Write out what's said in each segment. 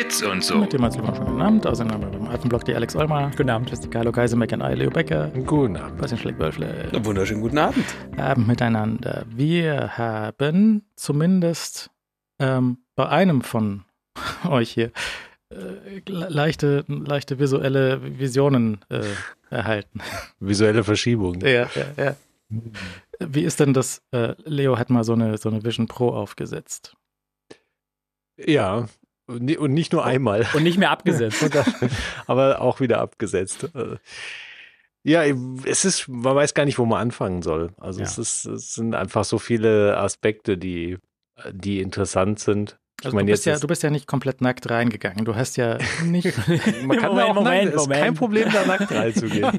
Bits und so. Mit dem hat Silvan schon genannt. Außerdem haben wir beim Alphenblock die Alex Olmer. Guten Abend. Tschüss, die Carlo Kaisemeck und Leo Becker. Guten Abend. Bastian Schlegel. Wunderschönen guten Abend. Abend miteinander. Wir haben zumindest bei einem von euch hier leichte visuelle Visionen erhalten. Visuelle Verschiebung. Ja. Wie ist denn das? Leo hat mal so eine Vision Pro aufgesetzt. Ja, und nicht nur einmal. Und nicht mehr abgesetzt. Aber auch wieder abgesetzt. Ja, man weiß gar nicht, wo man anfangen soll. Also ja. Es sind einfach so viele Aspekte, die interessant sind. Also du bist ja nicht komplett nackt reingegangen. Du hast ja nicht... Man kann Moment. Ist kein Problem, da nackt reinzugehen.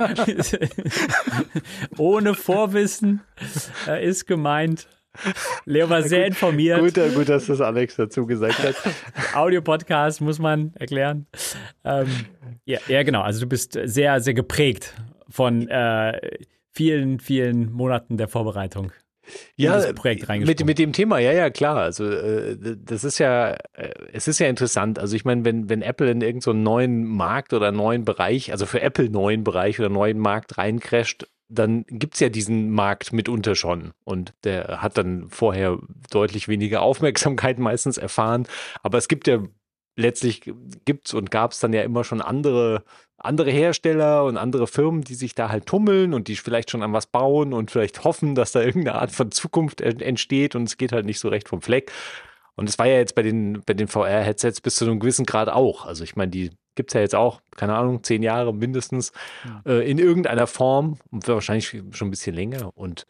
Ohne Vorwissen ist gemeint. Leo war sehr informiert. Gut, dass das Alex dazu gesagt hat. Audio-Podcast muss man erklären. Ja, genau. Also du bist sehr, sehr geprägt von vielen, vielen Monaten der Vorbereitung. Ja, mit dem Thema, ja, klar. Also das ist ja, es ist ja interessant. Also ich meine, wenn Apple in irgend so einen neuen Markt oder neuen Bereich, also für Apple neuen Bereich oder neuen Markt reincrasht, dann gibt es ja diesen Markt mitunter schon. Und der hat dann vorher deutlich weniger Aufmerksamkeit meistens erfahren. Aber es gibt ja letztlich, gab es dann ja immer schon andere Hersteller und andere Firmen, die sich da halt tummeln und die vielleicht schon an was bauen und vielleicht hoffen, dass da irgendeine Art von Zukunft entsteht und es geht halt nicht so recht vom Fleck. Und es war ja jetzt bei den VR-Headsets bis zu einem gewissen Grad auch. Also ich meine, die gibt es ja jetzt auch, keine Ahnung, 10 Jahre mindestens, in irgendeiner Form, wahrscheinlich schon ein bisschen länger. Und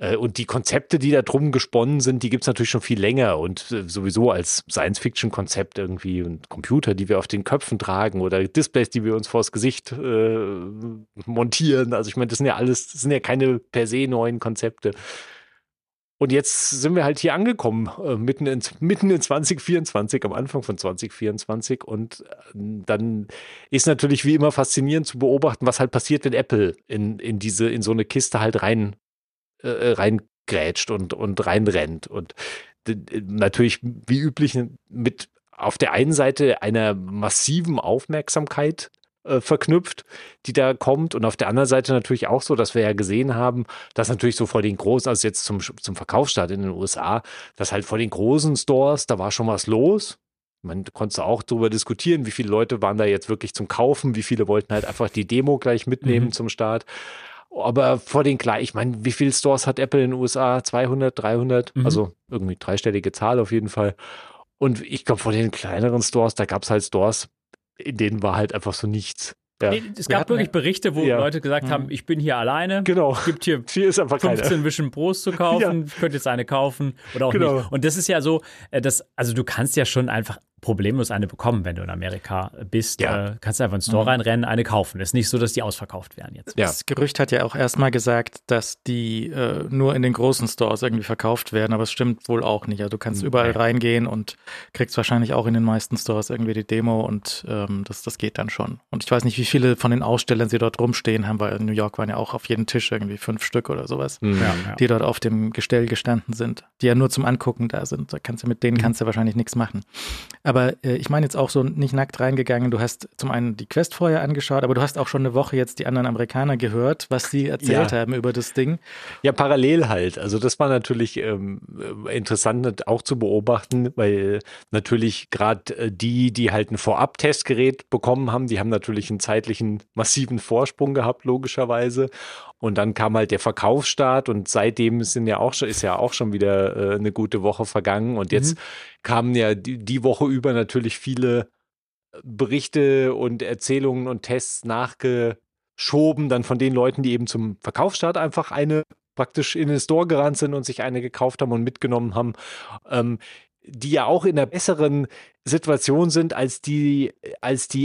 die Konzepte, die da drum gesponnen sind, die gibt es natürlich schon viel länger und sowieso als Science-Fiction-Konzept irgendwie und Computer, die wir auf den Köpfen tragen oder Displays, die wir uns vors Gesicht montieren. Also ich meine, das sind ja keine per se neuen Konzepte. Und jetzt sind wir halt hier angekommen, mitten in 2024, am Anfang von 2024. Und dann ist natürlich wie immer faszinierend zu beobachten, was halt passiert, wenn Apple in so eine Kiste halt reingrätscht und reinrennt. Und natürlich, wie üblich, mit auf der einen Seite einer massiven Aufmerksamkeit verknüpft, die da kommt und auf der anderen Seite natürlich auch so, dass wir ja gesehen haben, dass natürlich so vor den großen, also jetzt zum Verkaufsstart in den USA, dass halt vor den großen Stores, da war schon was los. Man konnte auch darüber diskutieren, wie viele Leute waren da jetzt wirklich zum Kaufen, wie viele wollten halt einfach die Demo gleich mitnehmen zum Start. Aber vor den kleinen, ich meine, wie viele Stores hat Apple in den USA? 200, 300? Also irgendwie dreistellige Zahl auf jeden Fall. Und ich glaube, vor den kleineren Stores, da gab es halt Stores, in denen war halt einfach so nichts. Ja. Nee, es gab wirklich Berichte, wo Leute gesagt haben, ich bin hier alleine. Genau. Es gibt hier ist einfach 15 keine. Vision Pros zu kaufen. Ich könnte jetzt eine kaufen oder auch nicht. Und das ist ja so, also du kannst ja schon einfach problemlos eine bekommen, wenn du in Amerika bist. Ja. Kannst einfach in den Store reinrennen, eine kaufen. Es ist nicht so, dass die ausverkauft werden jetzt. Ja. Das Gerücht hat ja auch erstmal gesagt, dass die nur in den großen Stores irgendwie verkauft werden, aber es stimmt wohl auch nicht. Also du kannst überall reingehen und kriegst wahrscheinlich auch in den meisten Stores irgendwie die Demo und das geht dann schon. Und ich weiß nicht, wie viele von den Ausstellern sie dort rumstehen haben, weil in New York waren ja auch auf jeden Tisch irgendwie 5 Stück oder sowas, die dort auf dem Gestell gestanden sind, die ja nur zum Angucken da sind. Mit denen kannst du wahrscheinlich nichts machen. Aber ich meine jetzt auch so nicht nackt reingegangen, du hast zum einen die Quest vorher angeschaut, aber du hast auch schon eine Woche jetzt die anderen Amerikaner gehört, was sie erzählt haben über das Ding. Ja, parallel halt. Also das war natürlich interessant auch zu beobachten, weil natürlich gerade die halt ein Vorab-Testgerät bekommen haben, die haben natürlich einen zeitlichen massiven Vorsprung gehabt, logischerweise. Und dann kam halt der Verkaufsstart und seitdem ist ja auch schon wieder eine gute Woche vergangen. Und jetzt kamen ja die Woche über natürlich viele Berichte und Erzählungen und Tests nachgeschoben, dann von den Leuten, die eben zum Verkaufsstart einfach eine praktisch in den Store gerannt sind und sich eine gekauft haben und mitgenommen haben, die ja auch in einer besseren Situation sind als die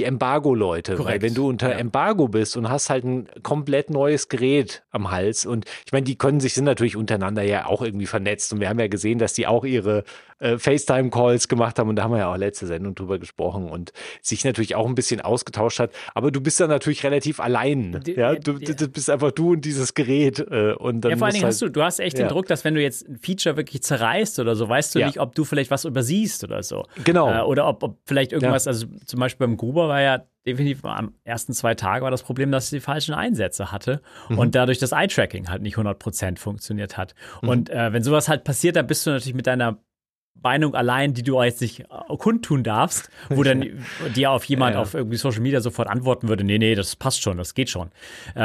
Embargo-Leute. Weil wenn du unter Embargo bist und hast halt ein komplett neues Gerät am Hals und ich meine, sind natürlich untereinander ja auch irgendwie vernetzt und wir haben ja gesehen, dass die auch ihre FaceTime-Calls gemacht haben und da haben wir ja auch letzte Sendung drüber gesprochen und sich natürlich auch ein bisschen ausgetauscht hat, aber du bist dann natürlich relativ allein. Du bist einfach du und dieses Gerät. Und dann ja, vor allen Dingen halt, hast du echt den Druck, dass wenn du jetzt ein Feature wirklich zerreißt oder so, weißt du nicht, ob du vielleicht was übersiehst oder so. Genau. oder ob vielleicht irgendwas, ja. Also zum Beispiel beim Gruber war ja definitiv am ersten 2 Tagen war das Problem, dass sie die falschen Einsätze hatte und dadurch das Eye-Tracking halt nicht 100% funktioniert hat. Und wenn sowas halt passiert, dann bist du natürlich mit deiner Meinung allein, die du jetzt nicht kundtun darfst, wo dann dir auf jemand auf irgendwie Social Media sofort antworten würde, nee, das passt schon, das geht schon.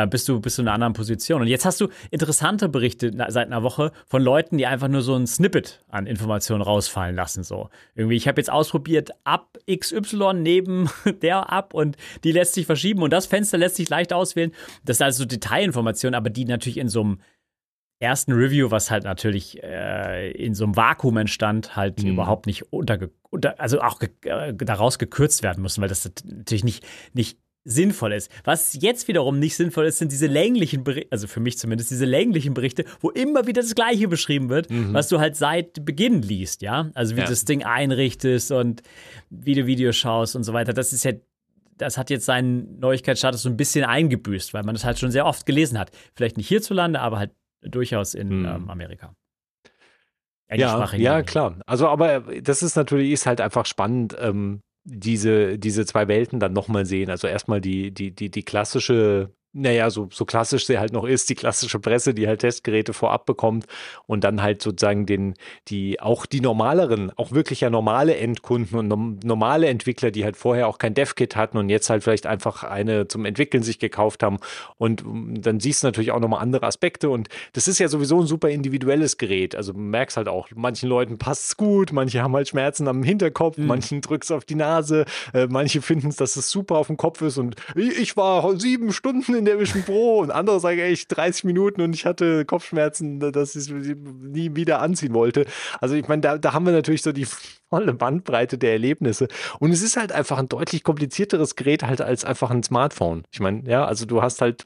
Bist du in einer anderen Position. Und jetzt hast du interessante Berichte seit einer Woche von Leuten, die einfach nur so ein Snippet an Informationen rausfallen lassen. So. Irgendwie, ich habe jetzt ausprobiert, ab XY neben der ab und die lässt sich verschieben und das Fenster lässt sich leicht auswählen. Das sind also so Detailinformationen, aber die natürlich in so einem ersten Review, was halt natürlich in so einem Vakuum entstand, halt überhaupt nicht daraus gekürzt werden müssen, weil das natürlich nicht sinnvoll ist. Was jetzt wiederum nicht sinnvoll ist, sind diese länglichen Berichte, also für mich zumindest, diese länglichen Berichte, wo immer wieder das Gleiche beschrieben wird, was du halt seit Beginn liest, ja? Also wie du das Ding einrichtest und wie du Videos schaust und so weiter. Das hat jetzt seinen Neuigkeitsstatus so ein bisschen eingebüßt, weil man das halt schon sehr oft gelesen hat. Vielleicht nicht hierzulande, aber halt durchaus in Amerika. Ja, klar. Also, aber das ist natürlich halt einfach spannend, diese zwei Welten dann nochmal sehen. Also erstmal die klassische, naja, so klassisch sie halt noch ist, die klassische Presse, die halt Testgeräte vorab bekommt und dann halt sozusagen die normaleren, auch wirklich ja normale Endkunden und normale Entwickler, die halt vorher auch kein Dev-Kit hatten und jetzt halt vielleicht einfach eine zum Entwickeln sich gekauft haben, und dann siehst du natürlich auch nochmal andere Aspekte, und das ist ja sowieso ein super individuelles Gerät, also man merkt halt auch, manchen Leuten passt es gut, manche haben halt Schmerzen am Hinterkopf, manchen drückt es auf die Nase, manche finden es, dass es super auf dem Kopf ist und ich war 7 Stunden in der Vision Pro, und andere sagen, ey, 30 Minuten und ich hatte Kopfschmerzen, dass ich es nie wieder anziehen wollte. Also ich meine, da haben wir natürlich so die volle Bandbreite der Erlebnisse, und es ist halt einfach ein deutlich komplizierteres Gerät halt als einfach ein Smartphone. Ich meine, ja, also du hast halt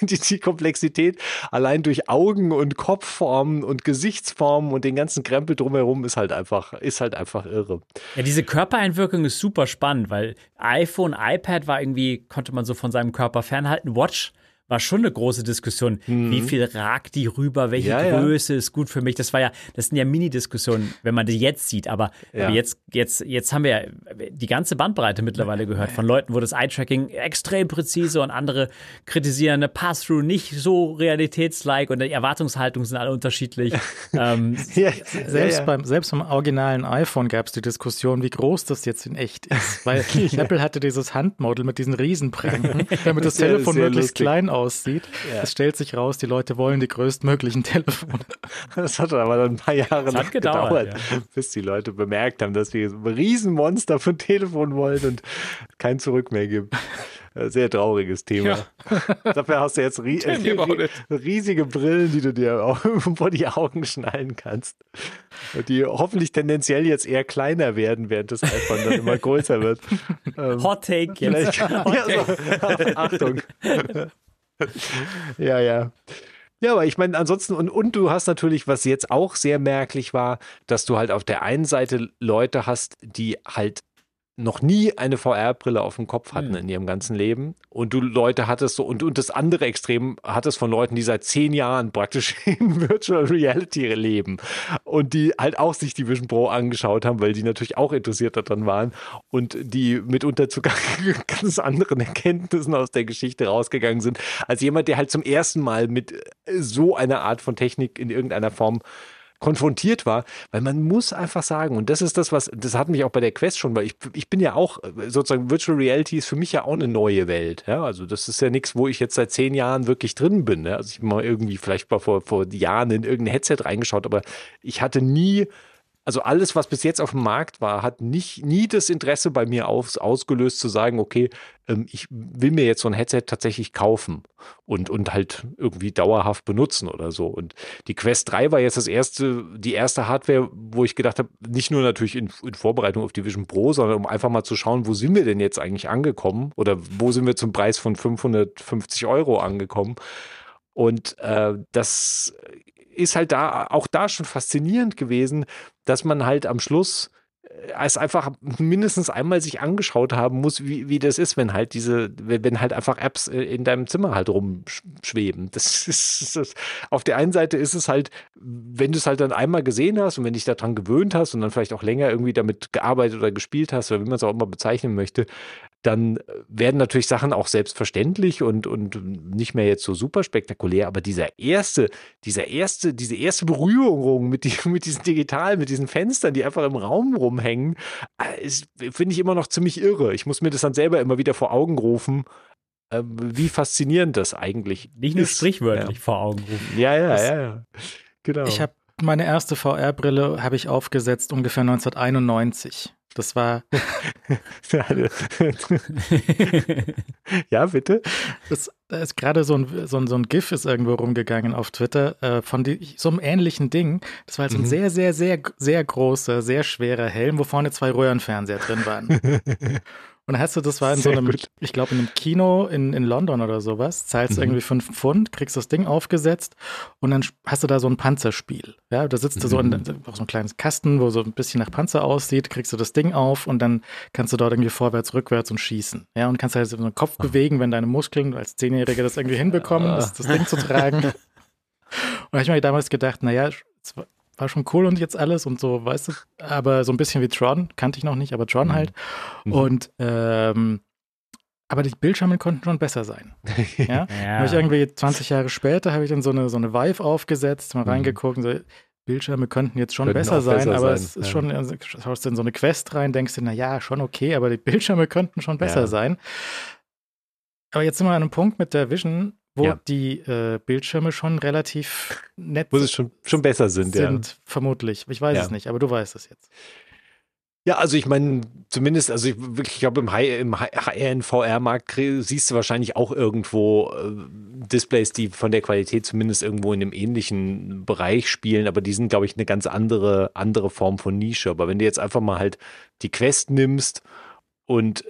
die Komplexität allein durch Augen und Kopfformen und Gesichtsformen und den ganzen Krempel drumherum ist halt einfach irre. Ja, diese Körpereinwirkung ist super spannend, weil iPhone, iPad war irgendwie, konnte man so von seinem Körper fernhalten. Watch war schon eine große Diskussion. Wie viel ragt die rüber? Welche Größe ist gut für mich? Das sind ja Mini-Diskussionen, wenn man die jetzt sieht. Aber jetzt haben wir ja die ganze Bandbreite mittlerweile gehört von Leuten, wo das Eye-Tracking extrem präzise und andere kritisieren eine Pass-Through nicht so realitätslike und die Erwartungshaltungen sind alle unterschiedlich. Selbst beim originalen iPhone gab es die Diskussion, wie groß das jetzt in echt ist. Weil Apple hatte dieses Handmodel mit diesen Riesenpranken, damit das Telefon möglichst klein aussieht. Es stellt sich raus, die Leute wollen die größtmöglichen Telefone. Das hat aber dann ein paar Jahre lang gedauert, bis die Leute bemerkt haben, dass wir so ein Riesenmonster für ein Telefon wollen und kein Zurück mehr gibt. Sehr trauriges Thema. Ja. Dafür hast du jetzt riesige Brillen, die du dir auch vor die Augen schneiden kannst, die hoffentlich tendenziell jetzt eher kleiner werden, während das iPhone dann immer größer wird. Hot Take jetzt. Hot Take. Achtung. Ja. Ja, aber ich meine, ansonsten, und du hast natürlich, was jetzt auch sehr merklich war, dass du halt auf der einen Seite Leute hast, die halt noch nie eine VR-Brille auf dem Kopf hatten in ihrem ganzen Leben. Und du Leute hattest so, und das andere Extrem hattest von Leuten, die seit 10 Jahren praktisch in Virtual Reality leben. Und die halt auch sich die Vision Pro angeschaut haben, weil die natürlich auch interessiert daran waren. Und die mitunter zu ganz anderen Erkenntnissen aus der Geschichte rausgegangen sind, als jemand, der halt zum ersten Mal mit so einer Art von Technik in irgendeiner Form konfrontiert war, weil man muss einfach sagen, und das ist das, das hat mich auch bei der Quest schon, weil ich bin ja auch, sozusagen Virtual Reality ist für mich ja auch eine neue Welt, ja, also das ist ja nichts, wo ich jetzt seit 10 Jahren wirklich drin bin, ne? Also ich bin mal irgendwie vielleicht mal vor Jahren in irgendein Headset reingeschaut, aber ich hatte nie, also alles, was bis jetzt auf dem Markt war, hat nie das Interesse bei mir ausgelöst zu sagen, okay, ich will mir jetzt so ein Headset tatsächlich kaufen und halt irgendwie dauerhaft benutzen oder so. Und die Quest 3 war jetzt die erste Hardware, wo ich gedacht habe, nicht nur natürlich in Vorbereitung auf die Vision Pro, sondern um einfach mal zu schauen, wo sind wir denn jetzt eigentlich angekommen oder wo sind wir zum Preis von 550 € angekommen. Und das ist halt da auch schon faszinierend gewesen, dass man halt am Schluss es einfach mindestens einmal sich angeschaut haben muss, wie das ist, wenn halt einfach Apps in deinem Zimmer halt rumschweben. Das ist auf der einen Seite ist es halt, wenn du es halt dann einmal gesehen hast und wenn dich daran gewöhnt hast und dann vielleicht auch länger irgendwie damit gearbeitet oder gespielt hast oder wie man es auch immer bezeichnen möchte, dann werden natürlich Sachen auch selbstverständlich und nicht mehr jetzt so super spektakulär, aber diese erste Berührung mit diesen digitalen, mit diesen Fenstern, die einfach im Raum rumhängen, finde ich immer noch ziemlich irre. Ich muss mir das dann selber immer wieder vor Augen rufen, wie faszinierend das eigentlich ist. Nicht nur sprichwörtlich vor Augen rufen. Ja. Genau. Ich habe meine erste VR-Brille aufgesetzt ungefähr 1991. Das war ja, bitte. Da ist gerade so ein GIF ist irgendwo rumgegangen auf Twitter von so einem ähnlichen Ding. Das war halt so ein sehr, sehr, sehr, sehr großer, sehr schwerer Helm, wo vorne zwei Röhrenfernseher drin waren. Und dann hast du, das war in ich glaube in einem Kino in London oder sowas, zahlst irgendwie 5 Pfund, kriegst das Ding aufgesetzt und dann hast du da so ein Panzerspiel. Ja, da sitzt du so in auch so ein kleines Kasten, wo so ein bisschen nach Panzer aussieht, kriegst du das Ding auf und dann kannst du dort irgendwie vorwärts, rückwärts und schießen. Ja, und kannst halt so den Kopf bewegen, wenn deine Muskeln als 10-Jähriger das irgendwie hinbekommen, das Ding zu tragen. Und da habe ich mir damals gedacht, naja, es war schon cool und jetzt alles und so, weißt du, aber so ein bisschen wie Tron, kannte ich noch nicht, aber Tron halt. Und aber die Bildschirme konnten schon besser sein. Ja? Ja. Ich irgendwie 20 Jahre später habe ich dann so eine Vive aufgesetzt, mal reingeguckt und so, Bildschirme könnten jetzt schon besser sein, aber es ist schon, schaust du in so eine Quest rein, denkst du, naja, schon okay, aber die Bildschirme könnten schon besser sein. Aber jetzt sind wir an einem Punkt mit der Vision, wo die Bildschirme schon relativ nett sind. Wo sie schon besser sind, vermutlich. Ich weiß es nicht, aber du weißt es jetzt. Ja, also ich meine, zumindest, also ich glaube, im HRN-VR-Markt siehst du wahrscheinlich auch irgendwo Displays, die von der Qualität zumindest irgendwo in einem ähnlichen Bereich spielen, aber die sind, glaube ich, eine ganz andere Form von Nische. Aber wenn du jetzt einfach mal halt die Quest nimmst und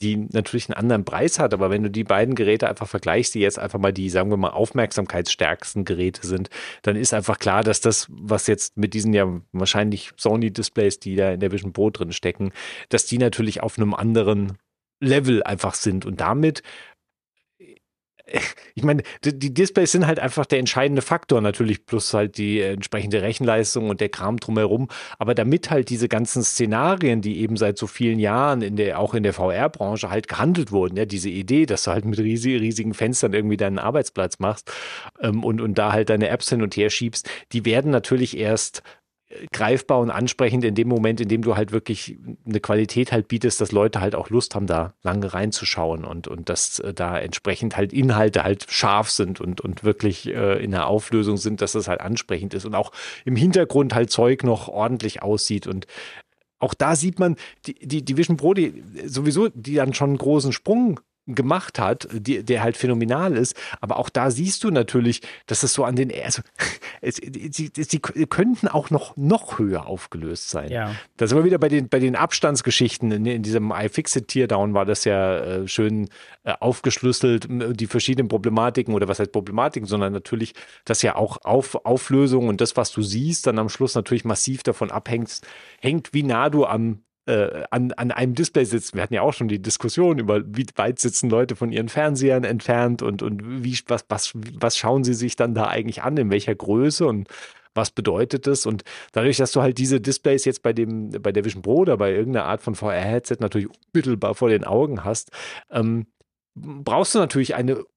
die natürlich einen anderen Preis hat, aber wenn du die beiden Geräte einfach vergleichst, die jetzt einfach mal die, sagen wir mal, aufmerksamkeitsstärksten Geräte sind, dann ist einfach klar, dass das, was jetzt mit diesen ja wahrscheinlich Sony-Displays, die da in der Vision Pro drin stecken, dass die natürlich auf einem anderen Level einfach sind und damit, ich meine, die Displays sind halt einfach der entscheidende Faktor natürlich, plus halt die entsprechende Rechenleistung und der Kram drumherum. Aber damit halt diese ganzen Szenarien, die eben seit so vielen Jahren auch in der VR-Branche halt gehandelt wurden, ja, diese Idee, dass du halt mit riesigen Fenstern irgendwie deinen Arbeitsplatz machst und da halt deine Apps hin und her schiebst, die werden natürlich erst greifbar und ansprechend in dem Moment, in dem du halt wirklich eine Qualität halt bietest, dass Leute halt auch Lust haben, da lange reinzuschauen und dass da entsprechend halt Inhalte halt scharf sind und wirklich in der Auflösung sind, dass das halt ansprechend ist und auch im Hintergrund halt Zeug noch ordentlich aussieht. Und auch da sieht man, die Vision Pro, die dann schon einen großen Sprung gemacht hat, der halt phänomenal ist, aber auch da siehst du natürlich, dass es so an den, also sie könnten auch noch höher aufgelöst sein. Ja. Da sind wir wieder bei den Abstandsgeschichten, in diesem iFixit Teardown war das ja schön aufgeschlüsselt, die verschiedenen Problematiken oder was heißt Problematiken, sondern natürlich, dass ja auch Auflösung und das, was du siehst, dann am Schluss natürlich massiv davon hängt, wie nah du an einem Display sitzen. Wir hatten ja auch schon die Diskussion über, wie weit sitzen Leute von ihren Fernsehern entfernt und wie, was schauen sie sich dann da eigentlich an, in welcher Größe und was bedeutet das? Und dadurch, dass du halt diese Displays jetzt bei der Vision Pro oder bei irgendeiner Art von VR-Headset natürlich unmittelbar vor den Augen hast, brauchst du natürlich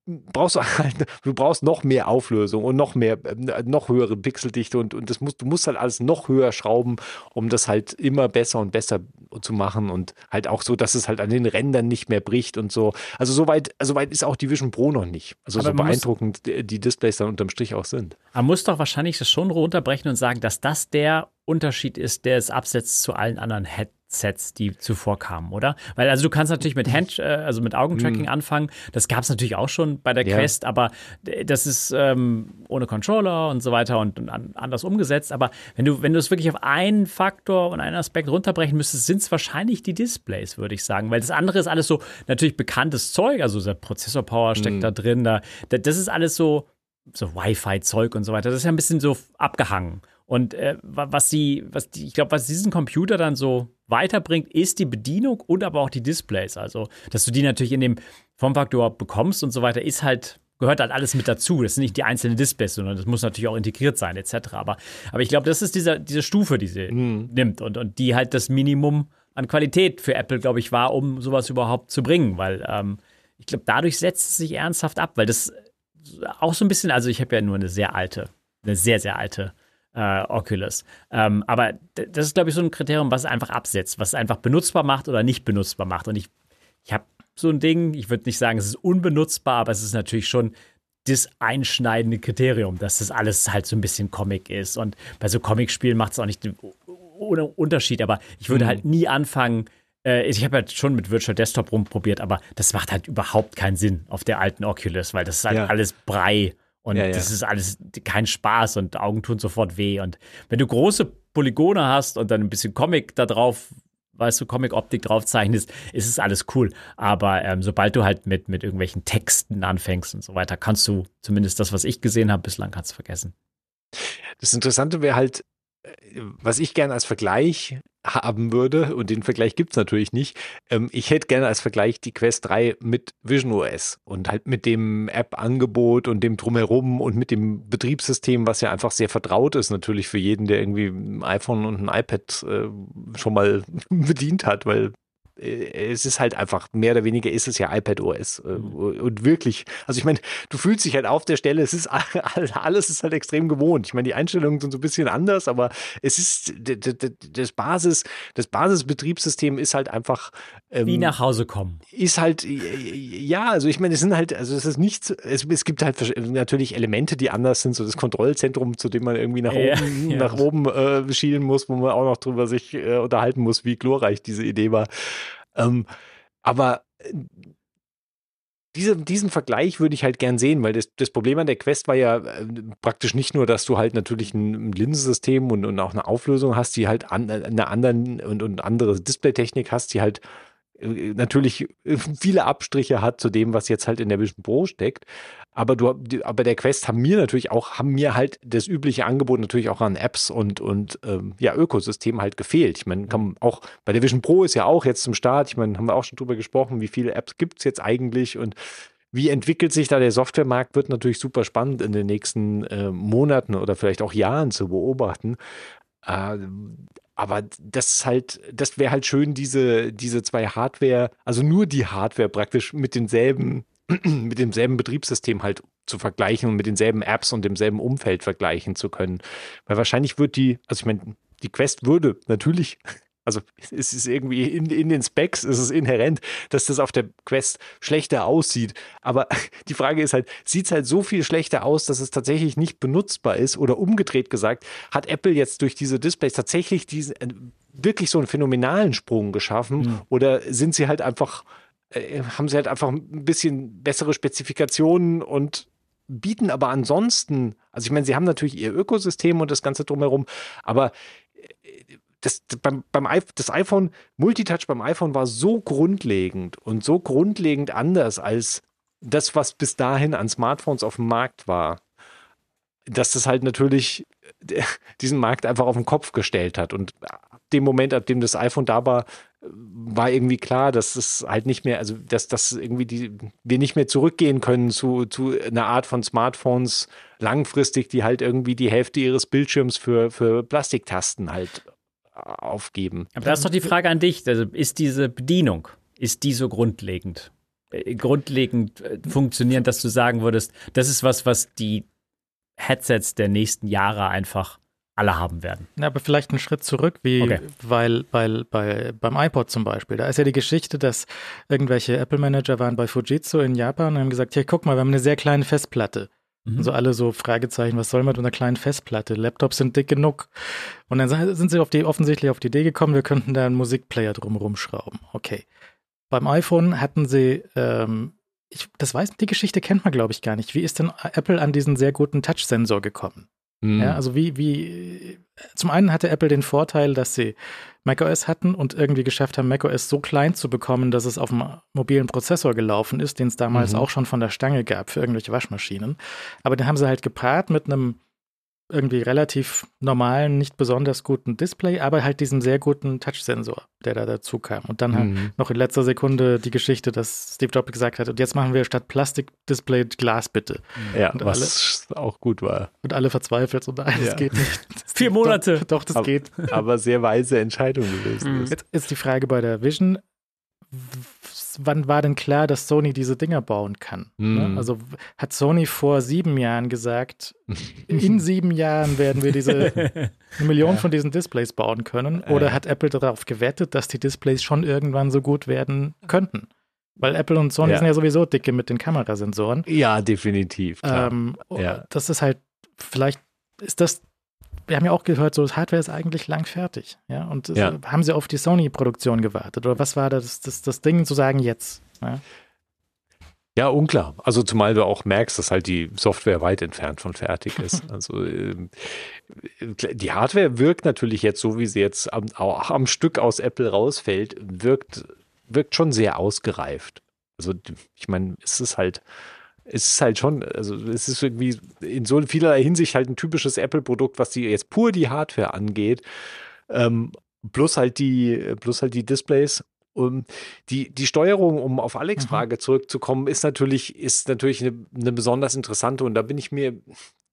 brauchst noch mehr Auflösung und noch höhere Pixeldichte und du musst halt alles noch höher schrauben, um das halt immer besser und besser zu machen und halt auch so, dass es halt an den Rändern nicht mehr bricht und so. Also so weit ist auch die Vision Pro noch nicht. Also aber so beeindruckend die Displays dann unterm Strich auch sind. Man muss doch wahrscheinlich das schon runterbrechen und sagen, dass das der Unterschied ist, der es absetzt zu allen anderen Headsets, die zuvor kamen, oder? Weil also du kannst natürlich mit mit Augentracking anfangen. Das gab es natürlich auch schon bei der Quest, aber das ist ohne Controller und so weiter und anders umgesetzt. Aber wenn du es wirklich auf einen Faktor und einen Aspekt runterbrechen müsstest, sind es wahrscheinlich die Displays, würde ich sagen. Weil das andere ist alles so natürlich bekanntes Zeug. Also der Prozessor-Power steckt da drin. Das ist alles so Wi-Fi-Zeug und so weiter. Das ist ja ein bisschen so abgehangen. Und was diesen Computer dann so weiterbringt, ist die Bedienung und aber auch die Displays. Also, dass du die natürlich in dem Formfaktor bekommst und so weiter, ist halt, gehört halt alles mit dazu. Das sind nicht die einzelnen Displays, sondern das muss natürlich auch integriert sein, etc. Aber ich glaube, das ist diese Stufe, die sie nimmt und die halt das Minimum an Qualität für Apple, glaube ich, war, um sowas überhaupt zu bringen. Weil ich glaube, dadurch setzt es sich ernsthaft ab, weil das auch so ein bisschen, also ich habe ja nur eine sehr, sehr alte Oculus. Aber das ist, glaube ich, so ein Kriterium, was einfach absetzt, was einfach benutzbar macht oder nicht benutzbar macht. Und ich habe so ein Ding, ich würde nicht sagen, es ist unbenutzbar, aber es ist natürlich schon das einschneidende Kriterium, dass das alles halt so ein bisschen Comic ist. Und bei so Comic-Spielen macht es auch nicht ohne Unterschied. Aber ich würde halt nie anfangen, ich habe halt schon mit Virtual Desktop rumprobiert, aber das macht halt überhaupt keinen Sinn auf der alten Oculus, weil das ist halt alles Brei. Und das ist alles kein Spaß und Augen tun sofort weh. Und wenn du große Polygone hast und dann ein bisschen Comic da drauf, weißt du, Comic-Optik drauf zeichnest, ist es alles cool. Aber sobald du halt mit irgendwelchen Texten anfängst und so weiter, kannst du zumindest das, was ich gesehen habe, bislang kannst du vergessen. Das Interessante wäre halt, was ich gerne als Vergleich haben würde, und den Vergleich gibt es natürlich nicht, ich hätte gerne als Vergleich die Quest 3 mit Vision OS und halt mit dem App-Angebot und dem Drumherum und mit dem Betriebssystem, was ja einfach sehr vertraut ist, natürlich für jeden, der irgendwie ein iPhone und ein iPad schon mal bedient hat, weil es ist halt einfach, mehr oder weniger ist es ja iPadOS und wirklich, also ich meine, du fühlst dich halt auf der Stelle, es ist, alles ist halt extrem gewohnt. Ich meine, die Einstellungen sind so ein bisschen anders, aber es ist, das Basisbetriebssystem ist halt einfach wie nach Hause kommen. Ist halt, ja, also ich meine, es sind halt, also es ist nichts, es gibt halt natürlich Elemente, die anders sind, so das Kontrollzentrum, zu dem man irgendwie nach oben schielen muss, wo man auch noch drüber sich unterhalten muss, wie glorreich diese Idee war. Aber diesen Vergleich würde ich halt gern sehen, weil das Problem an der Quest war ja praktisch nicht nur, dass du halt natürlich ein Linsensystem und auch eine Auflösung hast, die halt andere Displaytechnik hast, die halt natürlich viele Abstriche hat zu dem, was jetzt halt in der Vision Pro steckt. Aber der Quest haben mir halt das übliche Angebot natürlich auch an Apps und Ökosystem halt gefehlt. Ich meine, auch bei der Vision Pro ist ja auch jetzt zum Start, ich meine, haben wir auch schon drüber gesprochen, wie viele Apps gibt es jetzt eigentlich und wie entwickelt sich da der Softwaremarkt, wird natürlich super spannend in den nächsten Monaten oder vielleicht auch Jahren zu beobachten. Aber das wäre halt schön, diese zwei Hardware, also nur die Hardware praktisch mit demselben Betriebssystem halt zu vergleichen und mit denselben Apps und demselben Umfeld vergleichen zu können. Weil wahrscheinlich die Quest würde natürlich, also es ist irgendwie in den Specs, ist es inhärent, dass das auf der Quest schlechter aussieht. Aber die Frage ist halt, sieht es halt so viel schlechter aus, dass es tatsächlich nicht benutzbar ist? Oder umgedreht gesagt, hat Apple jetzt durch diese Displays tatsächlich wirklich so einen phänomenalen Sprung geschaffen? Mhm. Oder sind sie halt haben sie halt einfach ein bisschen bessere Spezifikationen und bieten aber ansonsten, also ich meine, sie haben natürlich ihr Ökosystem und das Ganze drumherum, aber Multitouch beim iPhone war so grundlegend anders als das, was bis dahin an Smartphones auf dem Markt war, dass das halt natürlich diesen Markt einfach auf den Kopf gestellt hat. Und ab dem Moment, ab dem das iPhone da war, war irgendwie klar, dass es halt nicht mehr, also dass irgendwie wir nicht mehr zurückgehen können zu einer Art von Smartphones langfristig, die halt irgendwie die Hälfte ihres Bildschirms für Plastiktasten halt aufgeben. Aber da ist doch die Frage an dich, also ist diese Bedienung, ist die so grundlegend funktionierend, dass du sagen würdest, das ist was die Headsets der nächsten Jahre einfach alle haben werden? Ja, aber vielleicht einen Schritt zurück, beim iPod zum Beispiel. Da ist ja die Geschichte, dass irgendwelche Apple-Manager waren bei Fujitsu in Japan und haben gesagt, hier, guck mal, wir haben eine sehr kleine Festplatte. Also alle so Fragezeichen, was soll man mit einer kleinen Festplatte? Laptops sind dick genug. Und dann sind sie offensichtlich auf die Idee gekommen, wir könnten da einen Musikplayer drum rumschrauben. Okay. Beim iPhone hatten sie, die Geschichte kennt man, glaube ich, gar nicht. Wie ist denn Apple an diesen sehr guten Touch-Sensor gekommen? Mhm. Ja, also zum einen hatte Apple den Vorteil, dass sie macOS hatten und irgendwie geschafft haben, macOS so klein zu bekommen, dass es auf dem mobilen Prozessor gelaufen ist, den es damals auch schon von der Stange gab für irgendwelche Waschmaschinen. Aber den haben sie halt gepaart mit einem irgendwie relativ normalen, nicht besonders guten Display, aber halt diesen sehr guten Touch-Sensor, der da dazu kam. Und dann halt noch in letzter Sekunde die Geschichte, dass Steve Jobs gesagt hat, und jetzt machen wir statt Plastik-Display Glas bitte. Ja, und was alle, auch gut war. Und alle verzweifelt, so nein, das geht nicht. 4 Monate. Doch, das aber, geht. Aber sehr weise Entscheidung gewesen ist. Jetzt ist die Frage bei der Vision, wann war denn klar, dass Sony diese Dinger bauen kann? Ne? Also hat Sony vor 7 Jahren gesagt, in 7 Jahren werden wir diese 1 Million von diesen Displays bauen können? Oder hat Apple darauf gewettet, dass die Displays schon irgendwann so gut werden könnten? Weil Apple und Sony sind ja sowieso dicke mit den Kamerasensoren. Ja, definitiv. Das ist halt, vielleicht ist das, wir haben ja auch gehört, so das Hardware ist eigentlich lang fertig. Ja? Und haben sie auf die Sony-Produktion gewartet? Oder was war das Ding zu sagen jetzt? Ja? Ja, unklar. Also zumal du auch merkst, dass halt die Software weit entfernt von fertig ist. Also die Hardware wirkt natürlich jetzt, so wie sie jetzt am Stück aus Apple rausfällt, wirkt schon sehr ausgereift. Also ich meine, es ist irgendwie in so vielerlei Hinsicht halt ein typisches Apple-Produkt, was jetzt pur die Hardware angeht, plus halt die Displays. Und die Steuerung, um auf Alex' Frage zurückzukommen, ist natürlich eine besonders interessante, und da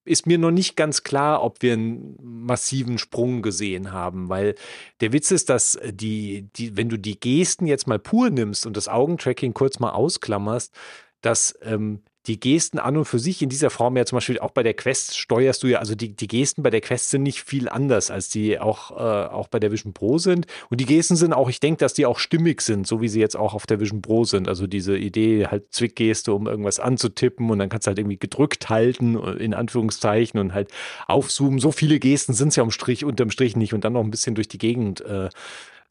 ist mir noch nicht ganz klar, ob wir einen massiven Sprung gesehen haben, weil der Witz ist, dass wenn du die Gesten jetzt mal pur nimmst und das Augentracking kurz mal ausklammerst, dass die Gesten an und für sich in dieser Form ja zum Beispiel auch bei der Quest steuerst du ja, also die Gesten bei der Quest sind nicht viel anders, als die auch bei der Vision Pro sind. Und die Gesten sind auch, ich denke, dass die auch stimmig sind, so wie sie jetzt auch auf der Vision Pro sind. Also diese Idee, halt Zwickgeste, um irgendwas anzutippen, und dann kannst du halt irgendwie gedrückt halten, in Anführungszeichen, und halt aufzoomen. So viele Gesten sind es ja unterm Strich nicht, und dann noch ein bisschen durch die Gegend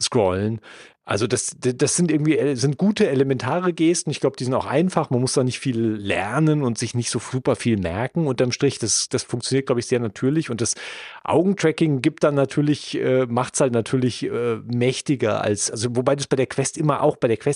scrollen. Also das sind gute, elementare Gesten. Ich glaube, die sind auch einfach. Man muss da nicht viel lernen und sich nicht so super viel merken. Unterm Strich, das funktioniert, glaube ich, sehr natürlich. Und das Augentracking macht es halt natürlich mächtiger als, also wobei das bei der Quest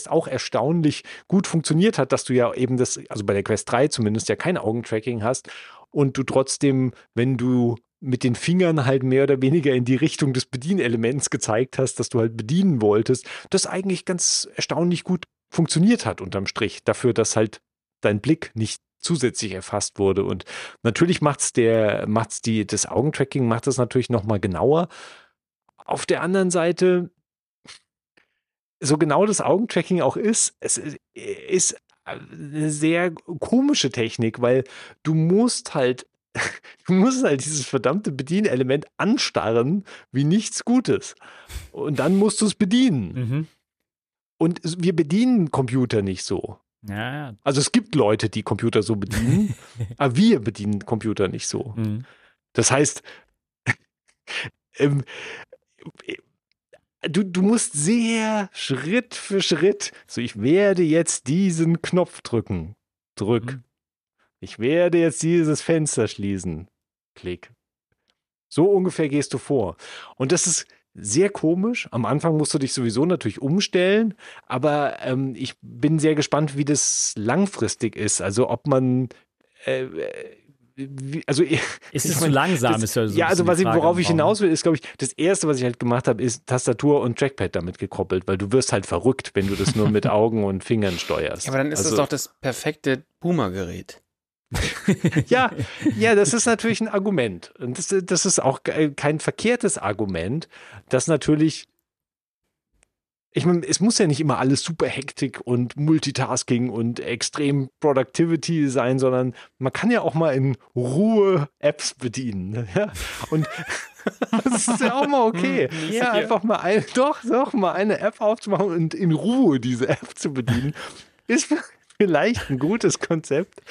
auch erstaunlich gut funktioniert hat, dass du ja eben also bei der Quest 3 zumindest ja kein Augentracking hast und du trotzdem, wenn du mit den Fingern halt mehr oder weniger in die Richtung des Bedienelements gezeigt hast, dass du halt bedienen wolltest, das eigentlich ganz erstaunlich gut funktioniert hat unterm Strich, dafür, dass halt dein Blick nicht zusätzlich erfasst wurde. Und natürlich das Augentracking macht das natürlich nochmal genauer. Auf der anderen Seite, so genau das Augentracking auch ist, es ist eine sehr komische Technik, weil du musst halt dieses verdammte Bedienelement anstarren wie nichts Gutes. Und dann musst du es bedienen. Mhm. Und wir bedienen Computer nicht so. Ja. Also es gibt Leute, die Computer so bedienen, aber wir bedienen Computer nicht so. Mhm. Das heißt, du musst sehr Schritt für Schritt, so ich werde jetzt diesen Knopf drücken. Ich werde jetzt dieses Fenster schließen. Klick. So ungefähr gehst du vor. Und das ist sehr komisch. Am Anfang musst du dich sowieso natürlich umstellen. Aber ich bin sehr gespannt, wie das langfristig ist. Also ob man... ist es zu langsam? Worauf ich hinaus will, ist, glaube ich, das Erste, was ich halt gemacht habe, ist Tastatur und Trackpad damit gekoppelt, weil du wirst halt verrückt, wenn du das nur mit Augen und Fingern steuerst. Ja, aber dann ist das doch das perfekte Boomer-Gerät. ja, das ist natürlich ein Argument. Und das ist auch kein verkehrtes Argument, dass natürlich, ich meine, es muss ja nicht immer alles super Hektik und Multitasking und extrem Productivity sein, sondern man kann ja auch mal in Ruhe Apps bedienen. Ja? Und das ist ja auch mal okay. Ja, einfach mal eine App aufzumachen und in Ruhe diese App zu bedienen, ist vielleicht ein gutes Konzept.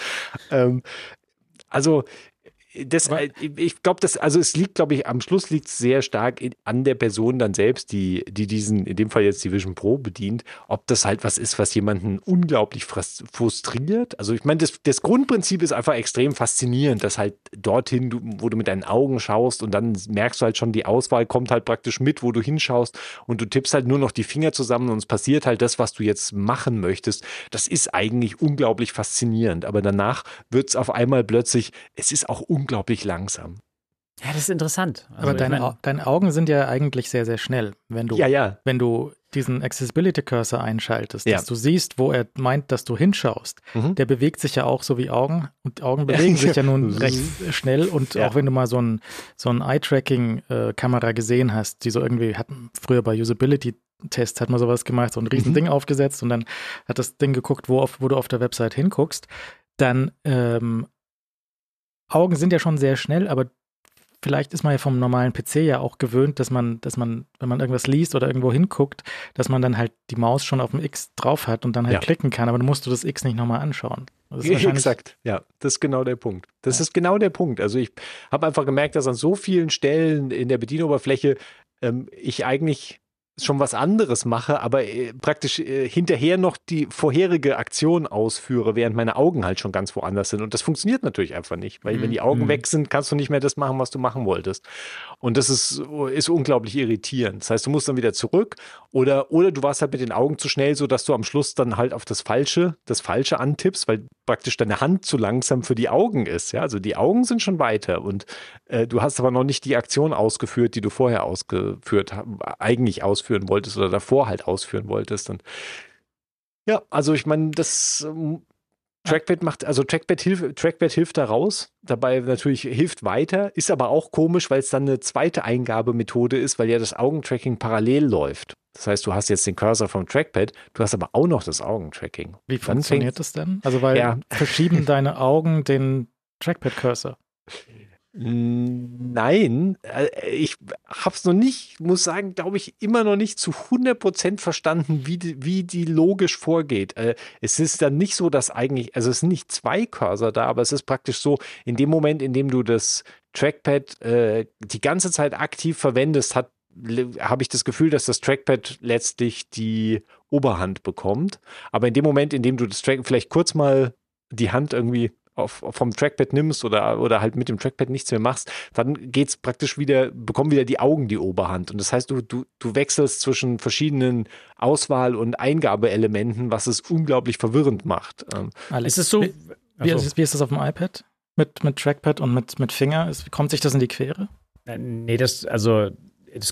Ich glaube, am Schluss liegt es sehr stark an der Person dann selbst, die diesen, in dem Fall jetzt die Vision Pro bedient, ob das halt was ist, was jemanden unglaublich frustriert. Also ich meine, das Grundprinzip ist einfach extrem faszinierend, dass halt dorthin, wo du mit deinen Augen schaust, und dann merkst du halt schon, die Auswahl kommt halt praktisch mit, wo du hinschaust, und du tippst halt nur noch die Finger zusammen und es passiert halt das, was du jetzt machen möchtest. Das ist eigentlich unglaublich faszinierend, aber danach wird es auf einmal plötzlich, es ist auch unglaublich langsam. Ja, das ist interessant. Also aber deine Augen sind ja eigentlich sehr, sehr schnell, wenn du, wenn du diesen Accessibility-Cursor einschaltest, dass du siehst, wo er meint, dass du hinschaust. Mhm. Der bewegt sich ja auch so wie Augen. Und Augen bewegen sich ja nun recht schnell. Und auch wenn du mal so ein Eye-Tracking-Kamera gesehen hast, die so irgendwie hatten, früher bei Usability-Tests hat man sowas gemacht, so ein Riesending aufgesetzt und dann hat das Ding geguckt, wo du auf der Website hinguckst, dann Augen sind ja schon sehr schnell, aber vielleicht ist man ja vom normalen PC ja auch gewöhnt, dass man, wenn man irgendwas liest oder irgendwo hinguckt, dass man dann halt die Maus schon auf dem X drauf hat und dann halt klicken kann, aber dann musst du das X nicht nochmal anschauen. Das ist exakt, das ist genau der Punkt. Das ist genau der Punkt. Also ich habe einfach gemerkt, dass an so vielen Stellen in der Bedienoberfläche ich eigentlich schon was anderes mache, aber praktisch hinterher noch die vorherige Aktion ausführe, während meine Augen halt schon ganz woanders sind. Und das funktioniert natürlich einfach nicht, weil wenn die Augen weg sind, kannst du nicht mehr das machen, was du machen wolltest. Und das ist unglaublich irritierend. Das heißt, du musst dann wieder zurück oder du warst halt mit den Augen zu schnell, sodass du am Schluss dann halt auf das Falsche antippst, weil praktisch deine Hand zu langsam für die Augen ist. Ja? Also die Augen sind schon weiter und du hast aber noch nicht die Aktion ausgeführt, die du vorher eigentlich ausführen wolltest oder davor halt ausführen wolltest. Und ja, also ich meine, das Trackpad hilft da raus, dabei natürlich hilft weiter, ist aber auch komisch, weil es dann eine zweite Eingabemethode ist, weil ja das Augentracking parallel läuft. Das heißt, du hast jetzt den Cursor vom Trackpad, du hast aber auch noch das Augentracking. Wie funktioniert das denn? Also weil verschieben deine Augen den Trackpad-Cursor? Nein, ich habe es noch nicht, muss sagen, glaube ich, immer noch nicht zu 100% verstanden, wie die logisch vorgeht. Es ist dann nicht so, dass eigentlich, also es sind nicht zwei Cursor da, aber es ist praktisch so, in dem Moment, in dem du das Trackpad die ganze Zeit aktiv verwendest, habe ich das Gefühl, dass das Trackpad letztlich die Oberhand bekommt. Aber in dem Moment, in dem du das Trackpad vielleicht kurz mal die Hand irgendwie vom Trackpad nimmst oder halt mit dem Trackpad nichts mehr machst, dann geht's praktisch wieder, bekommen wieder die Augen die Oberhand. Und das heißt, du wechselst zwischen verschiedenen Auswahl- und Eingabeelementen, was es unglaublich verwirrend macht. Ist es so, wie ist das auf dem iPad? Mit Trackpad und mit Finger? Kommt sich das in die Quere? Nee, das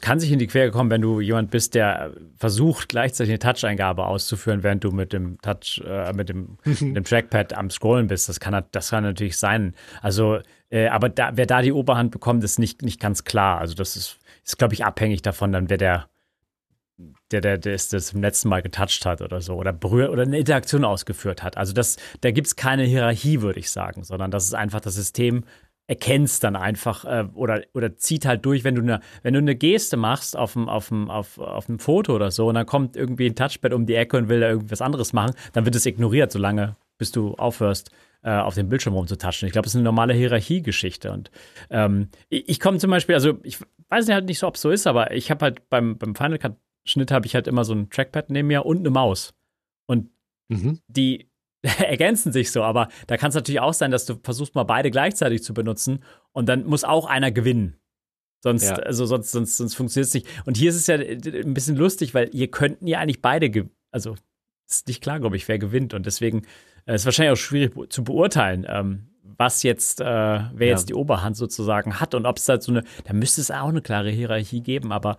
kann sich in die Quere kommen, wenn du jemand bist, der versucht, gleichzeitig eine Touch-Eingabe auszuführen, während du mit dem Trackpad am Scrollen bist. Das kann natürlich sein. Also, aber wer da die Oberhand bekommt, ist nicht ganz klar. Also, das ist glaube ich, abhängig davon, dann wer der ist, das im letzten Mal getoucht hat oder so oder berührt oder eine Interaktion ausgeführt hat. Also, da gibt es keine Hierarchie, würde ich sagen, sondern das ist einfach das System, erkennst dann einfach oder zieht halt durch, wenn du eine Geste machst auf dem Foto oder so und dann kommt irgendwie ein Touchpad um die Ecke und will da irgendwas anderes machen, dann wird es ignoriert, solange bis du aufhörst, auf dem Bildschirm rumzutatschen. Ich glaube, das ist eine normale Hierarchiegeschichte und ich komme zum Beispiel, also ich weiß halt nicht so, ob es so ist, aber ich habe halt beim Final Cut Schnitt habe ich halt immer so ein Trackpad neben mir und eine Maus und die ergänzen sich so, aber da kann es natürlich auch sein, dass du versuchst, mal beide gleichzeitig zu benutzen und dann muss auch einer gewinnen. Sonst funktioniert es nicht. Und hier ist es ja ein bisschen lustig, weil hier könnten ja eigentlich beide also ist nicht klar, glaube ich, wer gewinnt und deswegen ist wahrscheinlich auch schwierig zu beurteilen, was jetzt, wer jetzt die Oberhand sozusagen hat und ob es da so eine, da müsste es auch eine klare Hierarchie geben, aber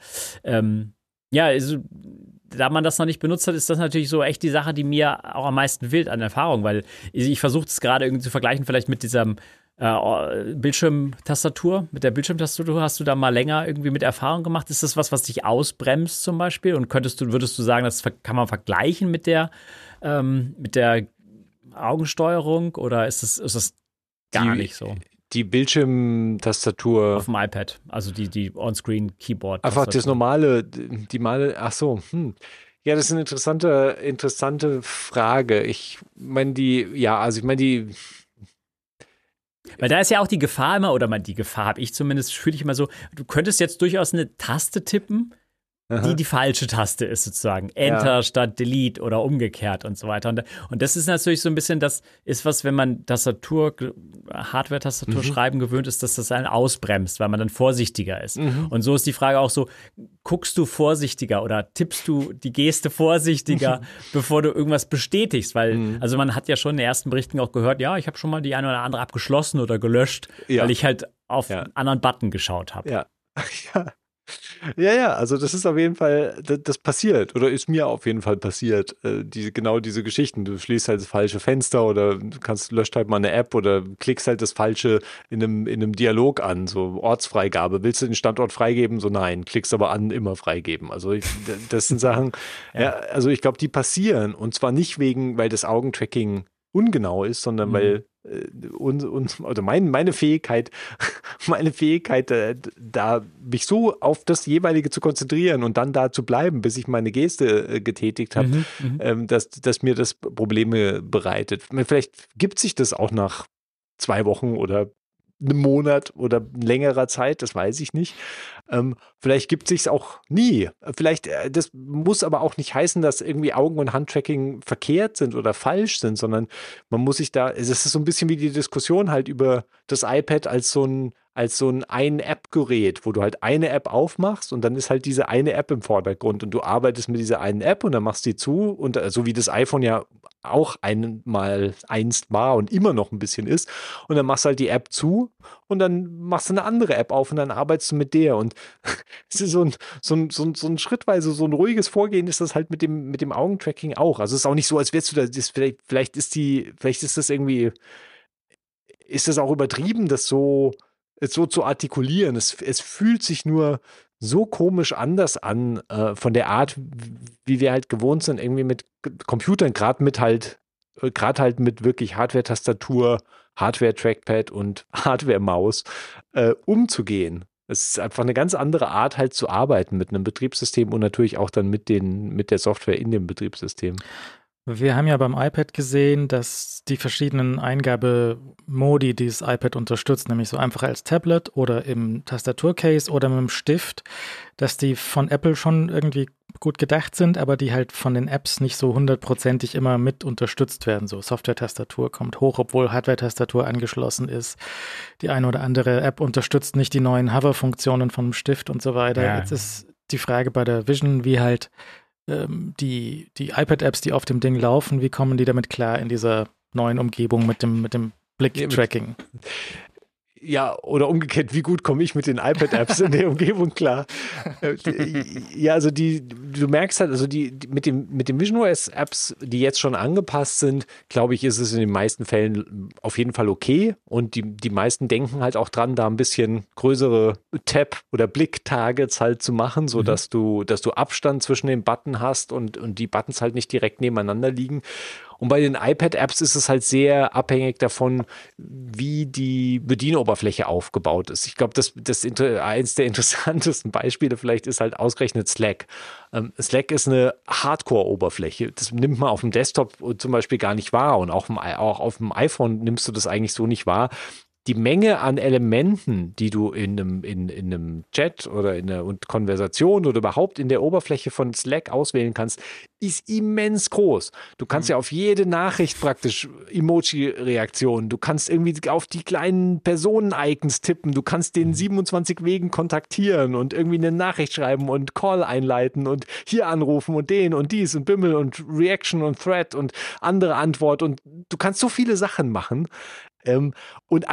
also da man das noch nicht benutzt hat, ist das natürlich so echt die Sache, die mir auch am meisten fehlt an Erfahrung, weil ich versuche es gerade irgendwie zu vergleichen, vielleicht mit dieser Bildschirmtastatur. Mit der Bildschirmtastatur hast du da mal länger irgendwie mit Erfahrung gemacht. Ist das was dich ausbremst zum Beispiel? Und würdest du sagen, das kann man vergleichen mit der Augensteuerung oder ist das gar nicht so? Die Bildschirmtastatur auf dem iPad, also die On-Screen-Keyboard. Einfach das normale, Ja, das ist eine interessante Frage. Weil da ist ja auch die Gefahr immer, die Gefahr habe ich zumindest, fühle ich immer so, du könntest jetzt durchaus eine Taste tippen, die falsche Taste ist sozusagen. Enter statt Delete oder umgekehrt und so weiter. Und das ist natürlich so ein bisschen, das ist was, wenn man Hardware-Tastatur schreiben gewöhnt ist, dass das einen ausbremst, weil man dann vorsichtiger ist. Mhm. Und so ist die Frage auch so, guckst du vorsichtiger oder tippst du die Geste vorsichtiger, bevor du irgendwas bestätigst? Weil, also man hat ja schon in den ersten Berichten auch gehört, ja, ich habe schon mal die eine oder andere abgeschlossen oder gelöscht, weil ich halt auf einen anderen Button geschaut habe. Ja, also das ist auf jeden Fall, das passiert oder ist mir auf jeden Fall passiert, genau diese Geschichten. Du schließt halt das falsche Fenster oder löscht halt mal eine App oder klickst halt das Falsche in einem Dialog an, so Ortsfreigabe. Willst du den Standort freigeben? So nein, klickst aber an, immer freigeben. Also das sind Sachen, also ich glaube, die passieren und zwar nicht wegen, weil das Augentracking ungenau ist, sondern weil meine Fähigkeit, da mich so auf das jeweilige zu konzentrieren und dann da zu bleiben, bis ich meine Geste getätigt habe, dass mir das Probleme bereitet. Vielleicht gibt sich das auch nach 2 Wochen oder einem Monat oder längerer Zeit, das weiß ich nicht. Vielleicht gibt es sich auch nie. Vielleicht, das muss aber auch nicht heißen, dass irgendwie Augen- und Handtracking verkehrt sind oder falsch sind, sondern man muss sich da, es ist so ein bisschen wie die Diskussion halt über das iPad als so ein Ein-App-Gerät, wo du halt eine App aufmachst und dann ist halt diese eine App im Vordergrund und du arbeitest mit dieser einen App und dann machst du die zu und so wie das iPhone ja auch einmal einst war und immer noch ein bisschen ist und dann machst du halt die App zu und dann machst du eine andere App auf und dann arbeitest du mit der und es ist so ein schrittweise, so ein ruhiges Vorgehen ist das halt mit dem Augentracking auch. Also es ist auch nicht so, als wärst du da, vielleicht ist das auch übertrieben, das so zu artikulieren. Es fühlt sich nur so komisch anders an, von der Art, wie wir halt gewohnt sind, irgendwie mit Computern, gerade halt mit wirklich Hardware-Tastatur, Hardware-Trackpad und Hardware-Maus umzugehen. Es ist einfach eine ganz andere Art, halt zu arbeiten mit einem Betriebssystem und natürlich auch dann mit der Software in dem Betriebssystem. Wir haben ja beim iPad gesehen, dass die verschiedenen Eingabemodi, die das iPad unterstützt, nämlich so einfach als Tablet oder im Tastaturcase oder mit dem Stift, dass die von Apple schon irgendwie gut gedacht sind, aber die halt von den Apps nicht so 100%ig immer mit unterstützt werden. So Software-Tastatur kommt hoch, obwohl Hardware-Tastatur angeschlossen ist. Die eine oder andere App unterstützt nicht die neuen Hover-Funktionen vom Stift und so weiter. Ja. Jetzt ist die Frage bei der Vision, wie halt die iPad-Apps, die auf dem Ding laufen, wie kommen die damit klar in dieser neuen Umgebung mit dem Blick-Tracking? Ja, oder umgekehrt, wie gut komme ich mit den iPad-Apps in der Umgebung klar? Ja, also du merkst halt, also die mit den Vision OS-Apps, die jetzt schon angepasst sind, glaube ich, ist es in den meisten Fällen auf jeden Fall okay. Und die meisten denken halt auch dran, da ein bisschen größere Tab- oder Blick-Targets halt zu machen, sodass dass du Abstand zwischen den Button hast und die Buttons halt nicht direkt nebeneinander liegen. Und bei den iPad-Apps ist es halt sehr abhängig davon, wie die Bedienoberfläche aufgebaut ist. Ich glaube, das eins der interessantesten Beispiele vielleicht ist halt ausgerechnet Slack. Slack ist eine Hardcore-Oberfläche. Das nimmt man auf dem Desktop zum Beispiel gar nicht wahr. Und auch auf dem iPhone nimmst du das eigentlich so nicht wahr. Die Menge an Elementen, die du in einem Chat oder in einer Konversation oder überhaupt in der Oberfläche von Slack auswählen kannst, ist immens groß. Du kannst ja auf jede Nachricht praktisch Emoji-Reaktionen, du kannst irgendwie auf die kleinen Personen-Icons tippen, du kannst den 27 Wegen kontaktieren und irgendwie eine Nachricht schreiben und Call einleiten und hier anrufen und den und dies und Bimmel und Reaction und Thread und andere Antwort und du kannst so viele Sachen machen. Und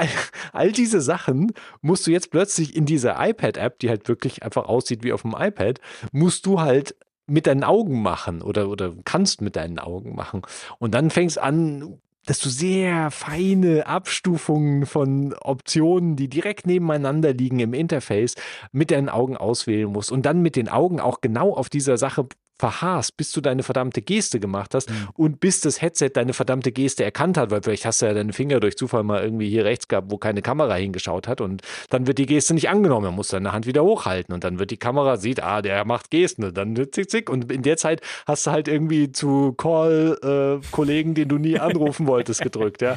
all diese Sachen musst du jetzt plötzlich in dieser iPad-App, die halt wirklich einfach aussieht wie auf dem iPad, musst du halt mit deinen Augen machen oder kannst mit deinen Augen machen. Und dann fängst an, dass du sehr feine Abstufungen von Optionen, die direkt nebeneinander liegen im Interface, mit deinen Augen auswählen musst und dann mit den Augen auch genau auf dieser Sache verharrst, bis du deine verdammte Geste gemacht hast und bis das Headset deine verdammte Geste erkannt hat, weil vielleicht hast du ja deine Finger durch Zufall mal irgendwie hier rechts gehabt, wo keine Kamera hingeschaut hat und dann wird die Geste nicht angenommen, man muss deine Hand wieder hochhalten und dann wird die Kamera, sieht, der macht Gesten und dann wird zick, zick und in der Zeit hast du halt irgendwie zu Call-Kollegen, den du nie anrufen wolltest, gedrückt, ja.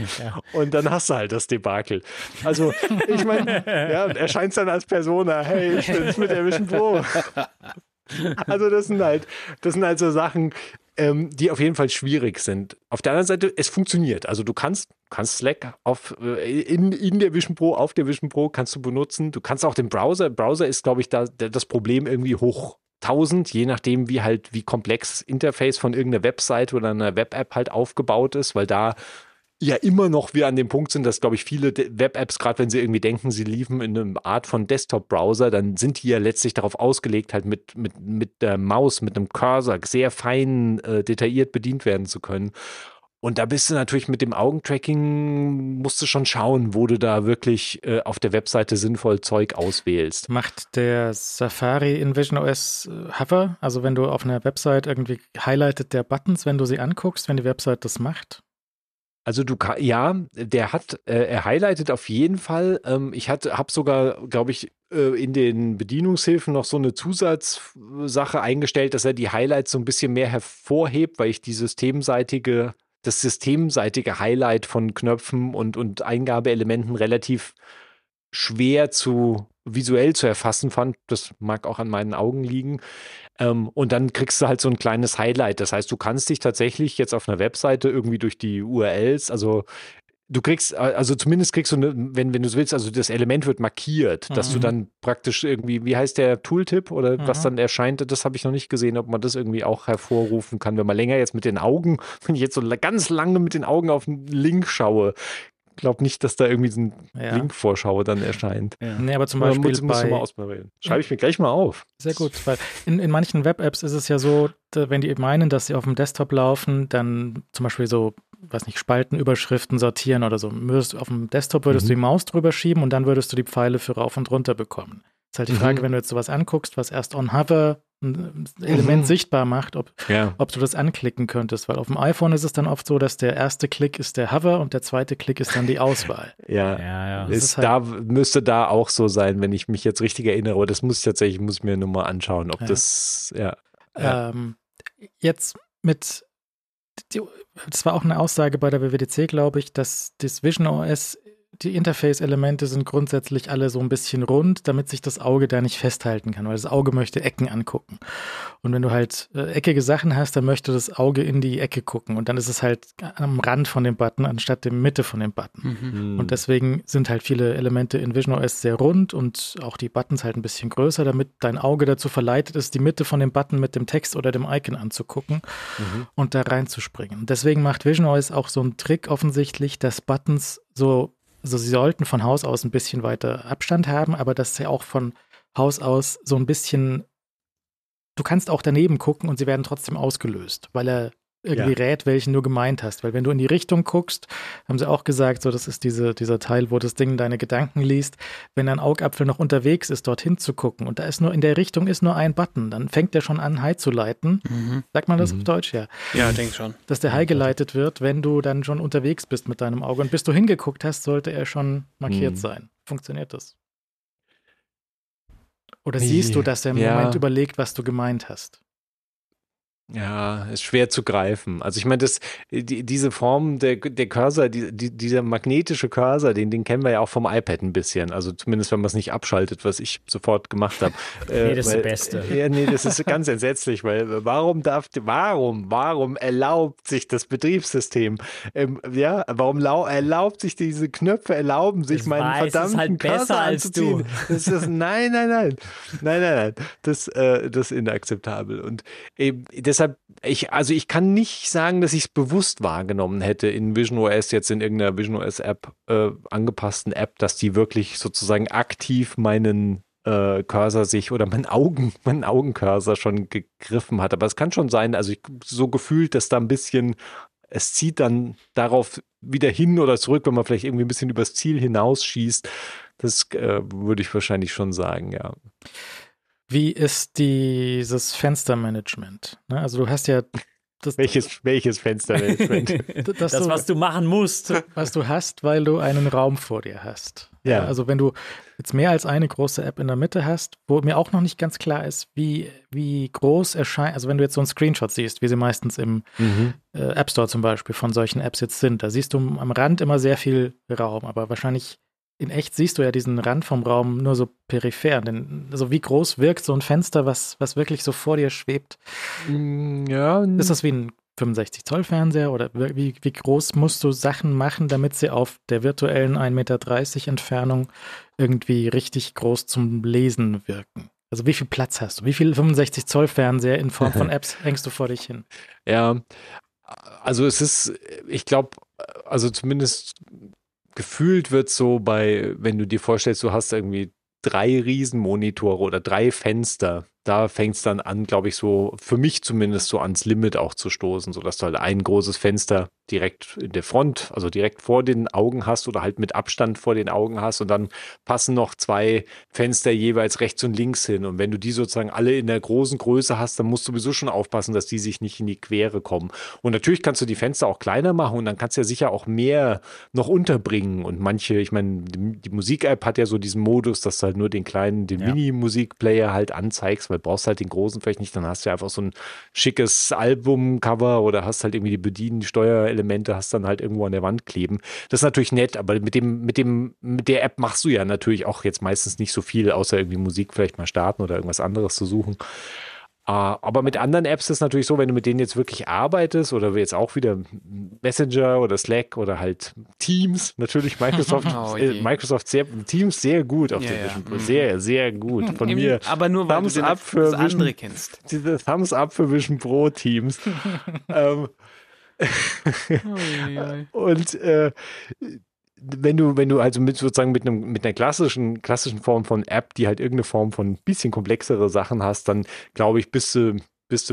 Und dann hast du halt das Debakel. Also, ich meine, ja, erscheinst dann als Persona, hey, ich bin's mit der Vision Pro. Also das sind halt so Sachen, die auf jeden Fall schwierig sind. Auf der anderen Seite, es funktioniert. Also du kannst Slack in der Vision Pro, auf der Vision Pro kannst du benutzen. Du kannst auch den Browser. Browser ist, glaube ich, da das Problem irgendwie hoch 1000, je nachdem wie komplex Interface von irgendeiner Webseite oder einer Web-App halt aufgebaut ist, weil da ja immer noch wir an dem Punkt sind, dass, glaube ich, viele Web-Apps, gerade wenn sie irgendwie denken, sie liefen in einer Art von Desktop-Browser, dann sind die ja letztlich darauf ausgelegt, halt mit der Maus, mit einem Cursor sehr fein, detailliert bedient werden zu können. Und da bist du natürlich mit dem Augentracking, musst du schon schauen, wo du da wirklich auf der Webseite sinnvoll Zeug auswählst. Macht der Safari in Vision OS Hover? Also wenn du auf einer Website irgendwie highlightet der Buttons, wenn du sie anguckst, wenn die Website das macht? Also er highlightet auf jeden Fall. Ich habe sogar, glaube ich, in den Bedienungshilfen noch so eine Zusatzsache eingestellt, dass er die Highlights so ein bisschen mehr hervorhebt, weil ich das systemseitige Highlight von Knöpfen und Eingabeelementen relativ schwer visuell zu erfassen fand. Das mag auch an meinen Augen liegen. Und dann kriegst du halt so ein kleines Highlight. Das heißt, du kannst dich tatsächlich jetzt auf einer Webseite irgendwie durch die URLs, wenn du es willst, also das Element wird markiert, dass du dann praktisch irgendwie, wie heißt der Tooltip oder was dann erscheint, das habe ich noch nicht gesehen, ob man das irgendwie auch hervorrufen kann, wenn man länger jetzt mit den Augen, wenn ich jetzt so ganz lange mit den Augen auf einen Link schaue, glaube nicht, dass da irgendwie so ein Link-Vorschau dann erscheint. Ja. Nee, aber zum Beispiel musst du mal ausprobieren. Schreibe ich mir gleich mal auf. Sehr gut, weil in manchen Web-Apps ist es ja so, wenn die meinen, dass sie auf dem Desktop laufen, dann zum Beispiel so, weiß nicht, Spaltenüberschriften sortieren oder so. Auf dem Desktop würdest du die Maus drüber schieben und dann würdest du die Pfeile für rauf und runter bekommen. Ist halt die Frage, wenn du jetzt sowas anguckst, was erst on Hover ein Element sichtbar macht, ob du das anklicken könntest. Weil auf dem iPhone ist es dann oft so, dass der erste Klick ist der Hover und der zweite Klick ist dann die Auswahl. Ja. Müsste da auch so sein, wenn ich mich jetzt richtig erinnere. Aber das muss ich mir nur mal anschauen, ob das, jetzt mit, das war auch eine Aussage bei der WWDC, glaube ich, dass das Vision OS, die Interface-Elemente sind grundsätzlich alle so ein bisschen rund, damit sich das Auge da nicht festhalten kann, weil das Auge möchte Ecken angucken. Und wenn du halt eckige Sachen hast, dann möchte das Auge in die Ecke gucken und dann ist es halt am Rand von dem Button anstatt der Mitte von dem Button. Und deswegen sind halt viele Elemente in Vision OS sehr rund und auch die Buttons halt ein bisschen größer, damit dein Auge dazu verleitet ist, die Mitte von dem Button mit dem Text oder dem Icon anzugucken und da reinzuspringen. Deswegen macht Vision OS auch so einen Trick offensichtlich, dass Buttons so, sie sollten von Haus aus ein bisschen weiter Abstand haben, aber dass sie auch von Haus aus so ein bisschen, du kannst auch daneben gucken und sie werden trotzdem ausgelöst, weil er irgendwie rät, welchen du gemeint hast. Weil wenn du in die Richtung guckst, haben sie auch gesagt, so das ist dieser Teil, wo das Ding deine Gedanken liest, wenn dein Augapfel noch unterwegs ist, dorthin zu gucken und da ist nur, in der Richtung ist nur ein Button, dann fängt der schon an, High zu leiten. Sagt man das auf Deutsch? Ja, ich denke schon. Dass der High geleitet wird, wenn du dann schon unterwegs bist mit deinem Auge und bis du hingeguckt hast, sollte er schon markiert sein. Funktioniert das? Oder siehst du, dass er im Moment überlegt, was du gemeint hast? Ja, ist schwer zu greifen. Also ich meine, diese Form der Cursor, dieser magnetische Cursor, den kennen wir ja auch vom iPad ein bisschen. Also zumindest, wenn man es nicht abschaltet, was ich sofort gemacht habe. Das ist das Beste. Das ist ganz entsetzlich, weil warum erlaubt sich das Betriebssystem? Erlaubt sich diese Knöpfe, meinen verdammten halt Cursor anzuziehen? Das ist, nein. Das ist inakzeptabel. Und eben, deshalb, ich kann nicht sagen, dass ich es bewusst wahrgenommen hätte in Vision OS, jetzt in irgendeiner Vision OS App, angepassten App, dass die wirklich sozusagen aktiv meinen Cursor oder meinen Augencursor schon gegriffen hat. Aber es kann schon sein, also so gefühlt, dass da ein bisschen, es zieht dann darauf wieder hin oder zurück, wenn man vielleicht irgendwie ein bisschen übers Ziel hinausschießt. Das würde ich wahrscheinlich schon sagen, ja. Wie ist dieses Fenstermanagement? Also du hast ja das, welches Fenstermanagement? das, was du machen musst. Was du hast, weil du einen Raum vor dir hast. Ja. Also wenn du jetzt mehr als eine große App in der Mitte hast, wo mir auch noch nicht ganz klar ist, wie groß erscheint, also wenn du jetzt so einen Screenshot siehst, wie sie meistens im App Store zum Beispiel von solchen Apps jetzt sind, da siehst du am Rand immer sehr viel Raum, aber wahrscheinlich in echt siehst du ja diesen Rand vom Raum nur so peripher. Denn also wie groß wirkt so ein Fenster, was wirklich so vor dir schwebt? Ja. Ist das wie ein 65-Zoll-Fernseher oder wie groß musst du Sachen machen, damit sie auf der virtuellen 1,30 Meter Entfernung irgendwie richtig groß zum Lesen wirken? Also wie viel Platz hast du? Wie viel 65-Zoll-Fernseher in Form von Apps hängst du vor dich hin? Ja, also es ist, ich glaube, also zumindest gefühlt wird so bei, wenn du dir vorstellst, du hast irgendwie 3 Riesenmonitore oder 3 Fenster, da fängt es dann an, glaube ich, so für mich zumindest so ans Limit auch zu stoßen, sodass du halt ein großes Fenster direkt in der Front, also direkt vor den Augen hast oder halt mit Abstand vor den Augen hast und dann passen noch 2 Fenster jeweils rechts und links hin und wenn du die sozusagen alle in der großen Größe hast, dann musst du sowieso schon aufpassen, dass die sich nicht in die Quere kommen und natürlich kannst du die Fenster auch kleiner machen und dann kannst du ja sicher auch mehr noch unterbringen und manche, ich meine, die Musik-App hat ja so diesen Modus, dass du halt nur den kleinen, den Mini-Musikplayer halt anzeigst, weil du brauchst halt den großen vielleicht nicht, dann hast du ja einfach so ein schickes Albumcover oder hast halt irgendwie die Steuerelemente hast dann halt irgendwo an der Wand kleben. Das ist natürlich nett, aber mit der App machst du ja natürlich auch jetzt meistens nicht so viel, außer irgendwie Musik vielleicht mal starten oder irgendwas anderes zu suchen. Aber mit anderen Apps ist es natürlich so, wenn du mit denen jetzt wirklich arbeitest oder jetzt auch wieder Messenger oder Slack oder halt Teams, natürlich Microsoft, Microsoft Teams sehr gut auf der Vision Pro, sehr, sehr gut von mir. Aber nur, weil Thumbs du up für das andere Vision, kennst. Diese Thumbs up für Vision Pro Teams. Und wenn du also mit sozusagen mit einer klassischen Form von App, die halt irgendeine Form von ein bisschen komplexere Sachen hast, dann glaube ich, bist du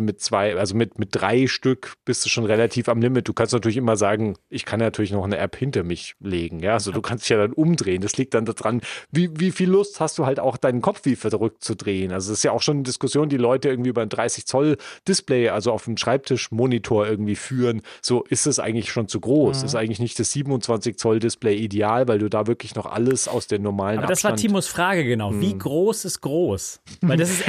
mit 2, also mit 3 Stück bist du schon relativ am Limit. Du kannst natürlich immer sagen, ich kann natürlich noch eine App hinter mich legen. Ja? Also du kannst dich ja dann umdrehen. Das liegt dann daran, wie viel Lust hast du halt auch deinen Kopf wie verrückt zu drehen. Also das ist ja auch schon eine Diskussion, die Leute irgendwie über ein 30-Zoll-Display, also auf dem Schreibtischmonitor irgendwie führen. So ist es eigentlich schon zu groß. Mhm. Ist eigentlich nicht das 27-Zoll-Display ideal, weil du da wirklich noch alles aus der normalen Abstand... Aber das war Timos Frage genau. Wie groß ist groß? Weil das ist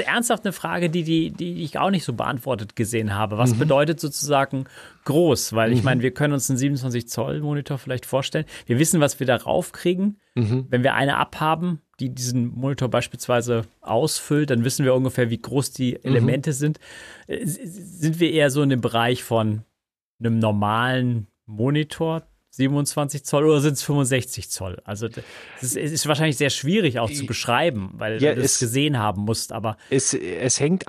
ernsthaft eine Frage, die ich auch nicht so beantwortet gesehen habe. Was bedeutet sozusagen groß? Weil ich meine, wir können uns einen 27-Zoll-Monitor vielleicht vorstellen. Wir wissen, was wir da raufkriegen. Wenn wir eine App haben, die diesen Monitor beispielsweise ausfüllt, dann wissen wir ungefähr, wie groß die Elemente sind. Sind wir eher so in dem Bereich von einem normalen Monitor, 27 Zoll oder sind es 65 Zoll? Also es ist wahrscheinlich sehr schwierig auch zu beschreiben, weil du es gesehen haben musst, aber... Es hängt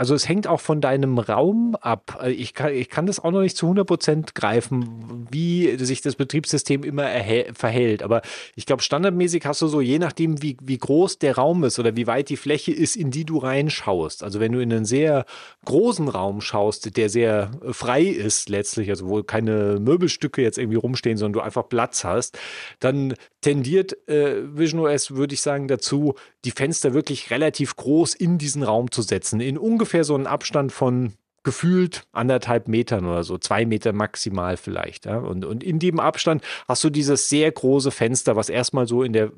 auch von deinem Raum ab. Ich kann das auch noch nicht zu 100% greifen, wie sich das Betriebssystem immer verhält, aber ich glaube, standardmäßig hast du so, je nachdem, wie groß der Raum ist oder wie weit die Fläche ist, in die du reinschaust. Also wenn du in einen sehr großen Raum schaust, der sehr frei ist letztlich, also wo keine Möbelstücke jetzt irgendwie rumstehen, sondern du einfach Platz hast, dann tendiert Vision OS, würde ich sagen, dazu, die Fenster wirklich relativ groß in diesen Raum zu setzen, in ungefähr so einen Abstand von gefühlt 1,5 Metern oder so, 2 Meter maximal vielleicht. Ja? Und in dem Abstand hast du dieses sehr große Fenster, was erstmal so in der,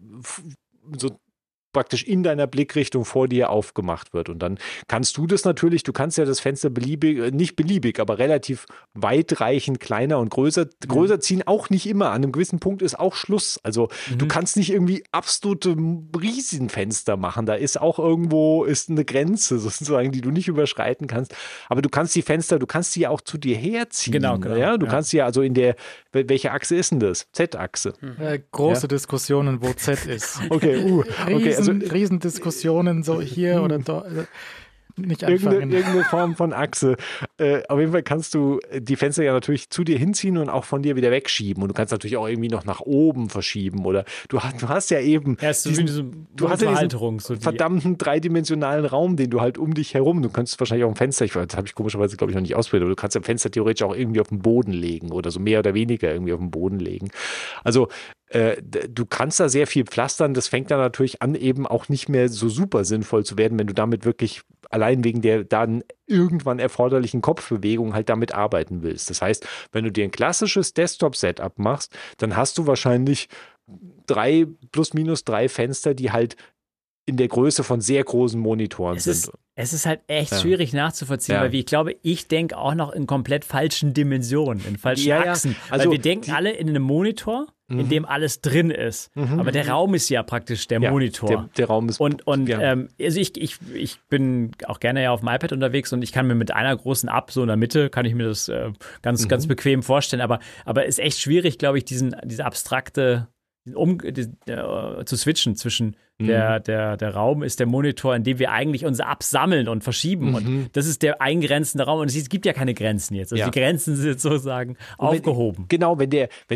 so praktisch in deiner Blickrichtung vor dir aufgemacht wird. Und dann kannst du das natürlich, du kannst ja das Fenster nicht beliebig, aber relativ weitreichend kleiner und größer ziehen, auch nicht immer. An einem gewissen Punkt ist auch Schluss. Also du kannst nicht irgendwie absolute Riesenfenster machen. Da ist auch irgendwo ist eine Grenze sozusagen, die du nicht überschreiten kannst. Aber du kannst die Fenster, du kannst die ja auch zu dir herziehen. Genau. Ja? Du kannst die ja also in der, welche Achse ist denn das? Z-Achse. Große Diskussionen, wo Z ist. Okay. Also, Riesendiskussionen so hier oder dort. Nicht einfach. Irgendeine Form von Achse. Auf jeden Fall kannst du die Fenster ja natürlich zu dir hinziehen und auch von dir wieder wegschieben. Und du kannst natürlich auch irgendwie noch nach oben verschieben. Oder du hast ja eben diesen verdammten dreidimensionalen Raum, den du halt um dich herum, du kannst wahrscheinlich auch ein Fenster, das habe ich komischerweise, glaube ich, noch nicht ausprobiert, aber du kannst ein Fenster theoretisch auch irgendwie auf den Boden legen oder so mehr oder weniger irgendwie auf den Boden legen. Also du kannst da sehr viel pflastern, das fängt dann natürlich an, eben auch nicht mehr so super sinnvoll zu werden, wenn du damit wirklich allein wegen der dann irgendwann erforderlichen Kopfbewegung halt damit arbeiten willst. Das heißt, wenn du dir ein klassisches Desktop-Setup machst, dann hast du wahrscheinlich 3 plus minus 3 Fenster, die halt in der Größe von sehr großen Monitoren sind. Es ist halt echt schwierig nachzuvollziehen, weil ich denke auch noch in komplett falschen Dimensionen, in falschen Achsen. Also weil wir denken alle in einem Monitor. in dem alles drin ist. Aber der Raum ist ja praktisch der Monitor. Der Raum ist... Und also ich bin auch gerne ja auf dem iPad unterwegs und ich kann mir mit einer großen App, so in der Mitte, kann ich mir das ganz bequem vorstellen. Aber ist echt schwierig, glaube ich, diese abstrakte... zu switchen zwischen der Raum ist der Monitor, in dem wir eigentlich uns absammeln und verschieben. Und das ist der eingrenzende Raum. Und es gibt ja keine Grenzen jetzt. Also die Grenzen sind sozusagen aufgehoben. Genau, wenn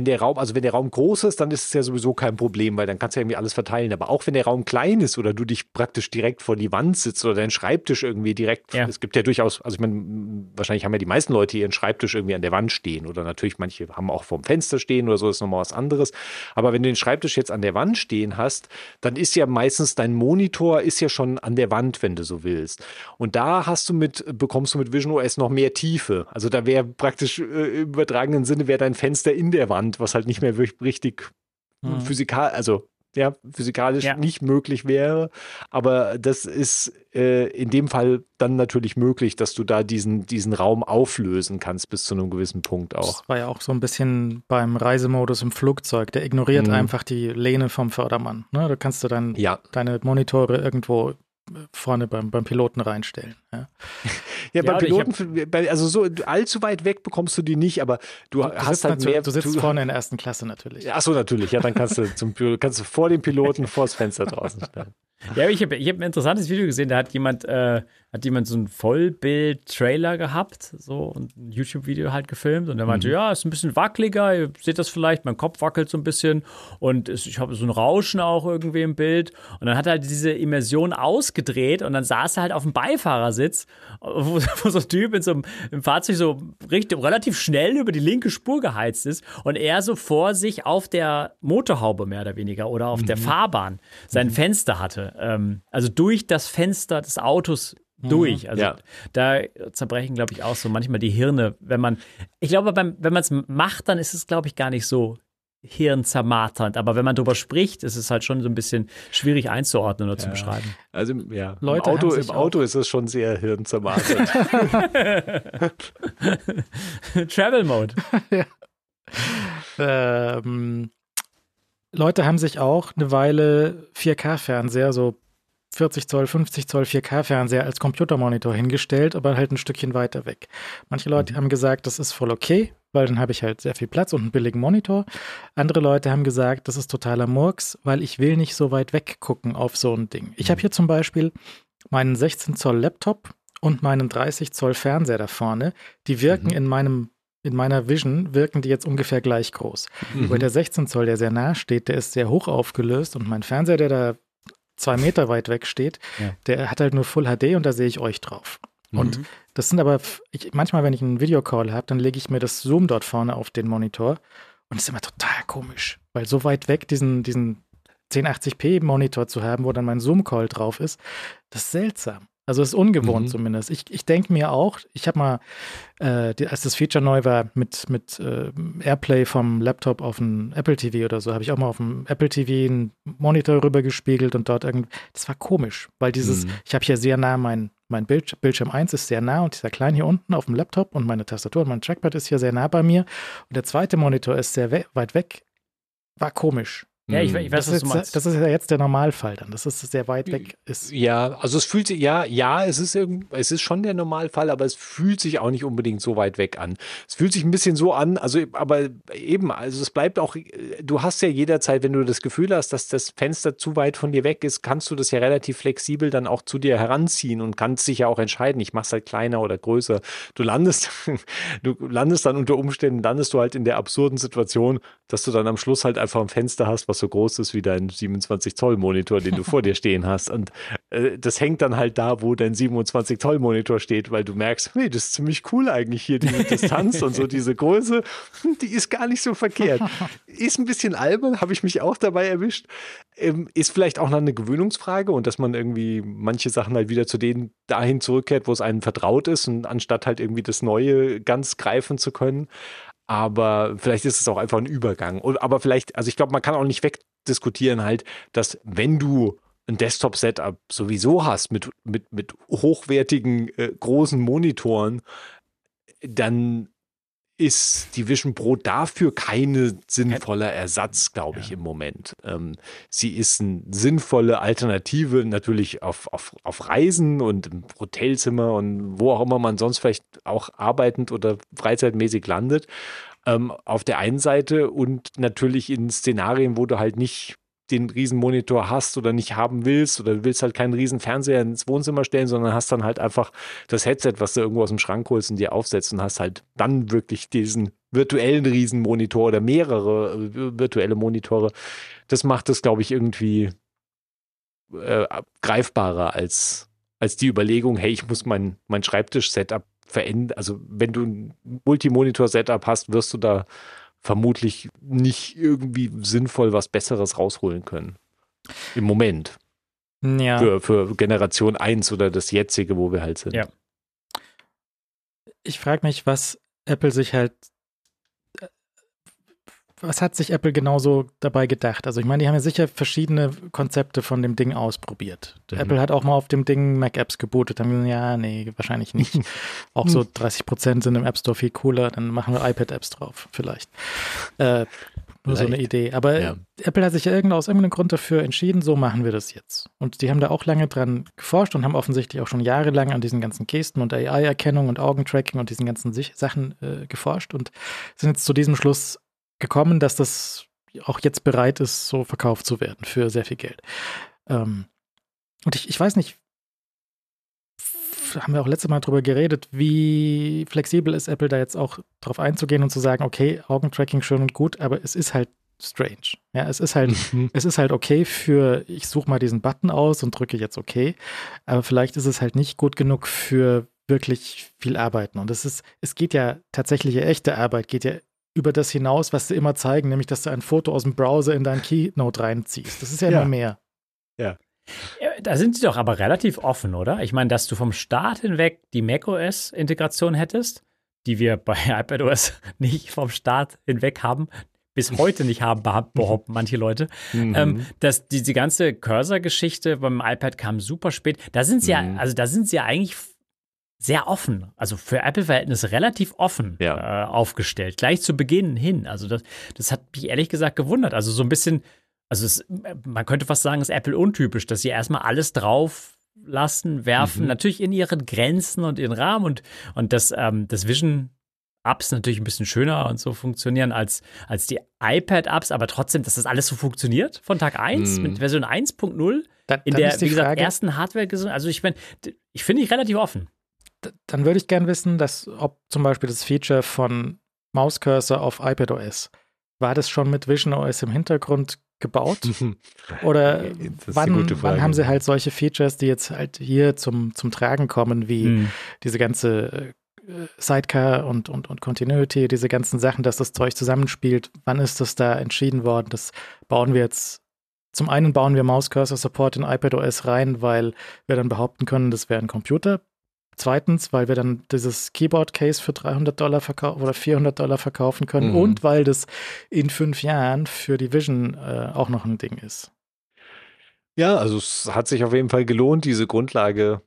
der Raum groß ist, dann ist es ja sowieso kein Problem, weil dann kannst du ja irgendwie alles verteilen. Aber auch wenn der Raum klein ist oder du dich praktisch direkt vor die Wand sitzt oder deinen Schreibtisch irgendwie direkt, es gibt ja durchaus, also ich meine, wahrscheinlich haben ja die meisten Leute ihren Schreibtisch irgendwie an der Wand stehen oder natürlich manche haben auch vorm Fenster stehen oder so, ist nochmal was anderes. Aber wenn du den Schreibtisch jetzt an der Wand stehen hast, dann ist ja meistens dein Monitor ist ja schon an der Wand, wenn du so willst. Und da bekommst du mit Vision OS noch mehr Tiefe. Also da wäre praktisch im übertragenen Sinne dein Fenster in der Wand, was halt nicht mehr wirklich richtig physikalisch nicht möglich wäre. Aber das ist in dem Fall dann natürlich möglich, dass du da diesen Raum auflösen kannst bis zu einem gewissen Punkt auch. Das war ja auch so ein bisschen beim Reisemodus im Flugzeug. Der ignoriert einfach die Lehne vom Fördermann. Ne? Da kannst du dann deine Monitore irgendwo vorne beim Piloten reinstellen. Ja, beim Piloten, also so allzu weit weg bekommst du die nicht, aber du sitzt vorne in der ersten Klasse natürlich. Achso, natürlich, ja, dann kannst du vor dem Piloten vors Fenster draußen stellen. Ja, ich hab ein interessantes Video gesehen, da hat jemand so ein Vollbild-Trailer gehabt, so, und ein YouTube-Video halt gefilmt und der meinte, ja, ist ein bisschen wackeliger, ihr seht das vielleicht, mein Kopf wackelt so ein bisschen und ich habe so ein Rauschen auch irgendwie im Bild und dann hat er halt diese Immersion ausgedreht und dann saß er halt auf dem Beifahrersitz, wo so ein Typ in so einem Fahrzeug so relativ schnell über die linke Spur geheizt ist und er so vor sich auf der Motorhaube mehr oder weniger oder auf der Fahrbahn sein Fenster hatte. Also durch das Fenster des Autos durch. Also da zerbrechen, glaube ich, auch so manchmal die Hirne. Wenn man es macht, dann ist es, glaube ich, gar nicht so hirnzermarternd. Aber wenn man darüber spricht, ist es halt schon so ein bisschen schwierig einzuordnen oder zu beschreiben. Also Leute im Auto ist es schon sehr hirnzermarternd. Travel Mode. Leute haben sich auch eine Weile 4K-Fernseher, so 40 Zoll, 50 Zoll 4K-Fernseher als Computermonitor hingestellt, aber halt ein Stückchen weiter weg. Manche Leute haben gesagt, das ist voll okay, weil dann habe ich halt sehr viel Platz und einen billigen Monitor. Andere Leute haben gesagt, das ist totaler Murks, weil ich will nicht so weit weg gucken auf so ein Ding. Ich habe hier zum Beispiel meinen 16 Zoll Laptop und meinen 30 Zoll Fernseher da vorne. Die wirken in meiner Vision wirken die jetzt ungefähr gleich groß. Weil der 16 Zoll, der sehr nah steht, der ist sehr hoch aufgelöst und mein Fernseher, der da 2 Meter weit weg steht, der hat halt nur Full HD und da sehe ich euch drauf. Und das sind aber, manchmal, wenn ich einen Videocall habe, dann lege ich mir das Zoom dort vorne auf den Monitor und das ist immer total komisch, weil so weit weg diesen 1080p-Monitor zu haben, wo dann mein Zoom-Call drauf ist, das ist seltsam. Also ist ungewohnt zumindest. Ich denke mir auch, ich habe mal, als das Feature neu war, mit Airplay vom Laptop auf den Apple TV oder so, habe ich auch mal auf dem Apple TV einen Monitor rübergespiegelt und dort irgendwie, das war komisch, weil ich habe hier sehr nah mein Bildschirm 1 ist sehr nah und dieser kleine hier unten auf dem Laptop und meine Tastatur und mein Trackpad ist hier sehr nah bei mir und der zweite Monitor ist sehr weit weg, war komisch. Ja, ich weiß, was du meinst. Das ist ja jetzt der Normalfall dann, dass es sehr weit weg ist. Ja, also es fühlt sich, es ist schon der Normalfall, aber es fühlt sich auch nicht unbedingt so weit weg an. Es fühlt sich ein bisschen so an, aber es bleibt auch, du hast ja jederzeit, wenn du das Gefühl hast, dass das Fenster zu weit von dir weg ist, kannst du das ja relativ flexibel dann auch zu dir heranziehen und kannst dich ja auch entscheiden, ich mach's halt kleiner oder größer. Du landest dann unter Umständen, halt in der absurden Situation, dass du dann am Schluss halt einfach ein Fenster hast, was so groß ist wie dein 27-Zoll-Monitor, den du vor dir stehen hast. Und das hängt dann halt da, wo dein 27-Zoll-Monitor steht, weil du merkst, nee, das ist ziemlich cool eigentlich hier, diese Distanz und so diese Größe, die ist gar nicht so verkehrt. Ist ein bisschen albern, habe ich mich auch dabei erwischt. Ist vielleicht auch noch eine Gewöhnungsfrage und dass man irgendwie manche Sachen halt wieder zu denen dahin zurückkehrt, wo es einem vertraut ist und anstatt halt irgendwie das Neue ganz greifen zu können. Aber vielleicht ist es auch einfach ein Übergang. Aber vielleicht, also ich glaube, man kann auch nicht wegdiskutieren halt, dass wenn du ein Desktop-Setup sowieso hast mit hochwertigen, großen Monitoren, dann ist die Vision Pro dafür kein sinnvoller Ersatz, glaube ich, im Moment. Sie ist eine sinnvolle Alternative, natürlich auf Reisen und im Hotelzimmer und wo auch immer man sonst vielleicht auch arbeitend oder freizeitmäßig landet, auf der einen Seite, und natürlich in Szenarien, wo du halt nicht den Riesenmonitor hast oder nicht haben willst, oder du willst halt keinen riesen Fernseher ins Wohnzimmer stellen, sondern hast dann halt einfach das Headset, was du irgendwo aus dem Schrank holst und dir aufsetzt, und hast halt dann wirklich diesen virtuellen Riesenmonitor oder mehrere virtuelle Monitore. Das macht es, glaube ich, irgendwie greifbarer als die Überlegung, hey, ich muss mein Schreibtisch-Setup verändern. Also wenn du ein Multimonitor-Setup hast, wirst du da vermutlich nicht irgendwie sinnvoll was Besseres rausholen können. Im Moment. Ja. Für Generation 1 oder das jetzige, wo wir halt sind. Ja. Ich frage mich, was hat sich Apple genauso dabei gedacht? Also ich meine, die haben ja sicher verschiedene Konzepte von dem Ding ausprobiert. Mhm. Apple hat auch mal auf dem Ding Mac-Apps gebootet. Dann haben gesagt, ja, nee, wahrscheinlich nicht. Auch so 30% sind im App Store viel cooler, dann machen wir iPad-Apps drauf, vielleicht. Nur so eine Idee. Aber Apple hat sich ja aus irgendeinem Grund dafür entschieden, so machen wir das jetzt. Und die haben da auch lange dran geforscht und haben offensichtlich auch schon jahrelang an diesen ganzen Gesten und AI-Erkennung und Augentracking und diesen ganzen Sachen geforscht und sind jetzt zu diesem Schluss gekommen, dass das auch jetzt bereit ist, so verkauft zu werden für sehr viel Geld. Und ich weiß nicht, haben wir auch letztes Mal drüber geredet, wie flexibel ist Apple da jetzt auch drauf einzugehen und zu sagen, okay, Augentracking schön und gut, aber es ist halt strange. Ja, es ist halt okay für, ich suche mal diesen Button aus und drücke jetzt okay, aber vielleicht ist es halt nicht gut genug für wirklich viel Arbeiten. Und es geht ja tatsächliche echte Arbeit, geht ja über das hinaus, was sie immer zeigen, nämlich, dass du ein Foto aus dem Browser in dein Keynote reinziehst. Das ist ja immer mehr. Ja. Ja, da sind sie doch aber relativ offen, oder? Ich meine, dass du vom Start hinweg die macOS-Integration hättest, die wir bei iPadOS nicht vom Start hinweg haben, bis heute nicht haben, behaupten manche Leute. Mhm. Dass diese ganze Cursor-Geschichte beim iPad kam super spät. Da sind sie ja eigentlich sehr offen, also für Apple-Verhältnisse relativ offen aufgestellt, gleich zu Beginn hin. Also das hat mich ehrlich gesagt gewundert. Also so ein bisschen, man könnte fast sagen, ist Apple untypisch, dass sie erstmal alles drauf lassen, werfen, natürlich in ihren Grenzen und ihren Rahmen, und das Vision-Apps natürlich ein bisschen schöner und so funktionieren als die iPad-Apps, aber trotzdem, dass das alles so funktioniert von Tag 1 mit Version 1.0 in der, wie gesagt, ersten Hardware. Also ich meine, ich finde ich relativ offen. Dann würde ich gerne wissen, ob zum Beispiel das Feature von Mauscursor auf iPadOS, war das schon mit Vision OS im Hintergrund gebaut? Oder wann haben sie halt solche Features, die jetzt halt hier zum Tragen kommen, wie diese ganze Sidecar und Continuity, diese ganzen Sachen, dass das Zeug zusammenspielt. Wann ist das da entschieden worden? Das bauen wir jetzt. Zum einen bauen wir Mauscursor-Support in iPadOS rein, weil wir dann behaupten können, das wäre ein Computer. Zweitens, weil wir dann dieses Keyboard-Case für $300 oder $400 verkaufen können und weil das in 5 Jahren für die Vision auch noch ein Ding ist. Ja, also es hat sich auf jeden Fall gelohnt, diese Grundlage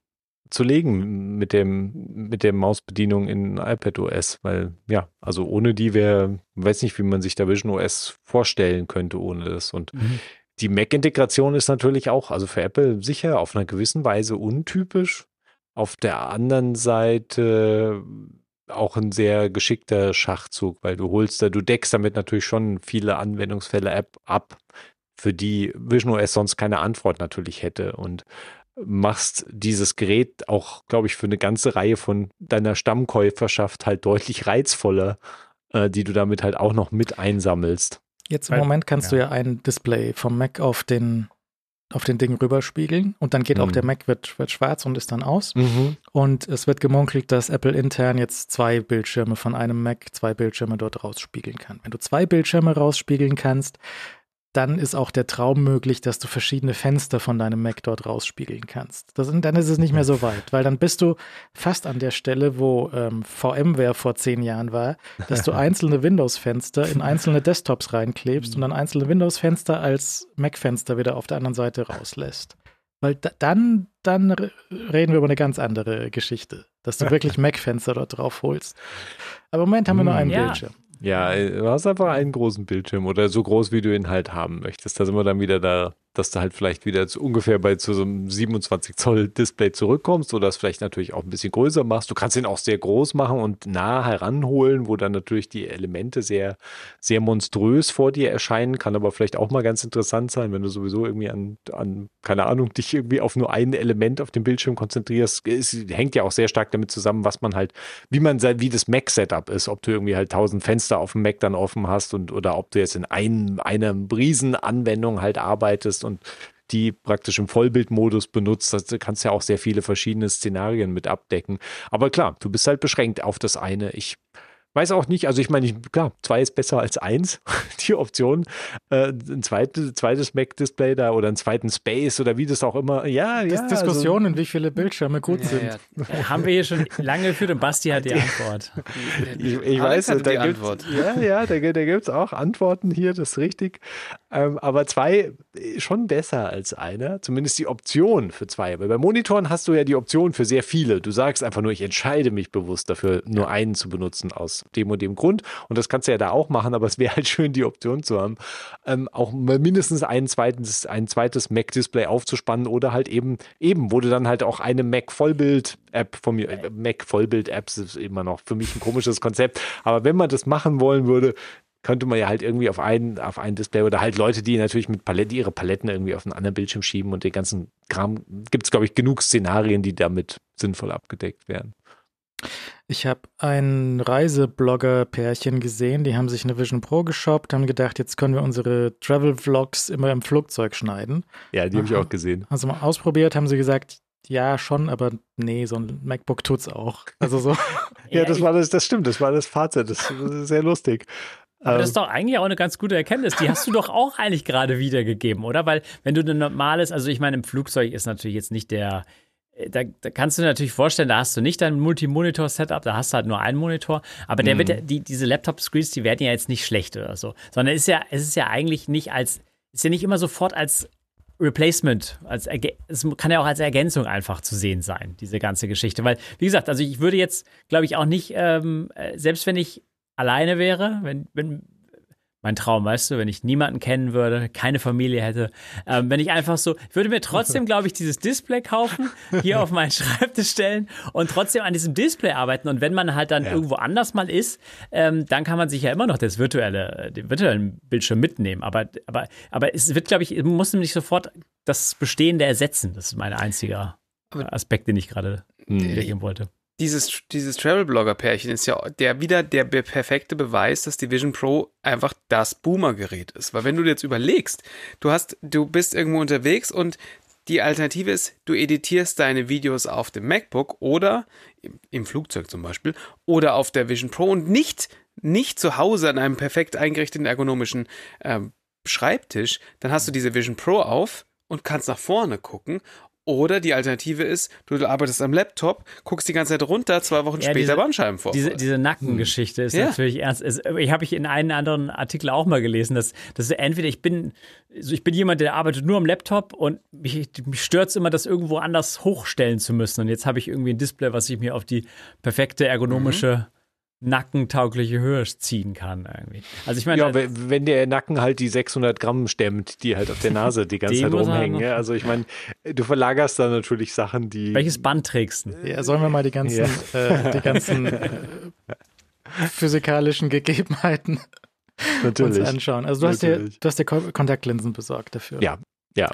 zu legen mit der Mausbedienung in iPadOS, weil also ohne die weiß nicht, wie man sich da Vision OS vorstellen könnte ohne das. Und die Mac-Integration ist natürlich auch, also für Apple sicher auf einer gewissen Weise untypisch. Auf der anderen Seite auch ein sehr geschickter Schachzug, weil du deckst damit natürlich schon viele Anwendungsfälle ab, für die Vision OS sonst keine Antwort natürlich hätte, und machst dieses Gerät auch, glaube ich, für eine ganze Reihe von deiner Stammkäuferschaft halt deutlich reizvoller, die du damit halt auch noch mit einsammelst. Jetzt im Moment kannst du ja ein Display vom Mac auf den Ding rüberspiegeln, und dann geht auch der Mac wird schwarz und ist dann aus. Und es wird gemunkelt, dass Apple intern jetzt 2 Bildschirme von einem Mac, 2 Bildschirme dort rausspiegeln kann. Wenn du 2 Bildschirme rausspiegeln kannst, dann ist auch der Traum möglich, dass du verschiedene Fenster von deinem Mac dort rausspiegeln kannst. Dann ist es nicht mehr so weit, weil dann bist du fast an der Stelle, wo VMware vor 10 Jahren war, dass du einzelne Windows-Fenster in einzelne Desktops reinklebst und dann einzelne Windows-Fenster als Mac-Fenster wieder auf der anderen Seite rauslässt. Weil dann reden wir über eine ganz andere Geschichte. dass du wirklich Mac-Fenster dort drauf holst. Aber im Moment haben wir nur einen Bildschirm. Ja, du hast einfach einen großen Bildschirm oder so groß, wie du ihn halt haben möchtest. Da sind wir dann wieder da, dass du halt vielleicht wieder ungefähr zu so einem 27-Zoll-Display zurückkommst oder es vielleicht natürlich auch ein bisschen größer machst. Du kannst ihn auch sehr groß machen und nah heranholen, wo dann natürlich die Elemente sehr, sehr monströs vor dir erscheinen. Kann aber vielleicht auch mal ganz interessant sein, wenn du sowieso irgendwie keine Ahnung, dich irgendwie auf nur ein Element auf dem Bildschirm konzentrierst. Es hängt ja auch sehr stark damit zusammen, was man halt, wie das Mac-Setup ist, ob du irgendwie halt 1000 Fenster auf dem Mac dann offen hast oder ob du jetzt in einer Riesenanwendung halt arbeitest und die praktisch im Vollbildmodus benutzt, da kannst du ja auch sehr viele verschiedene Szenarien mit abdecken. Aber klar, du bist halt beschränkt auf das eine. Ich weiß auch nicht, also ich meine, klar, 2 ist besser als 1, die Option. Ein zweites Mac-Display da oder einen zweiten Space oder wie das auch immer. Ja, das Diskussionen, also, wie viele Bildschirme gut sind. Ja. Haben wir hier schon lange geführt und Basti hat die Antwort. Ich weiß, da gibt es auch Antworten hier, das ist richtig. Aber 2 schon besser als einer, zumindest die Option für 2. Weil bei Monitoren hast du ja die Option für sehr viele. Du sagst einfach nur, ich entscheide mich bewusst dafür, nur einen zu benutzen aus dem und dem Grund. Und das kannst du ja da auch machen, aber es wäre halt schön, die Option zu haben, auch mal mindestens ein zweites Mac-Display aufzuspannen oder halt eben, wo du dann halt auch eine Mac-Vollbild-App von mir, Mac-Vollbild-Apps ist immer noch für mich ein komisches Konzept, aber wenn man das machen wollen würde, könnte man ja halt irgendwie auf ein Display oder halt Leute, die natürlich mit ihre Paletten irgendwie auf einen anderen Bildschirm schieben und den ganzen Kram, gibt es, glaube ich, genug Szenarien, die damit sinnvoll abgedeckt werden. Ich habe ein Reiseblogger-Pärchen gesehen, die haben sich eine Vision Pro geshoppt, haben gedacht, jetzt können wir unsere Travel-Vlogs immer im Flugzeug schneiden. Ja, die habe ich auch gesehen. Also mal ausprobiert, haben sie gesagt, ja, schon, aber nee, so ein MacBook tut's auch. Also so. Ja, das war das Fazit, das ist sehr lustig. Aber das ist doch eigentlich auch eine ganz gute Erkenntnis. Die hast du doch auch eigentlich gerade wiedergegeben, oder? Weil wenn du ein normales, also ich meine, im Flugzeug ist natürlich jetzt nicht der... Da kannst du dir natürlich vorstellen, da hast du nicht dein Multimonitor-Setup, da hast du halt nur einen Monitor, aber der wird ja, diese Laptop-Screens, die werden ja jetzt nicht schlecht oder so, sondern es ist ja eigentlich nicht immer sofort als Replacement, es kann ja auch als Ergänzung einfach zu sehen sein, diese ganze Geschichte, weil, wie gesagt, also ich würde jetzt, glaube ich, auch nicht, selbst wenn ich alleine wäre, wenn mein Traum, weißt du, wenn ich niemanden kennen würde, keine Familie hätte, wenn ich einfach so, ich würde mir trotzdem, glaube ich, dieses Display kaufen, hier auf meinen Schreibtisch stellen und trotzdem an diesem Display arbeiten. Und wenn man halt dann irgendwo anders mal ist, dann kann man sich ja immer noch den virtuellen Bildschirm mitnehmen. Aber es wird, glaube ich, man muss nämlich sofort das Bestehende ersetzen. Das ist mein einziger Aspekt, den ich gerade wiedergeben wollte. Dieses Travel-Blogger-Pärchen ist ja wieder der perfekte Beweis, dass die Vision Pro einfach das Boomer-Gerät ist. Weil wenn du dir jetzt überlegst, du bist irgendwo unterwegs und die Alternative ist, du editierst deine Videos auf dem MacBook oder im Flugzeug zum Beispiel oder auf der Vision Pro und nicht zu Hause an einem perfekt eingerichteten ergonomischen Schreibtisch, dann hast du diese Vision Pro auf und kannst nach vorne gucken. Oder die Alternative ist, du arbeitest am Laptop, guckst die ganze Zeit runter, 2 Wochen später Bandscheibenvorfall. Diese Nackengeschichte ist natürlich ernst. Ich habe in einem anderen Artikel auch mal gelesen, dass entweder ich bin jemand, der arbeitet nur am Laptop und mich stört es immer, das irgendwo anders hochstellen zu müssen. Und jetzt habe ich irgendwie ein Display, was ich mir auf die perfekte ergonomische nackentaugliche Höhe ziehen kann irgendwie. Also ich meine, ja, wenn der Nacken halt die 600 Gramm stemmt, die halt auf der Nase die ganze Zeit rumhängen. Ja, also ich meine, du verlagerst da natürlich Sachen, die... Welches Band trägst du? Ja, sollen wir mal die ganzen physikalischen Gegebenheiten uns anschauen. Also du hast dir Kontaktlinsen besorgt dafür. Ja.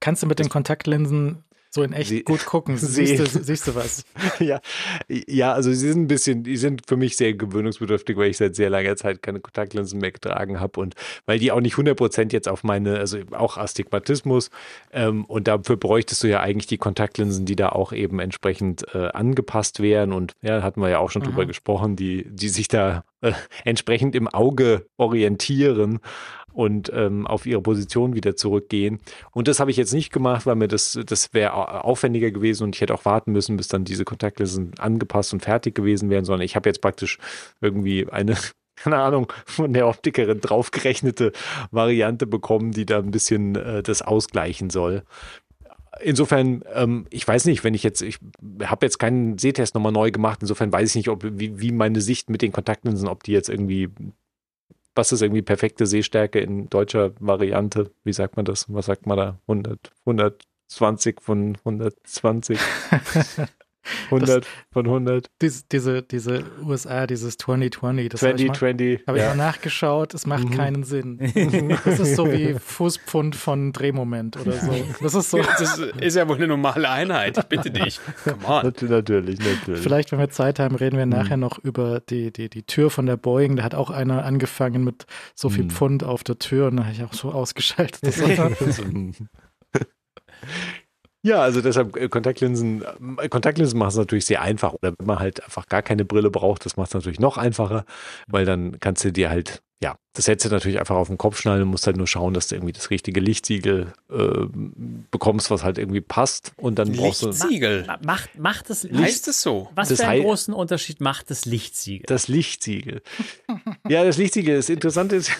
Kannst du mit den Kontaktlinsen so in echt gut gucken, siehst du was? Ja, also die sind für mich sehr gewöhnungsbedürftig, weil ich seit sehr langer Zeit keine Kontaktlinsen mehr getragen habe und weil die auch nicht 100% jetzt auf meine, also auch Astigmatismus und dafür bräuchtest du ja eigentlich die Kontaktlinsen, die da auch eben entsprechend angepasst wären und ja, hatten wir ja auch schon drüber gesprochen, die sich da entsprechend im Auge orientieren und auf ihre Position wieder zurückgehen. Und das habe ich jetzt nicht gemacht, weil mir das wäre aufwendiger gewesen und ich hätte auch warten müssen, bis dann diese Kontaktlinsen angepasst und fertig gewesen wären, sondern ich habe jetzt praktisch irgendwie eine, keine Ahnung, von der Optikerin draufgerechnete Variante bekommen, die da ein bisschen das ausgleichen soll. Insofern, ich weiß nicht, ich habe jetzt keinen Sehtest nochmal neu gemacht, insofern weiß ich nicht, wie meine Sicht mit den Kontaktlinsen, ob die jetzt irgendwie, was ist irgendwie perfekte Sehstärke in deutscher Variante? Wie sagt man das? Was sagt man da? 120 von 120? 100 von 100. Diese USA, dieses 2020. Das 2020. Habe ich mal nachgeschaut, es macht keinen Sinn. Das ist so wie Fußpfund von Drehmoment oder so. Das ist so. Das ist ja wohl eine normale Einheit, ich bitte dich. Come on. Natürlich. Vielleicht, wenn wir Zeit haben, reden wir nachher noch über die Tür von der Boeing. Da hat auch einer angefangen mit so viel Pfund auf der Tür und da habe ich auch so ausgeschaltet. Das Ja, also deshalb Kontaktlinsen machen es natürlich sehr einfach. Oder wenn man halt einfach gar keine Brille braucht, das macht es natürlich noch einfacher, weil dann kannst du dir halt, ja, das Headset natürlich einfach auf den Kopf schnallen und musst halt nur schauen, dass du irgendwie das richtige Lichtsiegel bekommst, was halt irgendwie passt. Und dann brauchst du Lichtsiegel? Macht das Licht? Heißt es so? Was für einen großen Unterschied macht das Lichtsiegel? Das Lichtsiegel. Ja, das Lichtsiegel ist interessant. Das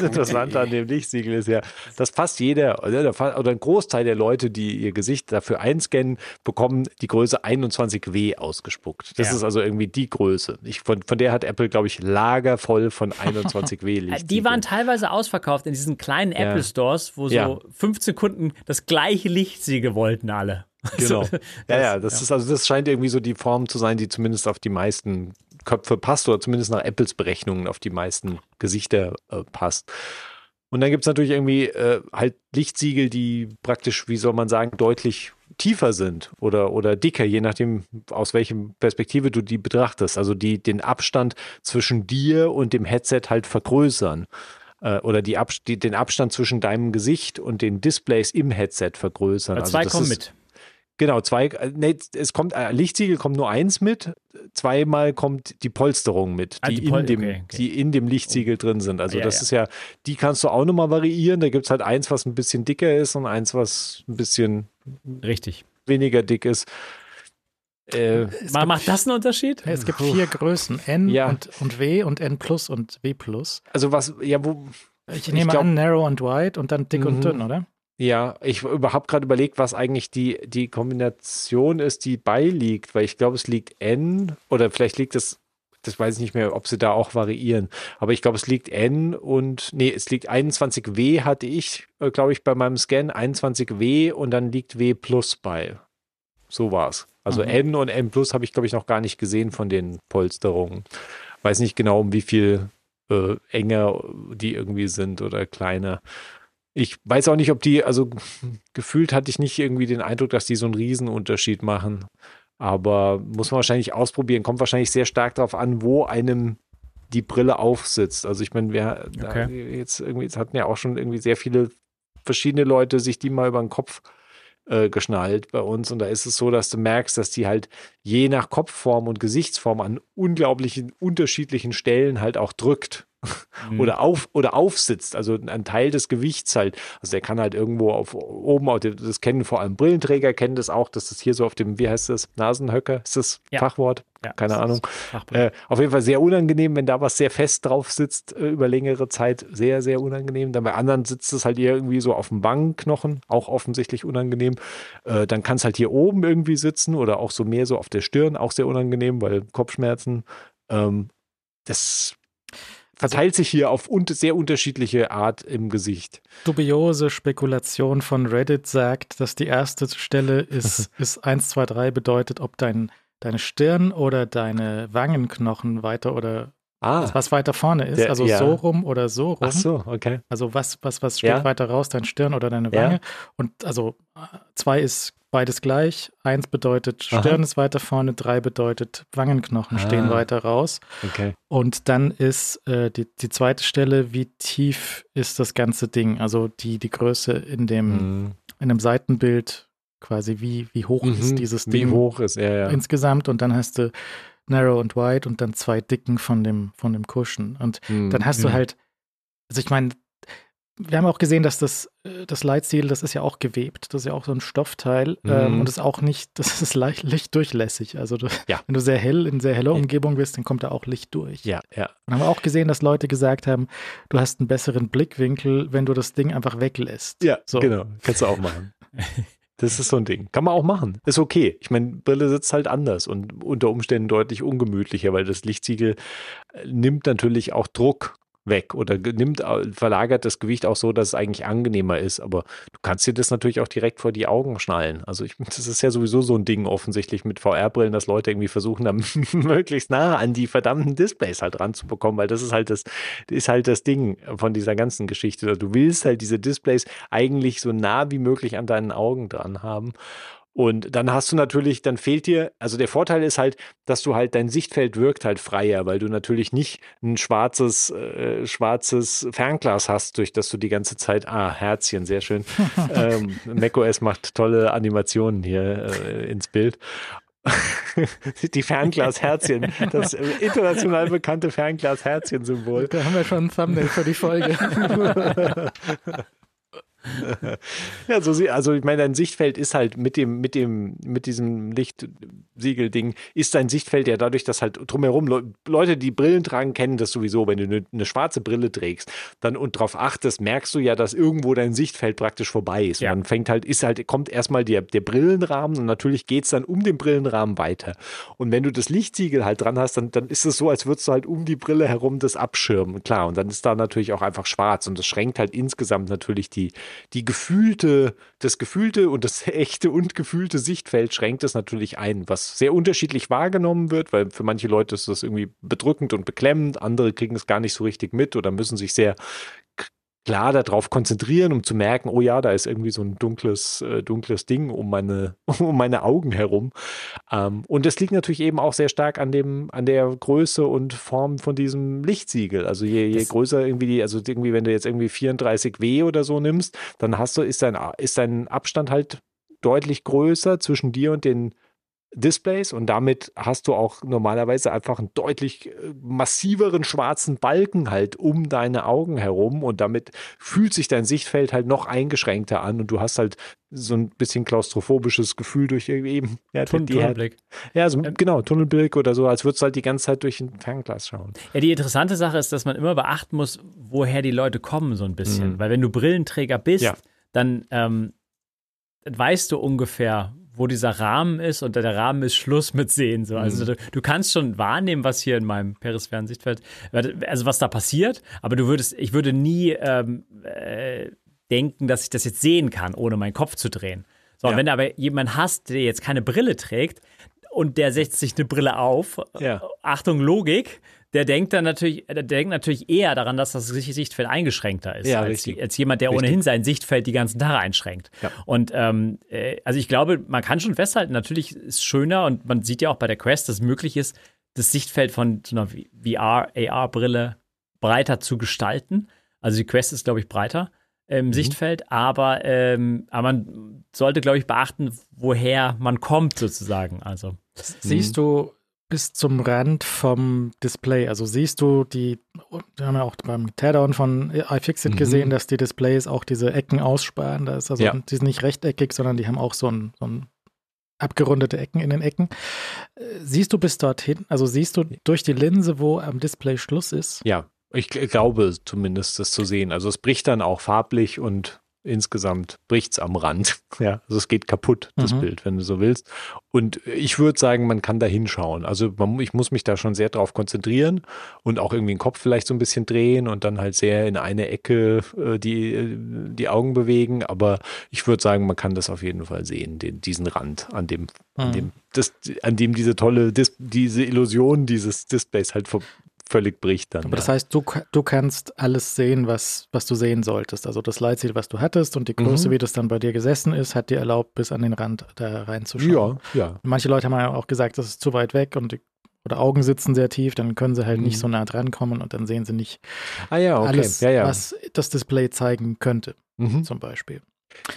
Interessante an dem Lichtsiegel ist ja, dass fast jeder oder ein Großteil der Leute, die ihr Gesicht dafür einscannen, bekommen die Größe 21W ausgespuckt. Das ist also irgendwie die Größe. Von der hat Apple, glaube ich, lagervoll von 21W Lichtsiegel. Die waren teilweise ausverkauft in diesen kleinen Apple Stores, wo so 15 Kunden das gleiche Lichtsiegel wollten alle. Genau. Das ist also, das scheint irgendwie so die Form zu sein, die zumindest auf die meisten Köpfe passt oder zumindest nach Apples Berechnungen auf die meisten Gesichter passt. Und dann gibt es natürlich irgendwie halt Lichtsiegel, die praktisch, wie soll man sagen, deutlich tiefer sind oder dicker, je nachdem, aus welcher Perspektive du die betrachtest. Also die den Abstand zwischen dir und dem Headset halt vergrößern. Oder den Abstand zwischen deinem Gesicht und den Displays im Headset vergrößern. Also zwei kommen mit. Genau, Lichtsiegel kommt nur eins mit, zweimal kommt die Polsterung mit, die in dem Lichtsiegel drin sind. Also das ist ja, die kannst du auch nochmal variieren. Da gibt es halt eins, was ein bisschen dicker ist und eins, was ein bisschen weniger dick ist. Macht das einen Unterschied? Es gibt vier Größen, N und W und N plus und W plus. Also was, ich nehme an, narrow und wide und dann dick und dünn, oder? Ja, ich habe gerade überlegt, was eigentlich die Kombination ist, die beiliegt, weil ich glaube, es liegt N oder vielleicht liegt es, das weiß ich nicht mehr, ob sie da auch variieren, aber ich glaube, es liegt N und, es liegt 21W hatte ich, glaube ich, bei meinem Scan, 21W und dann liegt W plus bei. So war's. Also N und N plus habe ich, glaube ich, noch gar nicht gesehen von den Polsterungen. Weiß nicht genau, um wie viel enger die irgendwie sind oder kleiner. Ich weiß auch nicht, ob die, also gefühlt hatte ich nicht irgendwie den Eindruck, dass die so einen Riesenunterschied machen. Aber muss man wahrscheinlich ausprobieren. Kommt wahrscheinlich sehr stark darauf an, wo einem die Brille aufsitzt. Also ich meine, jetzt hatten ja auch schon irgendwie sehr viele verschiedene Leute sich die mal über den Kopf geschnallt bei uns. Und da ist es so, dass du merkst, dass die halt je nach Kopfform und Gesichtsform an unglaublichen unterschiedlichen Stellen halt auch drückt. Oder aufsitzt, also ein Teil des Gewichts halt, also der kann halt irgendwo das kennen vor allem Brillenträger, kennen das auch, dass das hier so auf dem, wie heißt das, Nasenhöcker, ist das Fachwort? Ja, keine Ahnung. Auf jeden Fall sehr unangenehm, wenn da was sehr fest drauf sitzt, über längere Zeit sehr, sehr unangenehm. Dann bei anderen sitzt es halt irgendwie so auf dem Wangenknochen, auch offensichtlich unangenehm. Dann kann es halt hier oben irgendwie sitzen oder auch so mehr so auf der Stirn, auch sehr unangenehm, weil Kopfschmerzen. Das verteilt sich hier auf sehr unterschiedliche Art im Gesicht. Dubiose Spekulation von Reddit sagt, dass die erste Stelle ist 1, 2, 3 bedeutet, ob deine Stirn oder deine Wangenknochen weiter oder was weiter vorne ist. So rum oder so rum. Ach so, okay. Also was steht weiter raus, deine Stirn oder deine Wange. Ja. Und also 2 ist beides gleich. 1 bedeutet Stirn ist weiter vorne, 3 bedeutet Wangenknochen stehen weiter raus. Okay. Und dann ist die zweite Stelle, wie tief ist das ganze Ding? Also die Größe in dem Seitenbild quasi, wie hoch ist dieses Ding? Wie hoch ist insgesamt? Und dann hast du narrow und wide und dann 2 Dicken von dem Cushion. Und dann hast du halt, also ich meine, wir haben auch gesehen, dass das Lightsiegel, das ist ja auch gewebt, das ist ja auch so ein Stoffteil und ist auch nicht, das ist leicht lichtdurchlässig. Also wenn du in sehr heller Umgebung bist, dann kommt da auch Licht durch. Ja. Und haben wir auch gesehen, dass Leute gesagt haben, du hast einen besseren Blickwinkel, wenn du das Ding einfach weglässt. Ja, so. Genau. Kannst du auch machen. Das ist so ein Ding. Kann man auch machen. Ist okay. Ich meine, Brille sitzt halt anders und unter Umständen deutlich ungemütlicher, weil das Lichtsiegel nimmt natürlich auch Druck weg oder verlagert das Gewicht auch so, dass es eigentlich angenehmer ist. Aber du kannst dir das natürlich auch direkt vor die Augen schnallen. Also das ist ja sowieso so ein Ding offensichtlich mit VR-Brillen, dass Leute irgendwie versuchen, da möglichst nah an die verdammten Displays halt ranzubekommen, weil das ist halt das Ding von dieser ganzen Geschichte. Du willst halt diese Displays eigentlich so nah wie möglich an deinen Augen dran haben. Und dann hast du natürlich, dann fehlt dir, also der Vorteil ist halt, dass du halt, dein Sichtfeld wirkt halt freier, weil du natürlich nicht ein schwarzes Fernglas hast, durch das du die ganze Zeit, Herzchen, sehr schön, macOS macht tolle Animationen hier ins Bild. Die Fernglas-Herzchen, das international bekannte Fernglas-Herzchen-Symbol. Da haben wir schon ein Thumbnail für die Folge. Ja, also ich meine, dein Sichtfeld ist halt mit diesem Lichtsiegelding ist dein Sichtfeld ja dadurch, dass halt drumherum Leute, die Brillen tragen, kennen das sowieso. Wenn du eine schwarze Brille trägst dann und drauf achtest, merkst du ja, dass irgendwo dein Sichtfeld praktisch vorbei ist. Ja. Und dann kommt erstmal der Brillenrahmen und natürlich geht es dann um den Brillenrahmen weiter. Und wenn du das Lichtsiegel halt dran hast, dann ist es so, als würdest du halt um die Brille herum das abschirmen. Klar, und dann ist da natürlich auch einfach schwarz und das schränkt halt insgesamt natürlich das gefühlte und das echte und gefühlte Sichtfeld schränkt es natürlich ein, was sehr unterschiedlich wahrgenommen wird, weil für manche Leute ist das irgendwie bedrückend und beklemmend, andere kriegen es gar nicht so richtig mit oder müssen sich sehr klar darauf konzentrieren, um zu merken, oh ja, da ist irgendwie so ein dunkles Ding um meine Augen herum. Und das liegt natürlich eben auch sehr stark an der Größe und Form von diesem Lichtsiegel. Also je größer irgendwie, wenn du jetzt irgendwie 34W oder so nimmst, dann ist dein Abstand halt deutlich größer zwischen dir und den Displays und damit hast du auch normalerweise einfach einen deutlich massiveren schwarzen Balken halt um deine Augen herum und damit fühlt sich dein Sichtfeld halt noch eingeschränkter an und du hast halt so ein bisschen klaustrophobisches Gefühl durch eben Tunnelblick. Ja, so, genau, Tunnelblick oder so, als würdest du halt die ganze Zeit durch ein Fernglas schauen. Ja, die interessante Sache ist, dass man immer beachten muss, woher die Leute kommen so ein bisschen, weil wenn du Brillenträger bist, dann weißt du ungefähr, wo dieser Rahmen ist und der Rahmen ist Schluss mit Sehen. So. Also du kannst schon wahrnehmen, was hier in meinem peripheren Sichtfeld, also was da passiert, aber ich würde nie denken, dass ich das jetzt sehen kann, ohne meinen Kopf zu drehen. So, und wenn du aber jemanden hast, der jetzt keine Brille trägt und der setzt sich eine Brille auf, Achtung Logik, der denkt natürlich eher daran, dass das Sichtfeld eingeschränkter ist, als jemand, der ohnehin sein Sichtfeld die ganzen Tage einschränkt. Ja. Und also ich glaube, man kann schon festhalten, natürlich ist es schöner und man sieht ja auch bei der Quest, dass es möglich ist, das Sichtfeld von so einer VR-AR-Brille breiter zu gestalten. Also die Quest ist, glaube ich, breiter im Sichtfeld, aber man sollte, glaube ich, beachten, woher man kommt sozusagen. Also siehst du bis zum Rand vom Display. Also siehst du wir haben ja auch beim Teardown von iFixit gesehen, dass die Displays auch diese Ecken aussparen. Da ist also, die sind nicht rechteckig, sondern die haben auch so ein abgerundete Ecken in den Ecken. Siehst du bis dorthin, also siehst du durch die Linse, wo am Display Schluss ist? Ja, ich glaube zumindest, das zu sehen. Also es bricht dann auch farblich und insgesamt bricht es am Rand. Ja, also es geht kaputt, das Bild, wenn du so willst. Und ich würde sagen, man kann da hinschauen. Also ich muss mich da schon sehr drauf konzentrieren und auch irgendwie den Kopf vielleicht so ein bisschen drehen und dann halt sehr in eine Ecke die Augen bewegen. Aber ich würde sagen, man kann das auf jeden Fall sehen, diesen Rand, an dem diese Illusion dieses Displays halt völlig bricht dann. Aber das heißt, du kannst alles sehen, was du sehen solltest. Also das Leitsiegel, was du hattest und die Größe, wie das dann bei dir gesessen ist, hat dir erlaubt, bis an den Rand da reinzuschauen. Ja. Manche Leute haben ja auch gesagt, das ist zu weit weg oder Augen sitzen sehr tief, dann können sie halt nicht so nah dran kommen und dann sehen sie nicht alles, was das Display zeigen könnte, zum Beispiel.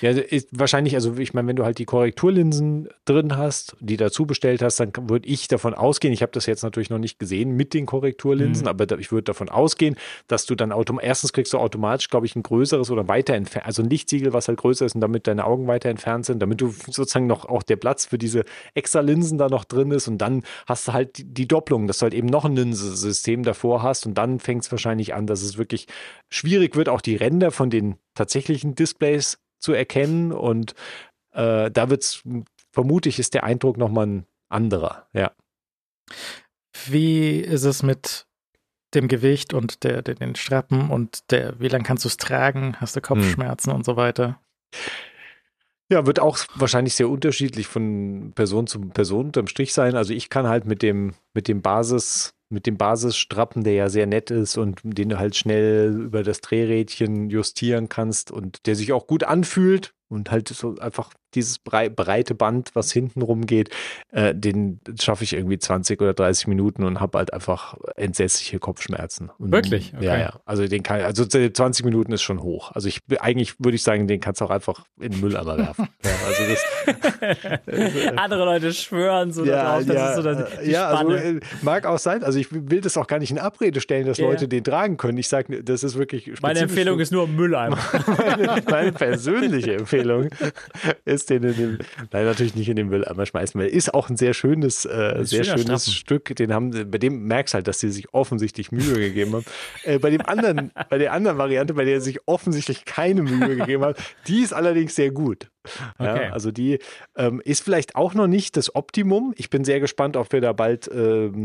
Ja, wahrscheinlich, also ich meine, wenn du halt die Korrekturlinsen drin hast, die dazu bestellt hast, dann würde ich davon ausgehen, ich habe das jetzt natürlich noch nicht gesehen mit den Korrekturlinsen, aber ich würde davon ausgehen, dass du dann erstens kriegst du automatisch, glaube ich, ein größeres oder weiter entfernt, also ein Lichtsiegel, was halt größer ist und damit deine Augen weiter entfernt sind, damit du sozusagen noch auch der Platz für diese extra Linsen da noch drin ist und dann hast du halt die Doppelung, dass du halt eben noch ein Linsensystem davor hast und dann fängt es wahrscheinlich an, dass es wirklich schwierig wird, auch die Ränder von den tatsächlichen Displays zu erkennen und da wird's, vermute ich, ist der Eindruck nochmal ein anderer, ja. Wie ist es mit dem Gewicht und den Strappen und wie lange kannst du es tragen? Hast du Kopfschmerzen und so weiter? Ja, wird auch wahrscheinlich sehr unterschiedlich von Person zu Person unterm Strich sein. Also ich kann halt mit dem Basisstrappen, der ja sehr nett ist und den du halt schnell über das Drehrädchen justieren kannst und der sich auch gut anfühlt und halt so einfach dieses breite Band, was hinten rumgeht, den schaffe ich irgendwie 20 oder 30 Minuten und habe halt einfach entsetzliche Kopfschmerzen. Und wirklich? Okay. Ja, ja. Also, 20 Minuten ist schon hoch. Also eigentlich würde ich sagen, den kannst du auch einfach in den Mülleimer werfen. Ja, also andere Leute schwören so darauf, dass es so die Spanne. Also, mag auch sein. Also ich will das auch gar nicht in Abrede stellen, dass Leute den tragen können. Ich sage, das ist wirklich spezifisch. Meine Empfehlung ist nur Mülleimer. meine persönliche Empfehlung ist den nein, natürlich nicht in den Mülleimer schmeißen, weil ist auch ein sehr schönes Stück, bei dem merkst du halt, dass die sich offensichtlich Mühe gegeben haben. Bei der anderen Variante, bei der sie sich offensichtlich keine Mühe gegeben haben, die ist allerdings sehr gut. Okay. Ja, also die ist vielleicht auch noch nicht das Optimum. Ich bin sehr gespannt, ob wir da bald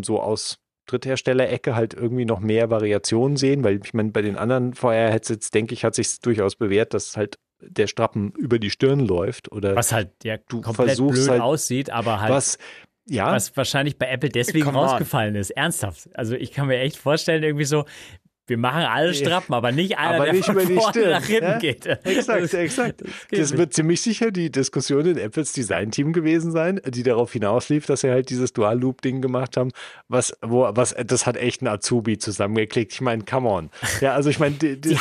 so aus Dritthersteller-Ecke halt irgendwie noch mehr Variationen sehen, weil ich meine, bei den anderen VR-Headsets, denke ich, hat sich durchaus bewährt, dass halt der Strappen über die Stirn läuft oder was halt ja du komplett blöd halt aussieht, aber halt was wahrscheinlich bei Apple deswegen rausgefallen ist. Ernsthaft. Also ich kann mir echt vorstellen, irgendwie so, wir machen alle Strappen, aber nicht einer, aber der nicht von über die vorne Stirn, nach hinten geht. Exakt. Das wird ziemlich sicher die Diskussion in Apples Design-Team gewesen sein, die darauf hinauslief, dass sie halt dieses Dual-Loop-Ding gemacht haben, das hat echt ein Azubi zusammengeklickt. Ich meine, come on. Ja, also ich meine, sie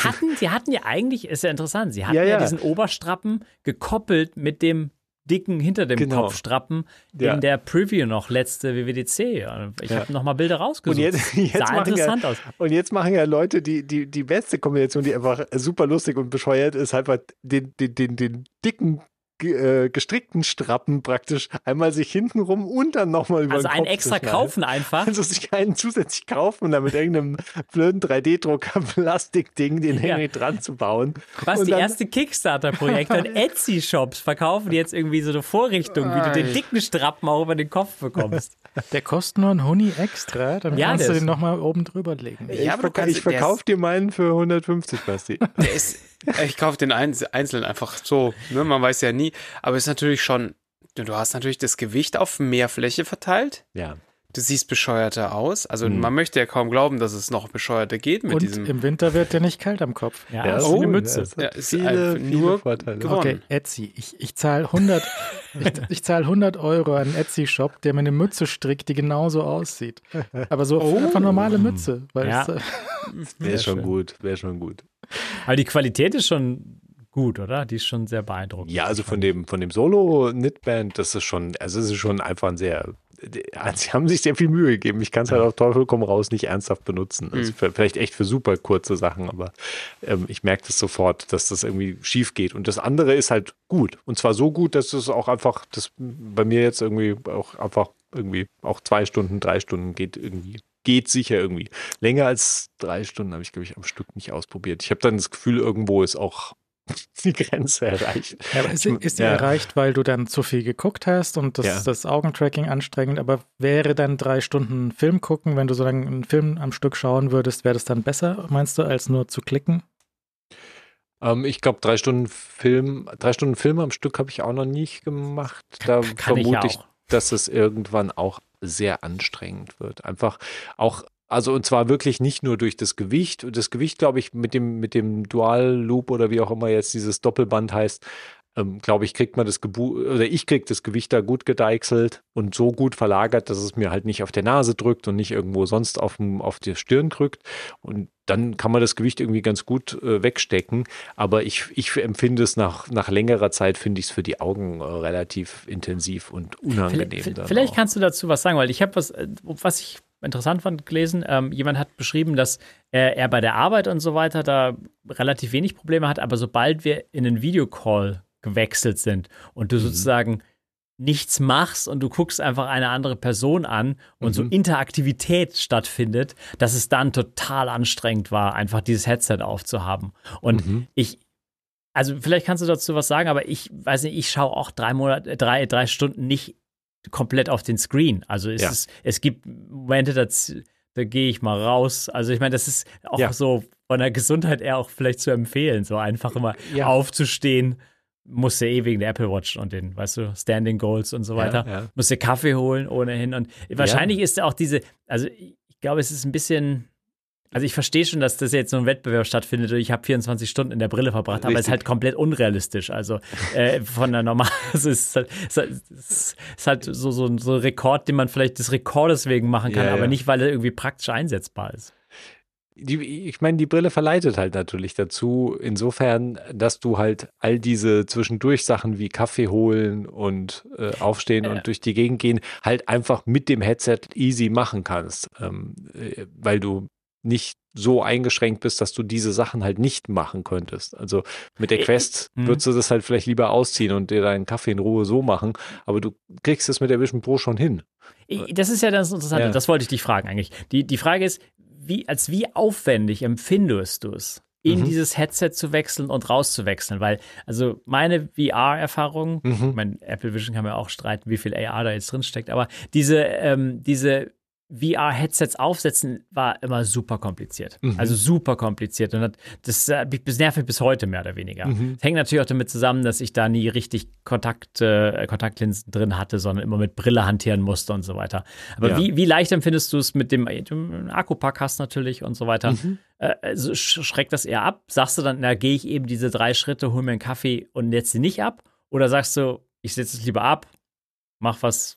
hatten ja eigentlich, ist ja interessant, sie hatten ja diesen Oberstrappen gekoppelt mit dem dicken hinter dem Kopfstrappen in der Preview noch letzte WWDC. Ich habe nochmal Bilder rausgesucht. Und jetzt sah interessant aus. Und jetzt machen ja Leute die beste Kombination, die einfach super lustig und bescheuert ist, einfach den dicken gestrickten Strappen praktisch einmal sich hintenrum und dann nochmal über den Kopf. Also einen extra kaufen einfach. Also sich einen zusätzlich kaufen und dann mit irgendeinem blöden 3D-Drucker Plastikding den Henry dran zu bauen. Was die erste Kickstarter-Projekte an Etsy-Shops verkaufen jetzt irgendwie so eine Vorrichtung, wie du den dicken Strappen auch über den Kopf bekommst. Der kostet nur einen Huni extra, dann kannst du den nochmal oben drüber legen. Ja, ich verkaufe dir meinen für 150, Basti. Der ist... Ich kaufe den einzeln einfach so, ne? Man weiß ja nie, aber es ist natürlich schon, du hast natürlich das Gewicht auf mehr Fläche verteilt. Ja. Du siehst bescheuerter aus. Also man möchte ja kaum glauben, dass es noch bescheuerter geht mit diesem. Und im Winter wird der nicht kalt am Kopf. Ja, das ist eine Mütze. Ja, es ist viele Vorteile. Gewonnen. Okay, Etsy. Ich zahle 100, ich zahle 100 Euro an einen Etsy-Shop, der mir eine Mütze strickt, die genauso aussieht. Aber so einfach normale Mütze. Wäre schon gut. Aber die Qualität ist schon gut, oder? Die ist schon sehr beeindruckend. Ja, also von dem Solo-Knitband, das ist schon einfach ein sehr. Sie haben sich sehr viel Mühe gegeben. Ich kann es halt auf Teufel komm raus nicht ernsthaft benutzen. Also vielleicht echt für super kurze Sachen, aber ich merke das sofort, dass das irgendwie schief geht. Und das andere ist halt gut. Und zwar so gut, dass es auch einfach, das bei mir jetzt irgendwie auch einfach irgendwie auch 2 Stunden, 3 Stunden geht irgendwie. Geht sicher irgendwie. Länger als 3 Stunden habe ich, glaube ich, am Stück nicht ausprobiert. Ich habe dann das Gefühl, irgendwo ist auch die Grenze erreicht. Ja, aber ist die erreicht, weil du dann zu viel geguckt hast und das Augentracking anstrengend, aber wäre dann 3 Stunden Film gucken, wenn du so lange einen Film am Stück schauen würdest, wäre das dann besser, meinst du, als nur zu klicken? Ich glaube, 3 Stunden Film am Stück habe ich auch noch nicht gemacht. Da vermute ich, dass es irgendwann auch sehr anstrengend wird. Einfach auch, also und zwar wirklich nicht nur durch das Gewicht. Und das Gewicht, glaube ich, mit dem Dual-Loop oder wie auch immer jetzt dieses Doppelband heißt, glaube ich, kriegt man das ich kriege das Gewicht da gut gedeichselt und so gut verlagert, dass es mir halt nicht auf der Nase drückt und nicht irgendwo sonst auf die Stirn drückt. Und dann kann man das Gewicht irgendwie ganz gut wegstecken. Aber ich empfinde es nach längerer Zeit, finde ich es für die Augen relativ intensiv und unangenehm. Vielleicht kannst du dazu was sagen, weil ich habe was ich interessant fand, gelesen. Jemand hat beschrieben, dass er bei der Arbeit und so weiter da relativ wenig Probleme hat, aber sobald wir in einen Videocall gewechselt sind und du sozusagen nichts machst und du guckst einfach eine andere Person an und so Interaktivität stattfindet, dass es dann total anstrengend war, einfach dieses Headset aufzuhaben. Und ich Also vielleicht kannst du dazu was sagen, aber ich weiß nicht, ich schaue auch drei Stunden nicht komplett auf den Screen. Also es gibt Momente, da gehe ich mal raus. Also ich meine, das ist auch so von der Gesundheit eher auch vielleicht zu empfehlen, so einfach immer aufzustehen. Musst ja eh wegen der Apple Watch und den, weißt du, Standing Goals und so weiter, musst dir Kaffee holen ohnehin. Und wahrscheinlich ist auch diese, also ich glaube, es ist ein bisschen, also ich verstehe schon, dass das jetzt so ein Wettbewerb stattfindet und ich habe 24 Stunden in der Brille verbracht, aber es ist halt komplett unrealistisch. Also von der normalen, also es ist halt so ein Rekord, den man vielleicht des Rekordes wegen machen kann, aber nicht, weil er irgendwie praktisch einsetzbar ist. Ich meine, die Brille verleitet halt natürlich dazu, insofern, dass du halt all diese zwischendurch Sachen wie Kaffee holen und aufstehen und durch die Gegend gehen, halt einfach mit dem Headset easy machen kannst, weil du nicht so eingeschränkt bist, dass du diese Sachen halt nicht machen könntest. Also mit der Quest würdest du das halt vielleicht lieber ausziehen und dir deinen Kaffee in Ruhe so machen, aber du kriegst es mit der Vision Pro schon hin. Das ist ja das Interessante, das wollte ich dich fragen eigentlich. Die Frage ist, wie aufwendig empfindest du es, in dieses Headset zu wechseln und rauszuwechseln? Weil, also meine VR-Erfahrung, ich meine, Apple Vision kann man ja auch streiten, wie viel AR da jetzt drin steckt, aber diese VR-Headsets aufsetzen war immer super kompliziert. Also super kompliziert. Und das nervt mich bis heute mehr oder weniger. Das hängt natürlich auch damit zusammen, dass ich da nie richtig Kontaktlinsen drin hatte, sondern immer mit Brille hantieren musste und so weiter. Aber wie leicht empfindest du es mit dem Akkupack hast natürlich und so weiter? Also schreckt das eher ab? Sagst du dann, na, gehe ich eben diese 3 Schritte, hol mir einen Kaffee und jetzt sie nicht ab? Oder sagst du, ich setze es lieber ab, mach was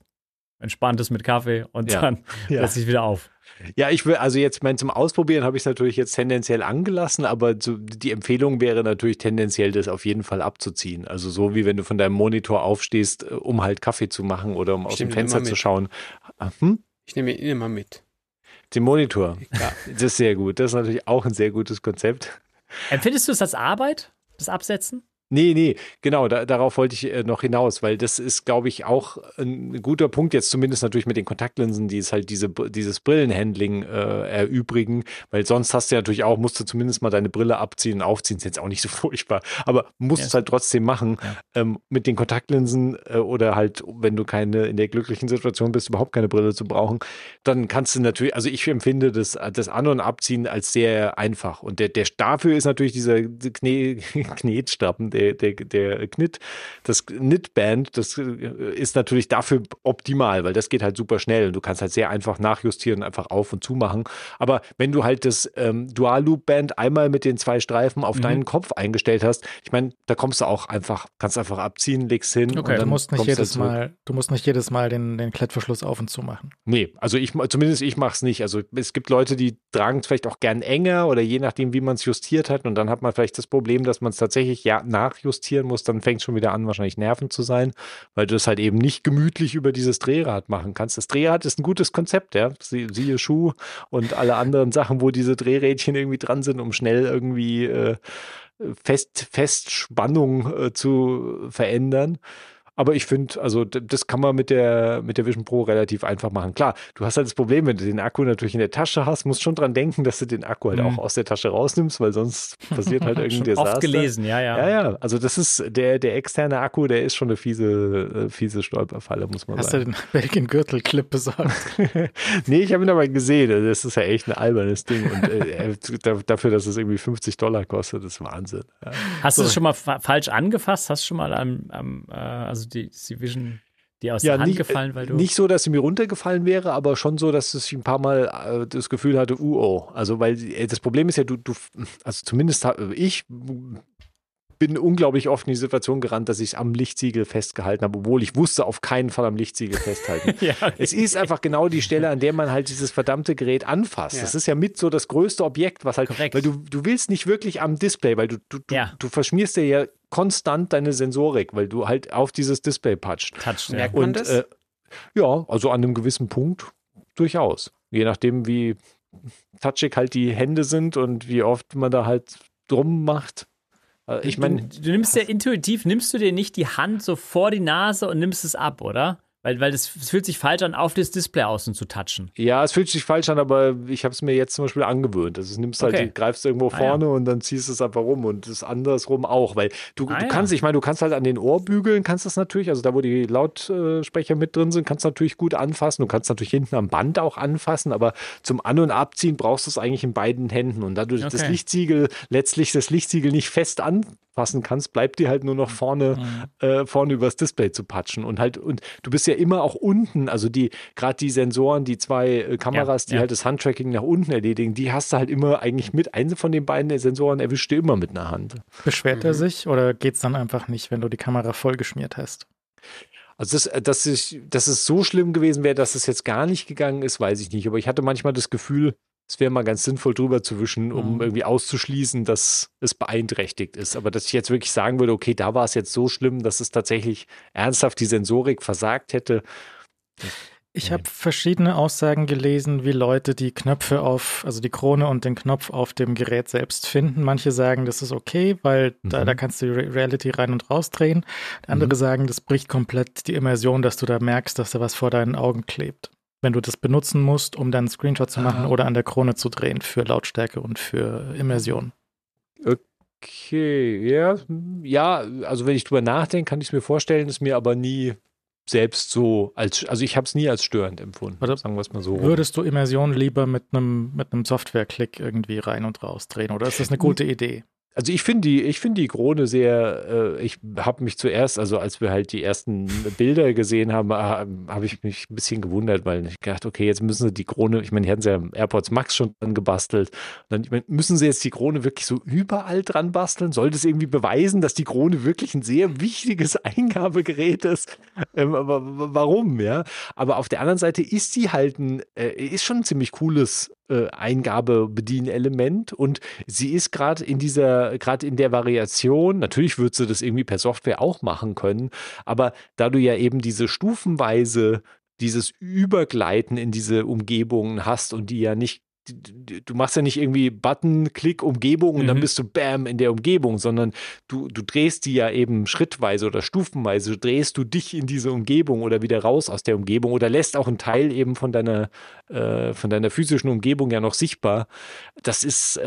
Entspanntes mit Kaffee und dann lasse ich wieder auf. Ja, ich will, also jetzt zum Ausprobieren habe ich es natürlich jetzt tendenziell angelassen, aber die Empfehlung wäre natürlich tendenziell, das auf jeden Fall abzuziehen. Also so wie wenn du von deinem Monitor aufstehst, um halt Kaffee zu machen oder um aus dem Fenster zu schauen. Ich nehme ihn immer mit. Den Monitor. Ja. Das ist sehr gut. Das ist natürlich auch ein sehr gutes Konzept. Empfindest du es als Arbeit, das Absetzen? Nee, genau, darauf wollte ich noch hinaus, weil das ist, glaube ich, auch ein guter Punkt, jetzt zumindest natürlich mit den Kontaktlinsen, die es halt dieses Brillenhandling erübrigen, weil sonst hast du ja natürlich auch, musst du zumindest mal deine Brille abziehen und aufziehen, ist jetzt auch nicht so furchtbar, aber musst es halt trotzdem machen. Mit den Kontaktlinsen oder halt, wenn du in der glücklichen Situation bist, überhaupt keine Brille zu brauchen, dann kannst du natürlich, also ich empfinde das An- und Abziehen als sehr einfach und dafür ist natürlich dieser Knetstappen, der Knit, das Knitband, das ist natürlich dafür optimal, weil das geht halt super schnell und du kannst halt sehr einfach nachjustieren, einfach auf- und zumachen. Aber wenn du halt das Dual-Loop-Band einmal mit den 2 Streifen auf deinen Kopf eingestellt hast, ich meine, da kommst du auch einfach, kannst einfach abziehen, legst hin. Okay, und dann du musst nicht jedes Mal den Klettverschluss auf und zu machen. Nee, also zumindest ich mache es nicht. Also es gibt Leute, die tragen es vielleicht auch gern enger oder je nachdem, wie man es justiert hat und dann hat man vielleicht das Problem, dass man es tatsächlich nachjustieren muss, dann fängt es schon wieder an, wahrscheinlich nervend zu sein, weil du es halt eben nicht gemütlich über dieses Drehrad machen kannst. Das Drehrad ist ein gutes Konzept, ja. Siehe Schuh und alle anderen Sachen, wo diese Drehrädchen irgendwie dran sind, um schnell irgendwie Festspannung zu verändern. Aber ich finde, also das kann man mit der Vision Pro relativ einfach machen. Klar, du hast halt das Problem, wenn du den Akku natürlich in der Tasche hast, musst schon dran denken, dass du den Akku halt auch aus der Tasche rausnimmst, weil sonst passiert halt irgendein Desaster. Oft gelesen, ja. Also das ist der externe Akku, der ist schon eine fiese Stolperfalle, muss man sagen. Hast du den Belgien-Gürtel-Clip besorgt? Nee, ich habe ihn aber gesehen. Also das ist ja echt ein albernes Ding. Und dafür, dass es irgendwie $50 kostet, das ist Wahnsinn. Ja. Hast du es schon mal falsch angefasst? Hast du schon mal also die Vision, die aus der Hand gefallen, weil du... Nicht so, dass sie mir runtergefallen wäre, aber schon so, dass ich ein paar Mal das Gefühl hatte, Also, weil das Problem ist ja, also zumindest ich bin unglaublich oft in die Situation gerannt, dass ich es am Lichtsiegel festgehalten habe, obwohl ich wusste, auf keinen Fall am Lichtsiegel festhalten. Es ist einfach genau die Stelle, an der man halt dieses verdammte Gerät anfasst. Ja. Das ist ja mit so das größte Objekt, was halt... Korrekt. Weil du willst nicht wirklich am Display, weil du verschmierst dir ja konstant deine Sensorik, weil du halt auf dieses Display touchst. Merkt man das? Ja, also an einem gewissen Punkt durchaus. Je nachdem, wie touchig halt die Hände sind und wie oft man da halt drum macht. Ich meine, du nimmst dir nicht die Hand so vor die Nase und nimmst es ab, oder? Weil es fühlt sich falsch an, auf das Display außen zu touchen. Ja, es fühlt sich falsch an, aber ich habe es mir jetzt zum Beispiel angewöhnt. Also nimmst okay. halt, greifst irgendwo vorne und dann ziehst es einfach rum und das andersrum auch. Weil du kannst, ich meine, du kannst halt an den Ohrbügeln, kannst das natürlich, also da, wo die Lautsprecher mit drin sind, kannst du natürlich gut anfassen. Du kannst natürlich hinten am Band auch anfassen, aber zum An- und Abziehen brauchst du es eigentlich in beiden Händen. Und dadurch das Lichtsiegel, letztlich das Lichtsiegel nicht fest anfassen kannst, bleibt dir halt nur noch vorne übers Display zu patschen. Und du bist ja immer auch unten, also gerade die Sensoren, die zwei Kameras, die halt das Handtracking nach unten erledigen, die hast du halt immer eigentlich mit, eine von den beiden Sensoren erwischt du immer mit einer Hand. Beschwert er sich oder geht's dann einfach nicht, wenn du die Kamera vollgeschmiert hast? Also dass es so schlimm gewesen wäre, dass es jetzt gar nicht gegangen ist, weiß ich nicht. Aber ich hatte manchmal das Gefühl, es wäre mal ganz sinnvoll drüber zu wischen, um irgendwie auszuschließen, dass es beeinträchtigt ist. Aber dass ich jetzt wirklich sagen würde, okay, da war es jetzt so schlimm, dass es tatsächlich ernsthaft die Sensorik versagt hätte. Ich habe verschiedene Aussagen gelesen, wie Leute die Knöpfe also die Krone und den Knopf auf dem Gerät selbst finden. Manche sagen, das ist okay, weil da kannst du die Reality rein und raus drehen. Andere sagen, das bricht komplett die Immersion, dass du da merkst, dass da was vor deinen Augen klebt, wenn du das benutzen musst, um dann einen Screenshot zu machen oder an der Krone zu drehen für Lautstärke und für Immersion. Okay, ja, also wenn ich drüber nachdenke, kann ich es mir vorstellen, ist mir aber nie selbst so, also ich habe es nie als störend empfunden, also, sagen wir es mal so. Würdest du Immersion lieber mit einem Software-Klick irgendwie rein und raus drehen, oder ist das eine gute Idee? Also ich finde die Krone sehr, ich habe mich zuerst, also als wir halt die ersten Bilder gesehen haben, habe ich mich ein bisschen gewundert, weil ich gedacht, okay, jetzt müssen sie die Krone, ich meine, die hatten sie ja im AirPods Max schon dran gebastelt. Dann, ich meine, müssen sie jetzt die Krone wirklich so überall dran basteln? Soll das irgendwie beweisen, dass die Krone wirklich ein sehr wichtiges Eingabegerät ist? Aber warum, ja? Aber auf der anderen Seite ist sie halt ist schon ein ziemlich cooles Eingabedienelement und sie ist gerade in der Variation, natürlich würdest du das irgendwie per Software auch machen können, aber da du ja eben diese stufenweise, dieses Übergleiten in diese Umgebungen hast und die ja nicht, du machst ja nicht irgendwie Button, Klick, Umgebung und dann bist du bam in der Umgebung, sondern du drehst die ja eben schrittweise oder stufenweise, drehst du dich in diese Umgebung oder wieder raus aus der Umgebung oder lässt auch einen Teil eben von deiner physischen Umgebung ja noch sichtbar. Das ist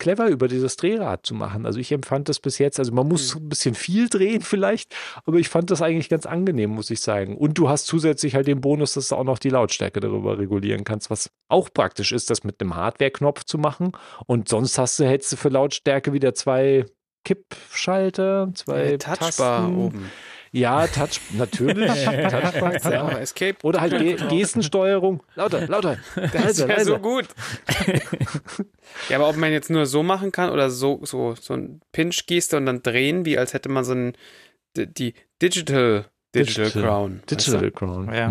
clever, über dieses Drehrad zu machen. Also ich empfand das bis jetzt, also man muss ein bisschen viel drehen vielleicht, aber ich fand das eigentlich ganz angenehm, muss ich sagen. Und du hast zusätzlich halt den Bonus, dass du auch noch die Lautstärke darüber regulieren kannst, was auch praktisch ist, das mit einem Hardware-Knopf zu machen. Und sonst hättest du für Lautstärke wieder zwei Kippschalter, zwei Touchbar oben. Ja, Touch, natürlich. Touchbar, klar. Escape. Oder halt Gestensteuerung. Lauter. Das ist ja leiser. So gut. Ja, aber ob man jetzt nur so machen kann oder so ein Pinch-Geste und dann drehen, wie als hätte man so die Digital Crown. Digital Crown. Ja.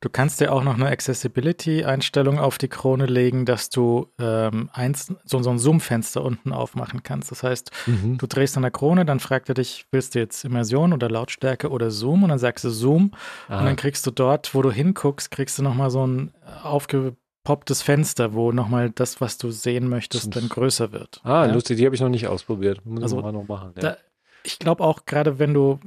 Du kannst ja auch noch eine Accessibility-Einstellung auf die Krone legen, dass du so ein Zoom-Fenster unten aufmachen kannst. Das heißt, du drehst an der Krone, dann fragt er dich, willst du jetzt Immersion oder Lautstärke oder Zoom? Und dann sagst du Zoom. Aha. Und dann kriegst du dort, wo du hinguckst, kriegst du nochmal so ein aufgepopptes Fenster, wo nochmal das, was du sehen möchtest, dann größer wird. Lustig, die habe ich noch nicht ausprobiert. Muss ich mal noch machen. Ja. Ich glaube auch, gerade wenn du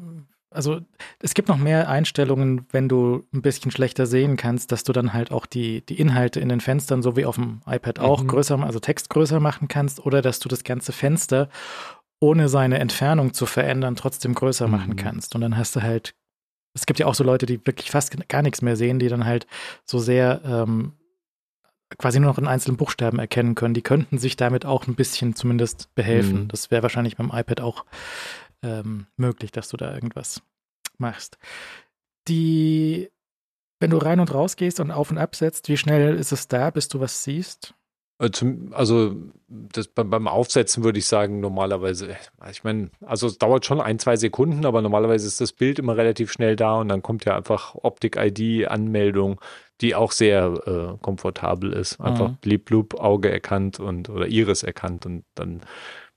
Also es gibt noch mehr Einstellungen, wenn du ein bisschen schlechter sehen kannst, dass du dann halt auch die Inhalte in den Fenstern, so wie auf dem iPad auch, größer, also Text größer machen kannst oder dass du das ganze Fenster, ohne seine Entfernung zu verändern, trotzdem größer machen kannst. Und dann hast du halt, es gibt ja auch so Leute, die wirklich fast gar nichts mehr sehen, die dann halt so sehr quasi nur noch in einzelnen Buchstaben erkennen können. Die könnten sich damit auch ein bisschen zumindest behelfen. Das wäre wahrscheinlich beim iPad auch möglich, dass du da irgendwas machst. Wenn du rein und raus gehst und auf und ab setzt, wie schnell ist es da, bis du was siehst? Also das beim Aufsetzen würde ich sagen, normalerweise, ich meine, also es dauert schon 1-2 Sekunden, aber normalerweise ist das Bild immer relativ schnell da und dann kommt ja einfach Optik-ID-Anmeldung, die auch sehr komfortabel ist. Einfach blip-blub, Auge erkannt oder Iris erkannt und dann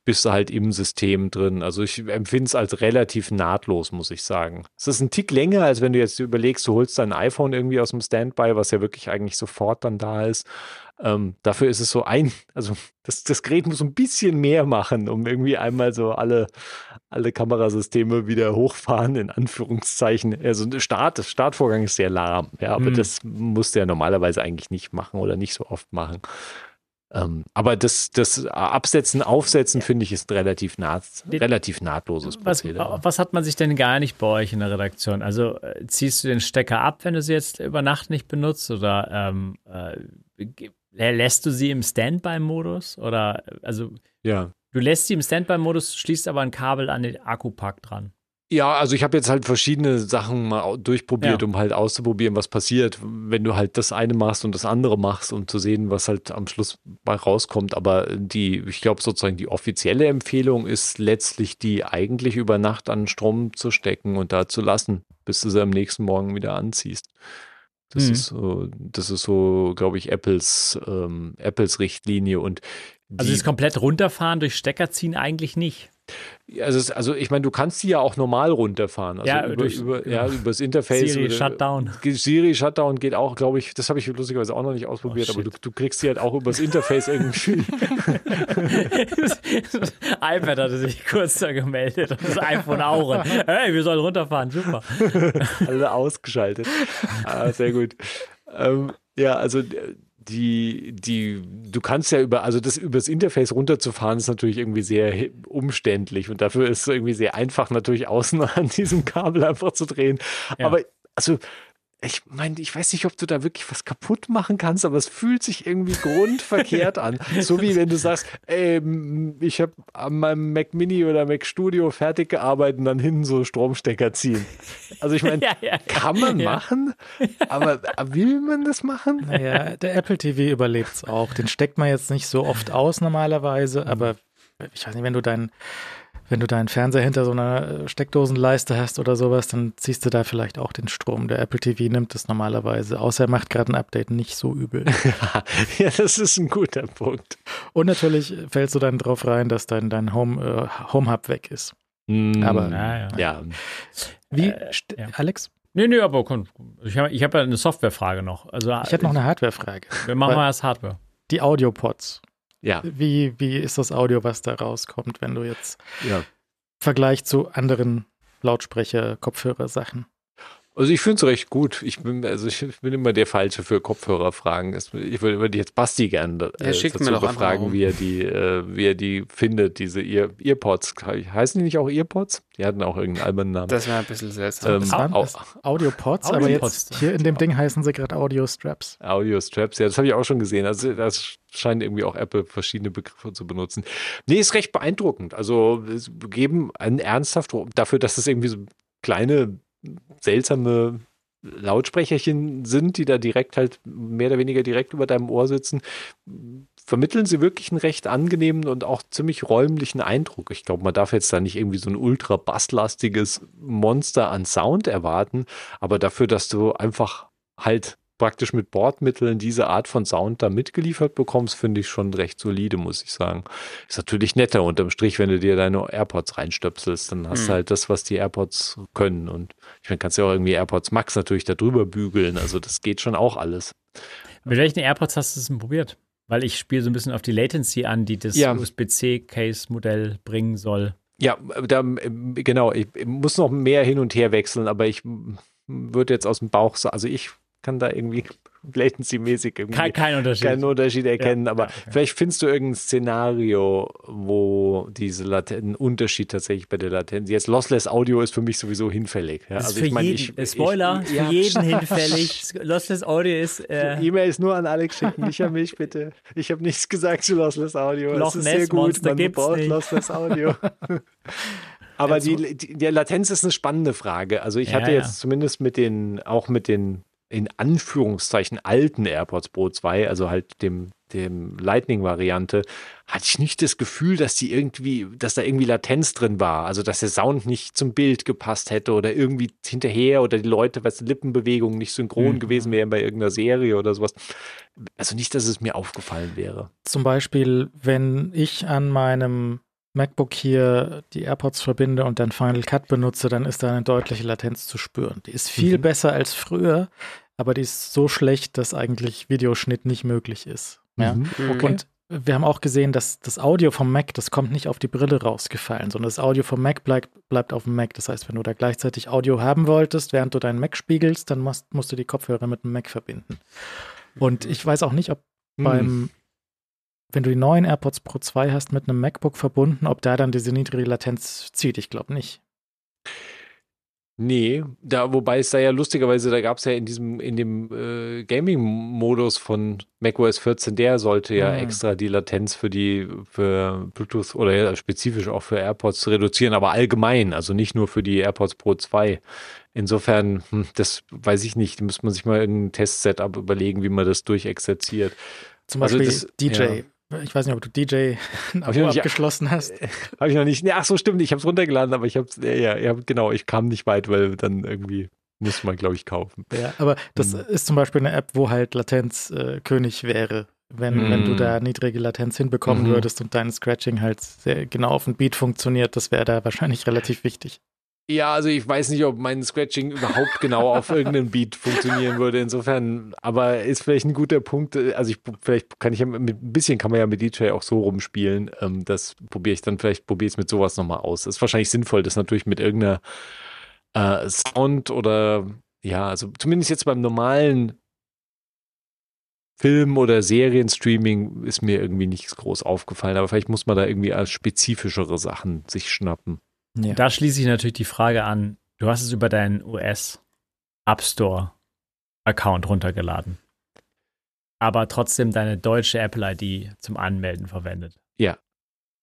bist du halt im System drin. Also ich empfinde es als relativ nahtlos, muss ich sagen. Es ist ein Tick länger, als wenn du jetzt überlegst, du holst dein iPhone irgendwie aus dem Standby, was ja wirklich eigentlich sofort dann da ist. Dafür ist es so das Gerät muss ein bisschen mehr machen, um irgendwie einmal so alle Kamerasysteme wieder hochfahren, in Anführungszeichen. Also der Startvorgang ist sehr lahm, ja, aber das musst du ja normalerweise eigentlich nicht machen oder nicht so oft machen. Aber das Absetzen, Aufsetzen, finde ich, ist ein relativ nahtloses Prozedere. Was hat man sich denn gar nicht bei euch in der Redaktion? Also ziehst du den Stecker ab, wenn du sie jetzt über Nacht nicht benutzt, oder lässt du sie im Standby-Modus? Oder also ja. Du lässt sie im Standby-Modus, schließt aber ein Kabel an den Akkupack dran. Ja, also ich habe jetzt halt verschiedene Sachen mal durchprobiert, um halt auszuprobieren, was passiert, wenn du halt das eine machst und das andere machst, um zu sehen, was halt am Schluss mal rauskommt. Aber ich glaube sozusagen, die offizielle Empfehlung ist letztlich die, eigentlich über Nacht an Strom zu stecken und da zu lassen, bis du sie am nächsten Morgen wieder anziehst. Das ist so, glaube ich, Apples Richtlinie. Und also das komplett runterfahren durch Stecker ziehen eigentlich nicht. Also ich meine, du kannst die ja auch normal runterfahren. Also ja, über das Interface. Siri Shutdown geht auch, glaube ich, das habe ich lustigerweise auch noch nicht ausprobiert, aber du kriegst die halt auch über das Interface irgendwie. Das iPad hatte sich kurz da gemeldet und das iPhone auch. Hey, wir sollen runterfahren, super. Alle ausgeschaltet. Sehr gut. Ja, also du kannst ja über das Interface runterzufahren, ist natürlich irgendwie sehr umständlich, und dafür ist es irgendwie sehr einfach, natürlich außen an diesem Kabel einfach zu drehen. Ja. Aber also, ich meine, ich weiß nicht, ob du da wirklich was kaputt machen kannst, aber es fühlt sich irgendwie grundverkehrt an. So wie wenn du sagst, ey, ich habe an meinem Mac Mini oder Mac Studio fertig gearbeitet und dann hinten so Stromstecker ziehen. Also ich meine, kann man machen, aber will man das machen? Naja, der Apple TV überlebt es auch. Den steckt man jetzt nicht so oft aus normalerweise, aber ich weiß nicht, wenn du deinen Fernseher hinter so einer Steckdosenleiste hast oder sowas, dann ziehst du da vielleicht auch den Strom. Der Apple TV nimmt das normalerweise, außer er macht gerade ein Update, nicht so übel. Ja, das ist ein guter Punkt. Und natürlich fällst du dann drauf rein, dass dein Home-Hub weg ist. Aber, ja. Wie, Alex? Nee, aber ich habe ja eine Softwarefrage noch. Also, ich hätte noch eine Hardwarefrage. Wir machen mal das Hardware. Die AudioPods. Ja. Wie ist das Audio, was da rauskommt, wenn du jetzt im Vergleich zu anderen Lautsprecher-Kopfhörer-Sachen? Also ich finde es recht gut. Ich bin immer der Falsche für Kopfhörerfragen. Ich würde jetzt Basti gerne dazu fragen, wie er die findet, diese Earpods. Heißen die nicht auch Earpods? Die hatten auch irgendeinen albernen Namen. Das war ein bisschen seltsam. Das waren Audiopods, aber jetzt hier in dem Ding heißen sie gerade Audio-Straps. Audio-Straps, ja, das habe ich auch schon gesehen. Also das scheint irgendwie auch Apple verschiedene Begriffe zu benutzen. Nee, ist recht beeindruckend. Also es geben einen ernsthaft dafür, dass es irgendwie so kleine seltsame Lautsprecherchen sind, die da direkt halt mehr oder weniger direkt über deinem Ohr sitzen, vermitteln sie wirklich einen recht angenehmen und auch ziemlich räumlichen Eindruck. Ich glaube, man darf jetzt da nicht irgendwie so ein ultra basslastiges Monster an Sound erwarten, aber dafür, dass du einfach halt praktisch mit Bordmitteln diese Art von Sound da mitgeliefert bekommst, finde ich schon recht solide, muss ich sagen. Ist natürlich netter unterm Strich, wenn du dir deine AirPods reinstöpselst, dann hast du halt das, was die AirPods können. Und ich meine, kannst ja auch irgendwie AirPods Max natürlich da drüber bügeln. Also das geht schon auch alles. Mit welchen AirPods hast du es denn probiert? Weil ich spiele so ein bisschen auf die Latency an, die das USB-C-Case-Modell bringen soll. Ja, genau. Ich muss noch mehr hin und her wechseln, aber ich würde jetzt aus dem Bauch sagen, also ich kann da irgendwie latency-mäßig irgendwie keinen Unterschied erkennen, vielleicht findest du irgendein Szenario, wo diese ein Unterschied tatsächlich bei der Latenz. Jetzt Lossless Audio ist für mich sowieso hinfällig. Ja. Also Spoiler, für jeden hinfällig. Lossless Audio ist E-Mail ist nur an Alex schicken, nicht an mich, bitte. Ich habe nichts gesagt zu Lossless Audio. Das ist sehr gut, man braucht Lossless Audio. Aber die Latenz ist eine spannende Frage. Also ich hatte jetzt zumindest mit den in Anführungszeichen alten AirPods Pro 2, also halt dem Lightning-Variante, hatte ich nicht das Gefühl, dass da irgendwie Latenz drin war. Also, dass der Sound nicht zum Bild gepasst hätte oder irgendwie hinterher oder die Leute, was Lippenbewegungen nicht synchron gewesen wären bei irgendeiner Serie oder sowas. Also nicht, dass es mir aufgefallen wäre. Zum Beispiel, wenn ich an meinem MacBook hier die AirPods verbinde und dann Final Cut benutze, dann ist da eine deutliche Latenz zu spüren. Die ist viel besser als früher, aber die ist so schlecht, dass eigentlich Videoschnitt nicht möglich ist. Ja? Okay. Und wir haben auch gesehen, dass das Audio vom Mac, das kommt nicht auf die Brille rausgefallen, sondern das Audio vom Mac bleibt auf dem Mac. Das heißt, wenn du da gleichzeitig Audio haben wolltest, während du deinen Mac spiegelst, dann musst du die Kopfhörer mit dem Mac verbinden. Und ich weiß auch nicht, ob wenn du die neuen AirPods Pro 2 hast mit einem MacBook verbunden, ob da dann diese niedrige Latenz zieht. Ich glaube nicht. Nee, wobei es da ja lustigerweise, da gab es ja in dem Gaming-Modus von macOS 14, der sollte ja extra die Latenz für Bluetooth oder ja, spezifisch auch für AirPods reduzieren, aber allgemein, also nicht nur für die AirPods Pro 2. Insofern, das weiß ich nicht, da müsste man sich mal ein Test-Setup überlegen, wie man das durchexerziert. Zum Beispiel also DJ. Ja. Ich weiß nicht, ob du DJ abgeschlossen hast. Habe ich noch nicht. Ach so, stimmt. Ich habe es runtergeladen, aber ich kam nicht weit, weil dann irgendwie muss man, glaube ich, kaufen. Ja, aber das ist zum Beispiel eine App, wo halt Latenz König wäre, wenn du da niedrige Latenz hinbekommen würdest und dein Scratching halt sehr genau auf den Beat funktioniert. Das wäre da wahrscheinlich relativ wichtig. Ja, also ich weiß nicht, ob mein Scratching überhaupt genau auf irgendeinen Beat funktionieren würde. Insofern, aber ist vielleicht ein guter Punkt. Also vielleicht kann ich ja mit DJ auch so rumspielen. Das probiere ich es mit sowas nochmal aus. Das ist wahrscheinlich sinnvoll, das natürlich mit irgendeiner Sound oder ja, also zumindest jetzt beim normalen Film- oder Serienstreaming ist mir irgendwie nichts groß aufgefallen. Aber vielleicht muss man da irgendwie als spezifischere Sachen sich schnappen. Ja. Da schließe ich natürlich die Frage an, du hast es über deinen US-App-Store-Account runtergeladen, aber trotzdem deine deutsche Apple-ID zum Anmelden verwendet. Ja.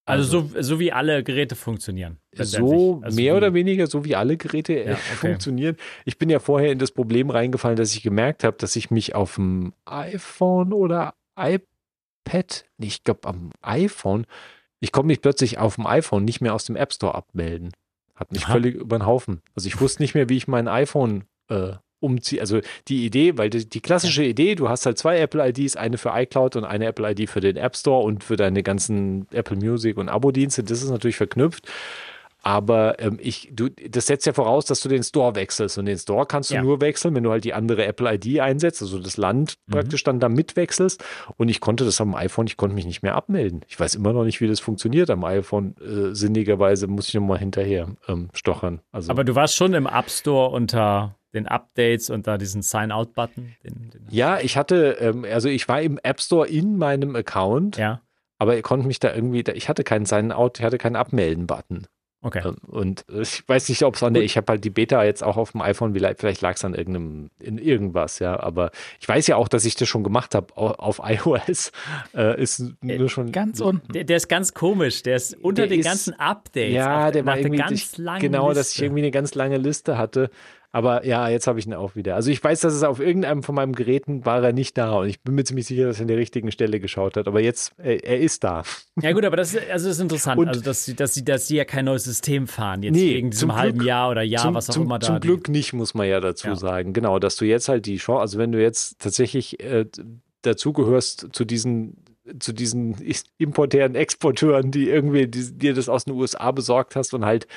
Also so wie alle Geräte funktionieren. So also mehr oder weniger, so wie alle Geräte funktionieren. Ich bin ja vorher in das Problem reingefallen, dass ich gemerkt habe, dass ich mich auf dem iPhone oder iPad, ich glaube am iPhone, ich konnte mich plötzlich auf dem iPhone nicht mehr aus dem App Store abmelden. Hat mich völlig über den Haufen. Also ich wusste nicht mehr, wie ich mein iPhone umziehe. Also die Idee, weil die klassische Idee, du hast halt zwei Apple-IDs, eine für iCloud und eine Apple-ID für den App Store und für deine ganzen Apple Music und Abo-Dienste. Das ist natürlich verknüpft. Aber das setzt ja voraus, dass du den Store wechselst. Und den Store kannst du nur wechseln, wenn du halt die andere Apple-ID einsetzt, also das Land praktisch dann da mitwechselst. Und ich konnte das am iPhone, ich konnte mich nicht mehr abmelden. Ich weiß immer noch nicht, wie das funktioniert am iPhone. Sinnigerweise muss ich nochmal hinterher stochern. Also. Aber du warst schon im App Store unter den Updates und da diesen Sign-Out-Button. Ja, ich hatte, ich war im App Store in meinem Account. Ja. Aber ich konnte mich da irgendwie, ich hatte keinen Sign-Out, ich hatte keinen Abmelden-Button. Okay. Und ich weiß nicht, ob es ich habe halt die Beta jetzt auch auf dem iPhone, vielleicht lag es an irgendwas, ja, aber ich weiß ja auch, dass ich das schon gemacht habe auf iOS, ist nur schon... Ganz unten. Der ist ganz komisch, der ist unter den ganzen Updates. Ja, der war irgendwie ganz lange Liste. Dass ich irgendwie eine ganz lange Liste hatte, aber ja, jetzt habe ich ihn auch wieder. Also ich weiß, dass es auf irgendeinem von meinen Geräten war er nicht da und ich bin mir ziemlich sicher, dass er an der richtigen Stelle geschaut hat, aber jetzt, er ist da. Ja gut, aber das ist interessant, und also dass sie ja kein neues System fahren, jetzt wegen diesem halben Jahr oder Jahr, was auch immer da. Zum Glück nicht, muss man ja dazu sagen, genau, dass du jetzt halt die Chance, also wenn du jetzt tatsächlich dazugehörst zu diesen Importeuren, Exporteuren, die irgendwie dir das aus den USA besorgt hast und halt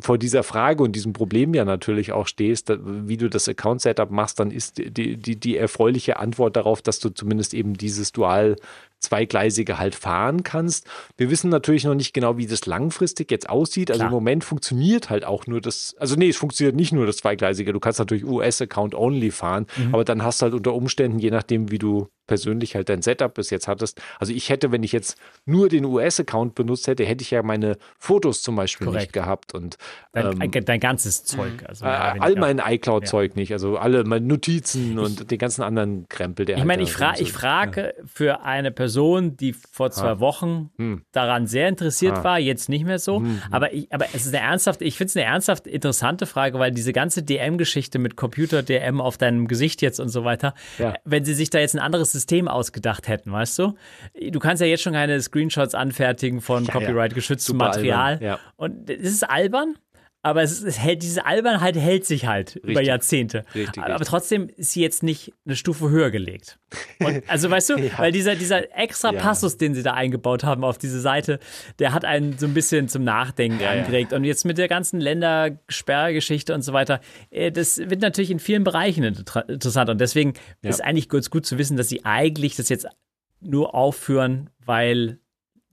vor dieser Frage und diesem Problem ja natürlich auch stehst, wie du das Account-Setup machst, dann ist die erfreuliche Antwort darauf, dass du zumindest eben dieses dual zweigleisige halt fahren kannst. Wir wissen natürlich noch nicht genau, wie das langfristig jetzt aussieht. Also im Moment funktioniert halt auch nur das, also nee, es funktioniert nicht nur das zweigleisige. Du kannst natürlich US-Account-only fahren, aber dann hast du halt unter Umständen, je nachdem, wie du persönlich halt dein Setup bis jetzt hattest. Also ich hätte, wenn ich jetzt nur den US-Account benutzt hätte, hätte ich ja meine Fotos zum Beispiel nicht gehabt. Und dein ganzes Zeug. Also all mein iCloud-Zeug nicht. Also alle meine Notizen und den ganzen anderen Krempel. Der ich meine, ich frage für eine Person, die vor 2 Wochen daran sehr interessiert war, jetzt nicht mehr so. Aber es ist ich finde es eine ernsthaft interessante Frage, weil diese ganze DM-Geschichte mit Computer-DM auf deinem Gesicht jetzt und so weiter, wenn sie sich da jetzt ein anderes System ausgedacht hätten, weißt du? Du kannst ja jetzt schon keine Screenshots anfertigen von copyright-geschütztem Material. Ja. Und es ist albern, Aber es hält, diese Albernheit hält sich halt richtig, über Jahrzehnte. Richtig, aber trotzdem ist sie jetzt nicht eine Stufe höher gelegt. Und, also weißt du, ja, weil dieser extra Passus, den sie da eingebaut haben auf diese Seite, der hat einen so ein bisschen zum Nachdenken angeregt. Und jetzt mit der ganzen Ländersperrgeschichte und so weiter, das wird natürlich in vielen Bereichen interessant. Und deswegen ist eigentlich ganz gut zu wissen, dass sie eigentlich das jetzt nur aufführen, weil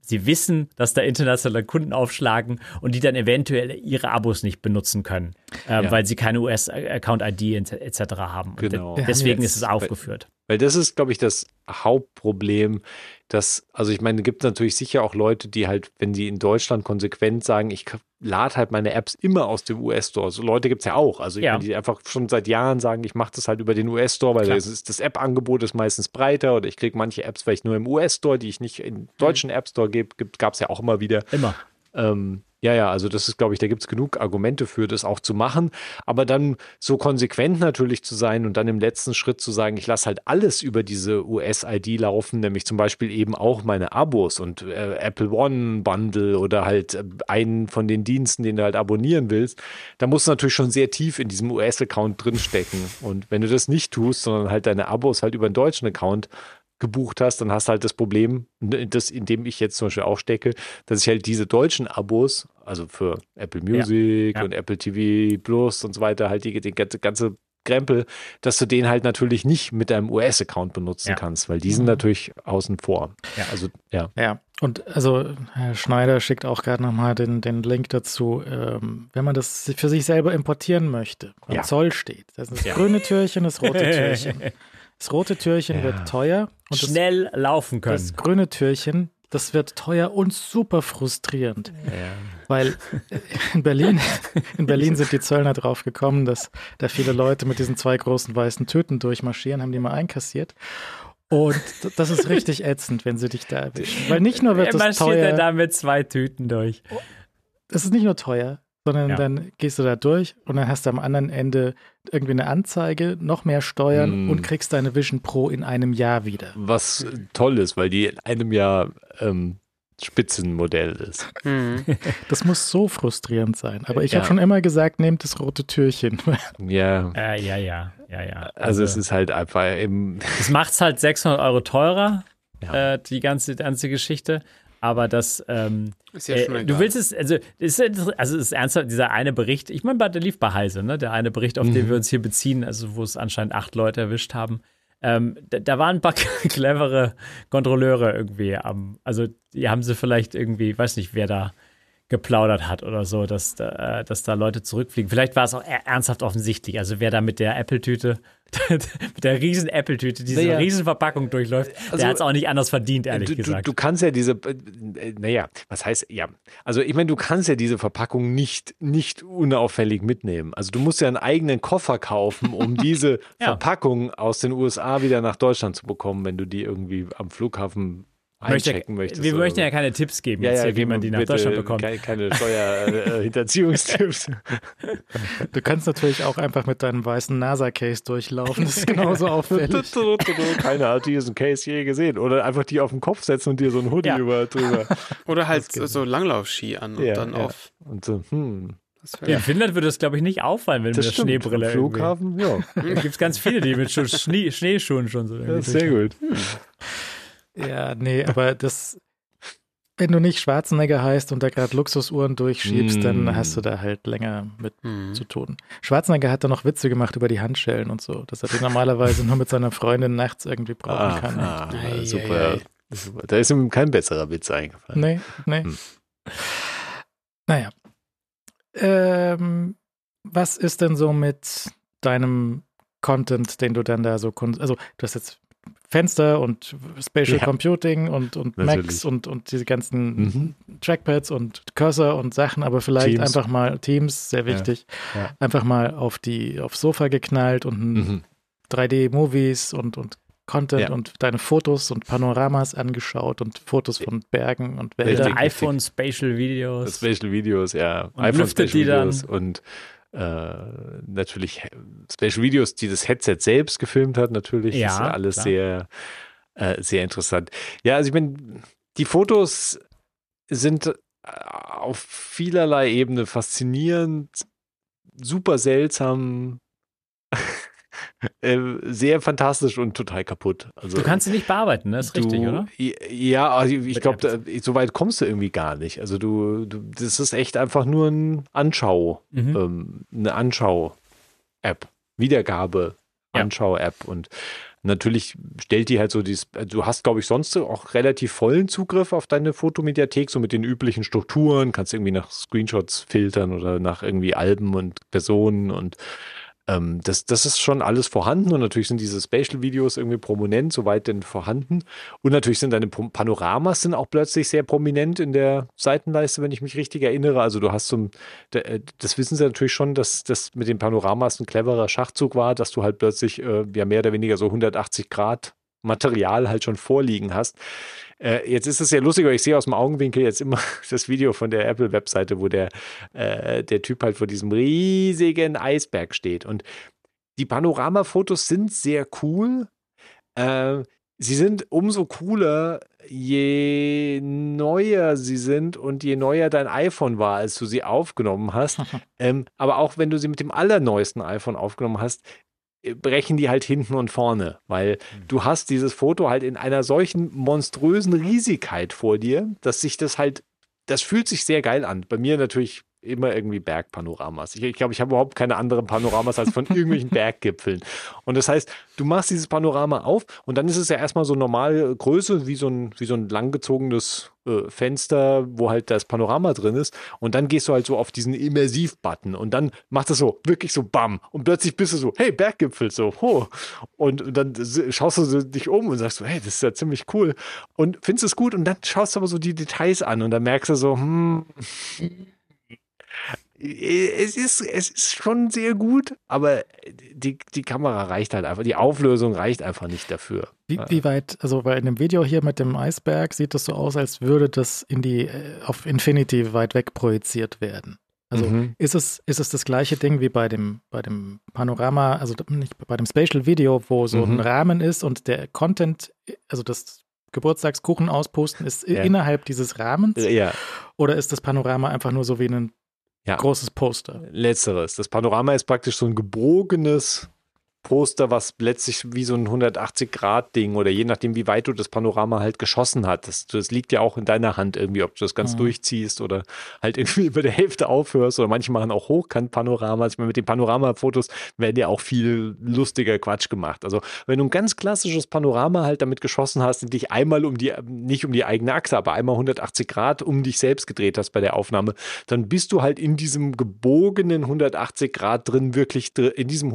sie wissen, dass da internationale Kunden aufschlagen und die dann eventuell ihre Abos nicht benutzen können, weil sie keine US-Account-ID etc. haben. Genau. Deswegen ist es aufgeführt. Weil das ist, glaube ich, das Hauptproblem, dass, also ich meine, es gibt natürlich sicher auch Leute, die halt, wenn die in Deutschland konsequent sagen, ich lade halt meine Apps immer aus dem US-Store. So Leute gibt es ja auch. Also ich meine, die einfach schon seit Jahren sagen, ich mache das halt über den US-Store, weil das App-Angebot ist meistens breiter oder ich kriege manche Apps vielleicht nur im US-Store, die ich nicht im deutschen App-Store gibt, gab es ja auch immer wieder. Immer. Also das ist, glaube ich, da gibt es genug Argumente für, das auch zu machen. Aber dann so konsequent natürlich zu sein und dann im letzten Schritt zu sagen, ich lasse halt alles über diese US-ID laufen, nämlich zum Beispiel eben auch meine Abos und Apple One Bundle oder halt einen von den Diensten, den du halt abonnieren willst. Da musst du natürlich schon sehr tief in diesem US-Account drinstecken. Und wenn du das nicht tust, sondern halt deine Abos halt über einen deutschen Account gebucht hast, dann hast du halt das Problem, das, in dem ich jetzt zum Beispiel auch stecke, dass ich halt diese deutschen Abos, also für Apple Music und Apple TV Plus und so weiter, halt die ganze Krempel, dass du den halt natürlich nicht mit deinem US-Account benutzen kannst, weil die sind natürlich außen vor. Ja. Also, und also Herr Schneider schickt auch gerade nochmal den Link dazu, wenn man das für sich selber importieren möchte, beim Zoll steht. Das ist das grüne Türchen, das rote Türchen. Das rote Türchen wird teuer. Und schnell laufen können. Das grüne Türchen, das wird teuer und super frustrierend. Ja. Weil in Berlin sind die Zöllner drauf gekommen, dass da viele Leute mit diesen zwei großen weißen Tüten durchmarschieren, haben die mal einkassiert. Und das ist richtig ätzend, wenn sie dich da erwischen. Weil nicht nur wird das teuer. Marschiert er da mit zwei Tüten durch? Das ist nicht nur teuer, sondern dann gehst du da durch und dann hast du am anderen Ende irgendwie eine Anzeige, noch mehr Steuern und kriegst deine Vision Pro in einem Jahr wieder. Was toll ist, weil die in einem Jahr Spitzenmodell ist. Das muss so frustrierend sein. Aber ich habe schon immer gesagt, nehmt das rote Türchen. Also es ist halt einfach eben. Es macht es halt 600 Euro teurer, die ganze Geschichte. Aber das, ist ja schon du willst es, ist ernsthaft dieser eine Bericht, ich meine, der lief bei Heise, ne? Der eine Bericht, auf den wir uns hier beziehen, also wo es anscheinend 8 Leute erwischt haben. Da waren ein paar clevere Kontrolleure irgendwie am, also die haben sie vielleicht irgendwie, ich weiß nicht, wer da geplaudert hat oder so, dass da Leute zurückfliegen. Vielleicht war es auch ernsthaft offensichtlich. Also wer da mit der Apple-Tüte, mit der riesen Apple-Tüte, diese riesen Verpackung durchläuft, also, der hat es auch nicht anders verdient, ehrlich gesagt. Du kannst ja diese, was heißt, also ich meine, du kannst ja diese Verpackung nicht unauffällig mitnehmen. Also du musst ja einen eigenen Koffer kaufen, um diese Verpackung aus den USA wieder nach Deutschland zu bekommen, wenn du die irgendwie am Flughafen wir möchten ja keine Tipps geben, wie man die nach Deutschland bekommt. Keine Steuerhinterziehungstipps. Du kannst natürlich auch einfach mit deinem weißen NASA-Case durchlaufen. Das ist genauso auffällig. Keiner hat diesen Case je gesehen. Oder einfach die auf den Kopf setzen und dir so einen Hoodie drüber. Oder halt so Langlaufski an und dann auf. Und so, In Finnland würde das, glaube ich, nicht auffallen, wenn das Schneebrille im Flughafen, Da gibt es ganz viele, die mit Schneeschuhen schon so. Das ist sehr gut. Ja, nee, aber das, wenn du nicht Schwarzenegger heißt und da gerade Luxusuhren durchschiebst, dann hast du da halt länger mit zu tun. Schwarzenegger hat da noch Witze gemacht über die Handschellen und so, dass er die normalerweise nur mit seiner Freundin nachts irgendwie brauchen kann. Super. Da ist ihm kein besserer Witz eingefallen. Nee. Naja. Was ist denn so mit deinem Content, den du dann da so also du hast jetzt Fenster und Spatial Computing und Macs und diese ganzen Trackpads und Cursor und Sachen, aber vielleicht Teams. Einfach mal Teams, sehr wichtig, einfach mal aufs Sofa geknallt und 3D-Movies und Content und deine Fotos und Panoramas angeschaut und Fotos von Bergen und Wäldern. iPhone Spatial Videos. Spatial Videos, Und iPhone Spatial Videos und natürlich Special Videos, die das Headset selbst gefilmt hat, natürlich. Ja, ist ja alles sehr, sehr interessant. Ja, also ich meine, die Fotos sind auf vielerlei Ebene faszinierend, super seltsam, sehr fantastisch und total kaputt. Also, du kannst sie nicht bearbeiten, ne? Ist richtig, oder? Ja, also ich glaube, so weit kommst du irgendwie gar nicht. Also du das ist echt einfach nur eine Anschau-App, Wiedergabe-Anschau-App, ja. Und natürlich stellt die halt so dieses, du hast, glaube ich, sonst auch relativ vollen Zugriff auf deine Fotomediathek, so mit den üblichen Strukturen, kannst irgendwie nach Screenshots filtern oder nach irgendwie Alben und Personen und das ist schon alles vorhanden, und natürlich sind diese Special-Videos irgendwie prominent, soweit denn vorhanden, und natürlich sind deine Panoramas sind auch plötzlich sehr prominent in der Seitenleiste, wenn ich mich richtig erinnere, also du hast so, das wissen sie natürlich schon, dass das mit den Panoramas ein cleverer Schachzug war, dass du halt plötzlich ja mehr oder weniger so 180 Grad Material halt schon vorliegen hast. Jetzt ist es ja lustig, aber ich sehe aus dem Augenwinkel jetzt immer das Video von der Apple-Webseite, wo der Typ halt vor diesem riesigen Eisberg steht. Und die Panoramafotos sind sehr cool. Sie sind umso cooler, je neuer sie sind und je neuer dein iPhone war, als du sie aufgenommen hast. Aber auch wenn du sie mit dem allerneuesten iPhone aufgenommen hast, brechen die halt hinten und vorne, weil du hast dieses Foto halt in einer solchen monströsen Riesigkeit vor dir, dass sich das halt, das fühlt sich sehr geil an. Bei mir natürlich immer irgendwie Bergpanoramas. Ich glaube, ich habe überhaupt keine anderen Panoramas als von irgendwelchen Berggipfeln. Und das heißt, du machst dieses Panorama auf und dann ist es ja erstmal so normale Größe, wie so ein langgezogenes Fenster, wo halt das Panorama drin ist, und dann gehst du halt so auf diesen Immersiv-Button und dann macht das so, wirklich so BAM, und plötzlich bist du so, hey, Berggipfel, so, ho, und dann schaust du dich um und sagst so, hey, das ist ja ziemlich cool und findest es gut, und dann schaust du aber so die Details an und dann merkst du so, es ist schon sehr gut, aber die Kamera reicht halt einfach, die Auflösung reicht einfach nicht dafür. Wie weit, also bei dem Video hier mit dem Eisberg sieht das so aus, als würde das auf Infinity weit weg projiziert werden. Also ist es das gleiche Ding wie bei dem Panorama, also nicht bei dem Spatial Video, wo so ein Rahmen ist und der Content, also das Geburtstagskuchen ausposten ist innerhalb dieses Rahmens? Ja. Oder ist das Panorama einfach nur so wie ein großes Poster? Letzteres. Das Panorama ist praktisch so ein gebogenes Poster, was letztlich wie so ein 180-Grad-Ding, oder je nachdem, wie weit du das Panorama halt geschossen hast. Das liegt ja auch in deiner Hand irgendwie, ob du das ganz durchziehst oder halt irgendwie über der Hälfte aufhörst, oder manche machen auch Hochkant-Panoramas. Ich meine, mit den Panorama-Fotos werden ja auch viel lustiger Quatsch gemacht. Also, wenn du ein ganz klassisches Panorama halt damit geschossen hast und dich einmal nicht um die eigene Achse, aber einmal 180 Grad um dich selbst gedreht hast bei der Aufnahme, dann bist du halt in diesem gebogenen 180 Grad drin, wirklich in diesem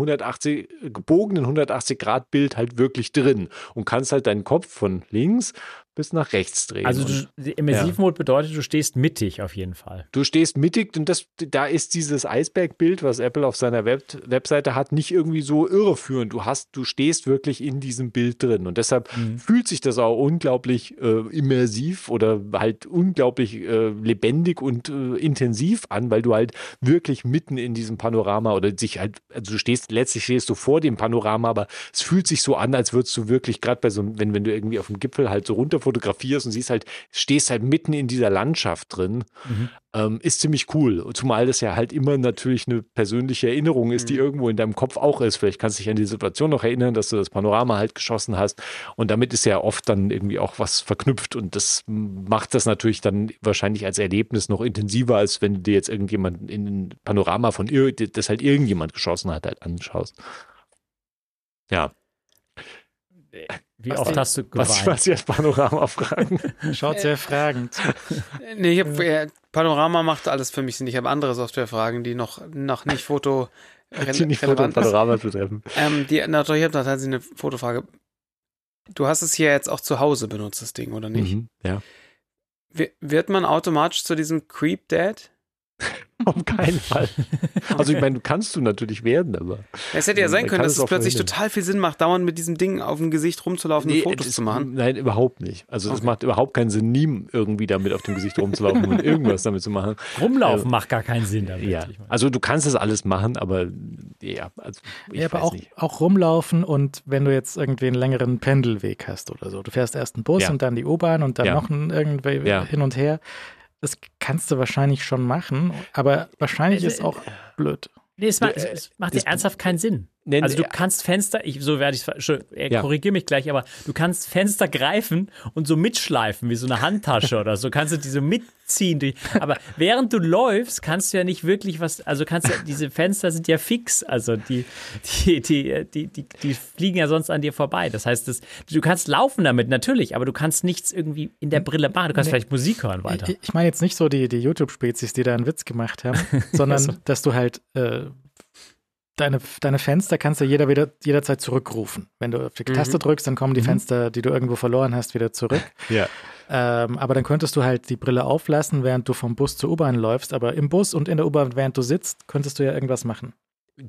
gebogenen 180-Grad-Bild halt wirklich drin und kannst halt deinen Kopf von links bis nach rechts drehen. Also der Immersivmodus bedeutet, du stehst mittig auf jeden Fall. Du stehst mittig, und da ist dieses Eisbergbild, was Apple auf seiner Webseite hat, nicht irgendwie so irreführend. Du stehst wirklich in diesem Bild drin, und deshalb fühlt sich das auch unglaublich immersiv oder halt unglaublich lebendig und intensiv an, weil du halt wirklich mitten in diesem Panorama oder dich halt, also letztlich stehst du vor dem Panorama, aber es fühlt sich so an, als würdest du wirklich gerade bei so, wenn du irgendwie auf dem Gipfel halt so runter fotografierst und siehst halt, stehst halt mitten in dieser Landschaft drin, ist ziemlich cool. Zumal das ja halt immer natürlich eine persönliche Erinnerung ist, die irgendwo in deinem Kopf auch ist. Vielleicht kannst du dich an die Situation noch erinnern, dass du das Panorama halt geschossen hast, und damit ist ja oft dann irgendwie auch was verknüpft, und das macht das natürlich dann wahrscheinlich als Erlebnis noch intensiver, als wenn dir jetzt irgendjemand in ein Panorama das halt irgendjemand geschossen hat, halt anschaust. Ja. Wie was oft denn, hast du geweint? Was jetzt Panorama fragen? Schaut sehr fragend. Nee, ich hab, Panorama macht alles für mich Sinn. Ich habe andere Softwarefragen, die noch nicht relevant sind. Panorama betreffen. Ich habe tatsächlich eine Fotofrage. Du hast es hier jetzt auch zu Hause benutzt, das Ding, oder nicht? Ja. Wird man automatisch zu diesem Creep Dad? Auf keinen Fall. Also ich meine, kannst du natürlich werden, aber... Es hätte ja sein können, dass es plötzlich total viel Sinn macht, dauernd mit diesem Ding auf dem Gesicht rumzulaufen und Fotos zu machen. Nein, überhaupt nicht. Also es macht überhaupt keinen Sinn, nie irgendwie damit auf dem Gesicht rumzulaufen und irgendwas damit zu machen. Rumlaufen macht gar keinen Sinn damit. Ja. Also du kannst das alles machen, aber auch rumlaufen, und wenn du jetzt irgendwie einen längeren Pendelweg hast oder so. Du fährst erst einen Bus und dann die U-Bahn und dann noch irgendwie hin und her. Das kannst du wahrscheinlich schon machen, aber wahrscheinlich ist auch blöd. Nee, es macht dir ernsthaft keinen Sinn. Also du kannst Fenster, korrigiere mich gleich, aber du kannst Fenster greifen und so mitschleifen, wie so eine Handtasche oder so, kannst du diese so mitziehen. Aber während du läufst, kannst du ja nicht wirklich diese Fenster sind ja fix, also die fliegen ja sonst an dir vorbei. Das heißt, du kannst laufen damit, natürlich, aber du kannst nichts irgendwie in der Brille machen, du kannst vielleicht Musik hören weiter. Ich meine jetzt nicht so die YouTube-Spezies, die da einen Witz gemacht haben, sondern dass du halt deine Fenster kannst du jederzeit zurückrufen. Wenn du auf die Taste drückst, dann kommen die Fenster, die du irgendwo verloren hast, wieder zurück. Ja. Aber dann könntest du halt die Brille auflassen, während du vom Bus zur U-Bahn läufst. Aber im Bus und in der U-Bahn, während du sitzt, könntest du ja irgendwas machen.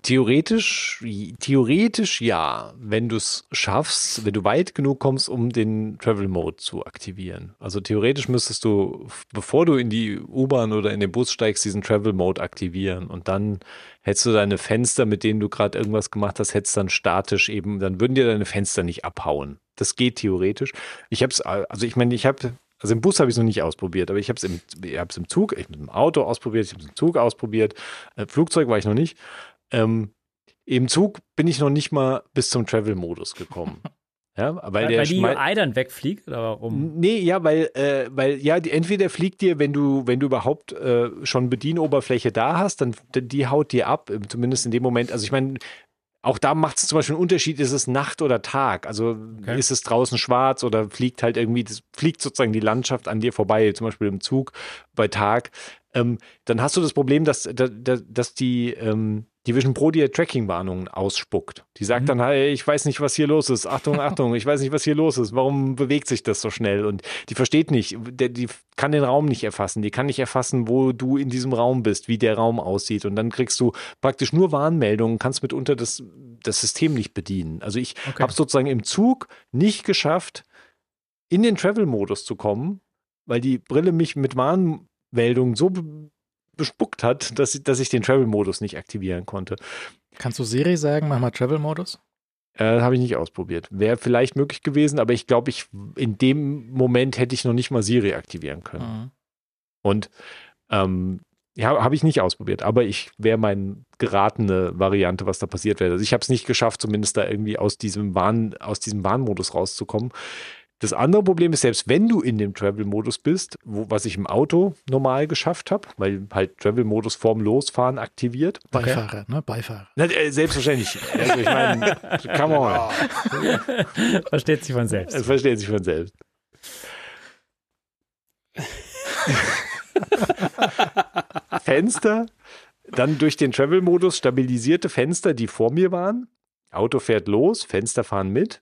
Theoretisch ja, wenn du es schaffst, wenn du weit genug kommst, um den Travel Mode zu aktivieren. Also theoretisch müsstest du, bevor du in die U-Bahn oder in den Bus steigst, diesen Travel Mode aktivieren und dann hättest du deine Fenster, mit denen du gerade irgendwas gemacht hast, hättest dann statisch eben, dann würden dir deine Fenster nicht abhauen. Das geht theoretisch. Also im Bus habe ich es noch nicht ausprobiert, aber ich habe es im Zug, ich habe es im Auto ausprobiert, ich habe es im Zug ausprobiert, Flugzeug war ich noch nicht. Im Zug bin ich noch nicht mal bis zum Travel-Modus gekommen. Ja, weil die UI dann wegfliegt? Oder warum? Nee, ja, entweder fliegt dir, wenn du überhaupt schon Bedienoberfläche da hast, dann die haut dir ab, zumindest in dem Moment. Also ich meine, auch da macht es zum Beispiel einen Unterschied, ist es Nacht oder Tag? Also ist es draußen schwarz oder fliegt halt irgendwie, fliegt sozusagen die Landschaft an dir vorbei, zum Beispiel im Zug bei Tag. Dann hast du das Problem, dass die Vision Pro dir Tracking-Warnungen ausspuckt. Die sagt dann, hey, ich weiß nicht, was hier los ist. Achtung, Achtung, ich weiß nicht, was hier los ist. Warum bewegt sich das so schnell? Und die versteht nicht, die kann den Raum nicht erfassen. Die kann nicht erfassen, wo du in diesem Raum bist, wie der Raum aussieht. Und dann kriegst du praktisch nur Warnmeldungen, kannst mitunter das System nicht bedienen. Also ich habe es sozusagen im Zug nicht geschafft, in den Travel-Modus zu kommen, weil die Brille mich mit Warnmeldungen so bespuckt hat, dass ich den Travel-Modus nicht aktivieren konnte. Kannst du Siri sagen, mach mal Travel-Modus? Habe ich nicht ausprobiert. Wäre vielleicht möglich gewesen, aber ich glaube, in dem Moment hätte ich noch nicht mal Siri aktivieren können. Mhm. Und habe ich nicht ausprobiert, aber ich wäre meine geratene Variante, was da passiert wäre. Also ich habe es nicht geschafft, zumindest da irgendwie aus diesem Warnmodus rauszukommen. Das andere Problem ist, selbst wenn du in dem Travel-Modus bist, was ich im Auto normal geschafft habe, weil halt Travel-Modus vorm Losfahren aktiviert. Beifahrer, ne? Beifahrer. Na, selbstverständlich. Also ich meine, come on. Versteht sich von selbst. Es versteht sich von selbst. Fenster, dann durch den Travel-Modus stabilisierte Fenster, die vor mir waren. Auto fährt los, Fenster fahren mit.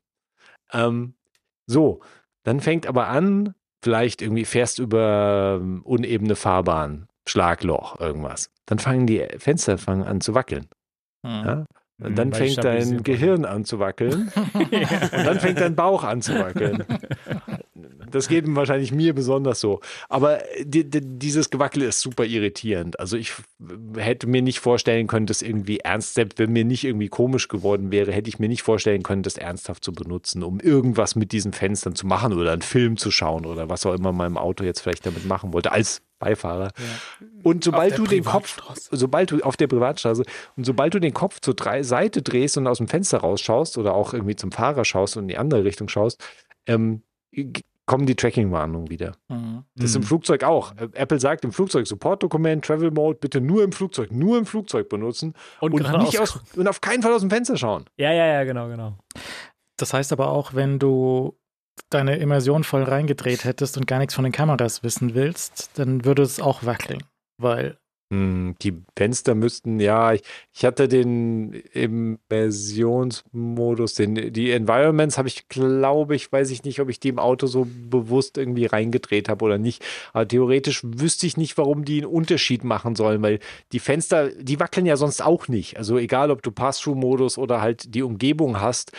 So, dann fängt aber an, vielleicht irgendwie fährst über unebene Fahrbahn, Schlagloch, irgendwas. Dann fangen die Fenster an zu wackeln. Ja? Und dann fängt dein Gehirn an zu wackeln. Und dann fängt dein Bauch an zu wackeln. Das geht wahrscheinlich mir besonders so. Aber dieses Gewackel ist super irritierend. Also ich hätte mir nicht vorstellen können, dass irgendwie selbst wenn mir nicht irgendwie komisch geworden wäre, hätte ich mir nicht vorstellen können, das ernsthaft zu benutzen, um irgendwas mit diesen Fenstern zu machen oder einen Film zu schauen oder was auch immer meinem Auto jetzt vielleicht damit machen wollte, als Beifahrer. Ja. Und sobald du den Kopf zur Seite drehst und aus dem Fenster rausschaust oder auch irgendwie zum Fahrer schaust und in die andere Richtung schaust, kommen die Tracking-Warnungen wieder. Mhm. Das ist im Flugzeug auch. Apple sagt im Flugzeug Support-Dokument, Travel-Mode, bitte nur im Flugzeug benutzen und auf keinen Fall aus dem Fenster schauen. Ja, genau. Das heißt aber auch, wenn du deine Immersion voll reingedreht hättest und gar nichts von den Kameras wissen willst, dann würde es auch wackeln, weil die Fenster müssten, ja, ich hatte den Immersionsmodus, die Environments habe ich, glaube ich, weiß ich nicht, ob ich die im Auto so bewusst irgendwie reingedreht habe oder nicht. Aber theoretisch wüsste ich nicht, warum die einen Unterschied machen sollen, weil die Fenster, die wackeln ja sonst auch nicht. Also egal, ob du Pass-Through-Modus oder halt die Umgebung hast,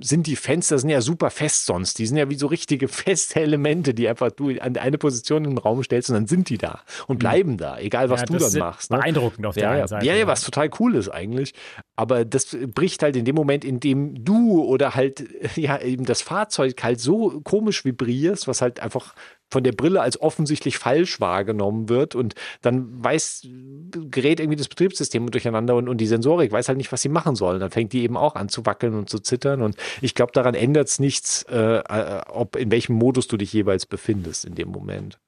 sind die Fenster ja super fest sonst. Die sind ja wie so richtige feste Elemente, die einfach du an eine Position in den Raum stellst und dann sind die da und bleiben da, egal was du dann machst. Ne? Beeindruckend auf der einen Seite. Ja, was total cool ist eigentlich. Aber das bricht halt in dem Moment, in dem du oder halt eben das Fahrzeug halt so komisch vibrierst, was halt einfach von der Brille als offensichtlich falsch wahrgenommen wird, und dann gerät irgendwie das Betriebssystem durcheinander und die Sensorik weiß halt nicht, was sie machen soll. Dann fängt die eben auch an zu wackeln und zu zittern, und ich glaube, daran ändert es nichts, ob in welchem Modus du dich jeweils befindest in dem Moment.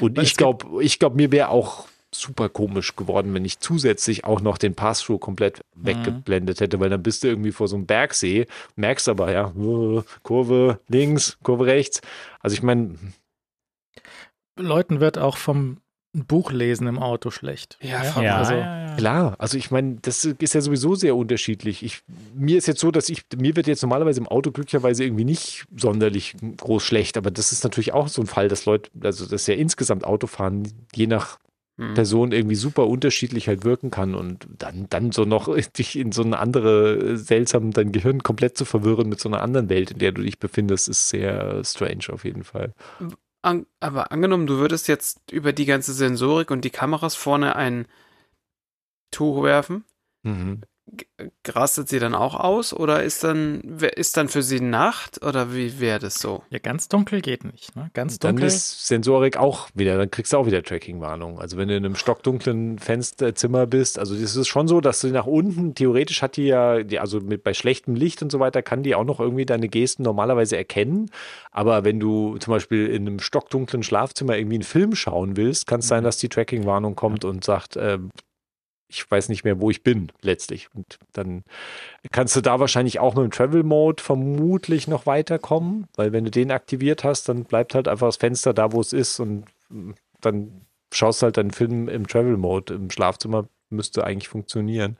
Und ich glaube, mir wäre auch super komisch geworden, wenn ich zusätzlich auch noch den Pass-Through komplett weggeblendet hätte, weil dann bist du irgendwie vor so einem Bergsee, merkst aber Kurve links, Kurve rechts. Also ich meine, Leuten wird auch vom Buchlesen im Auto schlecht. Klar, also ich meine, das ist ja sowieso sehr unterschiedlich. Mir wird jetzt normalerweise im Auto glücklicherweise irgendwie nicht sonderlich groß schlecht, aber das ist natürlich auch so ein Fall, dass Leute, also das ja insgesamt Autofahren, je nach Person irgendwie super unterschiedlich halt wirken kann, und dann so noch dich in so eine andere seltsame, dein Gehirn komplett zu verwirren mit so einer anderen Welt, in der du dich befindest, ist sehr strange auf jeden Fall. Aber angenommen, du würdest jetzt über die ganze Sensorik und die Kameras vorne ein Tuch werfen, rastet sie dann auch aus, oder ist dann für sie Nacht, oder wie wäre das so? Ja, ganz dunkel geht nicht, ne? Ganz dunkel. Dann ist Sensorik auch wieder, dann kriegst du auch wieder Tracking-Warnung. Also wenn du in einem stockdunklen Fensterzimmer bist, also das ist schon so, dass du nach unten, theoretisch hat die ja, also bei schlechtem Licht und so weiter, kann die auch noch irgendwie deine Gesten normalerweise erkennen, aber wenn du zum Beispiel in einem stockdunklen Schlafzimmer irgendwie einen Film schauen willst, kann es sein, dass die Tracking-Warnung kommt und sagt, ich weiß nicht mehr, wo ich bin, letztlich. Und dann kannst du da wahrscheinlich auch mit dem Travel-Mode vermutlich noch weiterkommen, weil wenn du den aktiviert hast, dann bleibt halt einfach das Fenster da, wo es ist, und dann schaust halt deinen Film im Travel-Mode. Im Schlafzimmer müsste eigentlich funktionieren.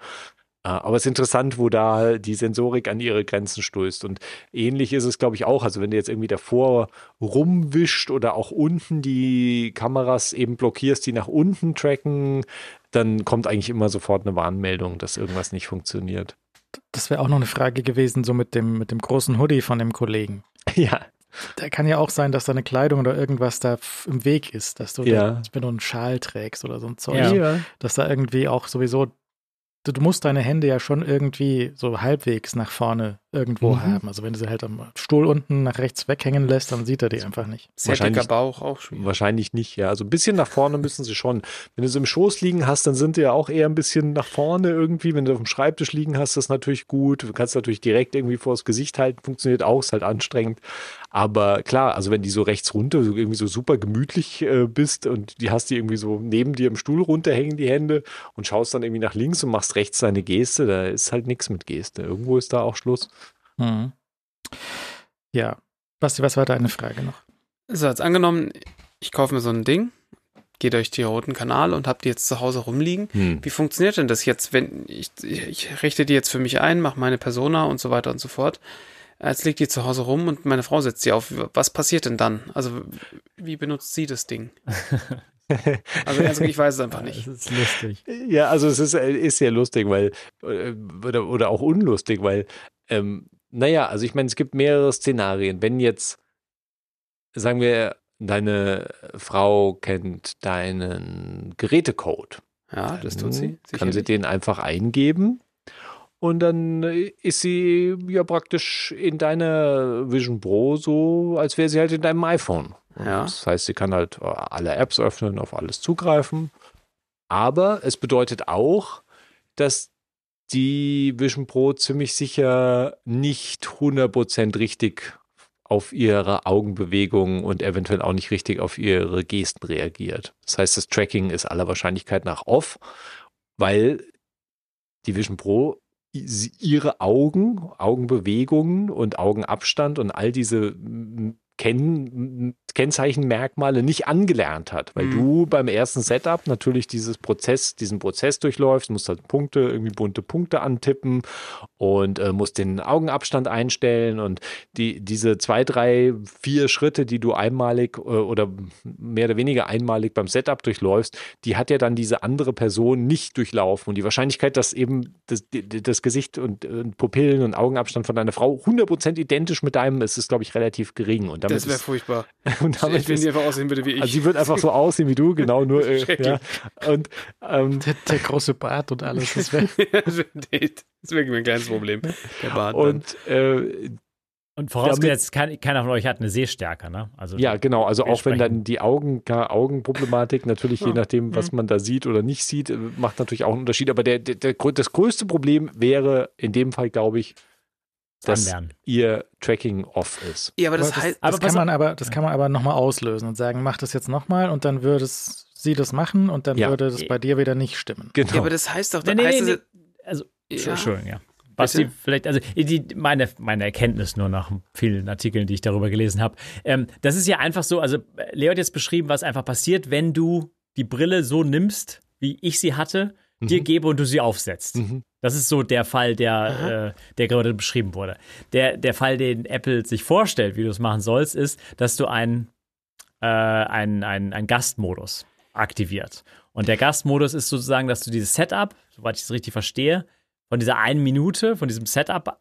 Aber es ist interessant, wo da die Sensorik an ihre Grenzen stößt. Und ähnlich ist es, glaube ich, auch. Also wenn du jetzt irgendwie davor rumwischt oder auch unten die Kameras eben blockierst, die nach unten tracken, dann kommt eigentlich immer sofort eine Warnmeldung, dass irgendwas nicht funktioniert. Das wäre auch noch eine Frage gewesen, so mit dem großen Hoodie von dem Kollegen. Ja. Da kann ja auch sein, dass deine Kleidung oder irgendwas da im Weg ist, dass du, wenn du einen Schal trägst oder so ein Zeug, dass da irgendwie auch sowieso, du musst deine Hände ja schon irgendwie so halbwegs nach vorne irgendwo haben. Also wenn du sie halt am Stuhl unten nach rechts weghängen lässt, dann sieht er die einfach nicht. Sehr dicker Bauch auch schon. Wahrscheinlich nicht, ja. Also ein bisschen nach vorne müssen sie schon. Wenn du sie im Schoß liegen hast, dann sind die ja auch eher ein bisschen nach vorne irgendwie. Wenn du auf dem Schreibtisch liegen hast, das ist natürlich gut. Du kannst natürlich direkt irgendwie vors Gesicht halten. Funktioniert auch, ist halt anstrengend. Aber klar, also wenn die so rechts runter, so irgendwie so super gemütlich bist und die hast die irgendwie so neben dir im Stuhl runterhängen, die Hände, und schaust dann irgendwie nach links und machst rechts deine Geste, da ist halt nichts mit Geste. Irgendwo ist da auch Schluss. Ja, Basti, was war deine Frage noch? So, jetzt angenommen, ich kaufe mir so ein Ding, gehe durch den roten Kanal und habe die jetzt zu Hause rumliegen. Wie funktioniert denn das jetzt, wenn ich richte die jetzt für mich ein, mache meine Persona und so weiter und so fort. Jetzt liegt die zu Hause rum und meine Frau setzt sie auf. Was passiert denn dann? Also wie benutzt sie das Ding? Also ich weiß es einfach nicht. Das ist lustig. Ja, also es ist sehr lustig, weil oder auch unlustig, weil also ich meine, es gibt mehrere Szenarien. Wenn jetzt, sagen wir, deine Frau kennt deinen Gerätecode. Ja, das tut sie. Kann sie den einfach eingeben und dann ist sie ja praktisch in deiner Vision Pro so, als wäre sie halt in deinem iPhone. Ja. Das heißt, sie kann halt alle Apps öffnen, auf alles zugreifen. Aber es bedeutet auch, dass die Vision Pro ziemlich sicher nicht 100% richtig auf ihre Augenbewegungen und eventuell auch nicht richtig auf ihre Gesten reagiert. Das heißt, das Tracking ist aller Wahrscheinlichkeit nach off, weil die Vision Pro ihre Augen, Augenbewegungen und Augenabstand und all diese Kennzeichenmerkmale nicht angelernt hat, weil du beim ersten Setup natürlich diesen Prozess durchläufst, musst halt bunte Punkte antippen und musst den Augenabstand einstellen und diese 2, 3, 4 Schritte, die du einmalig oder mehr oder weniger einmalig beim Setup durchläufst, die hat ja dann diese andere Person nicht durchlaufen, und die Wahrscheinlichkeit, dass eben das Gesicht und Pupillen und Augenabstand von deiner Frau 100% identisch mit deinem ist, glaube ich, relativ gering, und damit das wäre furchtbar. Und damit ich will sie einfach aussehen bitte wie ich. Also sie wird einfach so aussehen wie du, genau, nur ja. Und der große Bart und alles. Das wäre ein kleines Problem. Der Bart und vorausgesetzt, keiner von euch hat eine Sehstärke, ne? Also ja, genau. Also auch wenn dann die Augenproblematik natürlich, je nachdem, was man da sieht oder nicht sieht, macht natürlich auch einen Unterschied. Aber das größte Problem wäre in dem Fall, glaube ich, dass ihr Tracking off ist. Ja, aber das heißt, das kann man aber nochmal auslösen und sagen, mach das jetzt nochmal und dann würde sie das machen und dann würde das bei dir wieder nicht stimmen. Genau. Ja, aber das heißt doch, also, Entschuldigung, ja. Basti, vielleicht, also meine Erkenntnis nur nach vielen Artikeln, die ich darüber gelesen habe. Das ist ja einfach so, also Leo hat jetzt beschrieben, was einfach passiert, wenn du die Brille so nimmst, wie ich sie hatte, dir gebe und du sie aufsetzt. Mhm. Das ist so der Fall, der gerade beschrieben wurde. Der Fall, den Apple sich vorstellt, wie du es machen sollst, ist, dass du einen Gastmodus aktiviert. Und der Gastmodus ist sozusagen, dass du dieses Setup, soweit ich es richtig verstehe, von dieser einen Minute, von diesem Setup,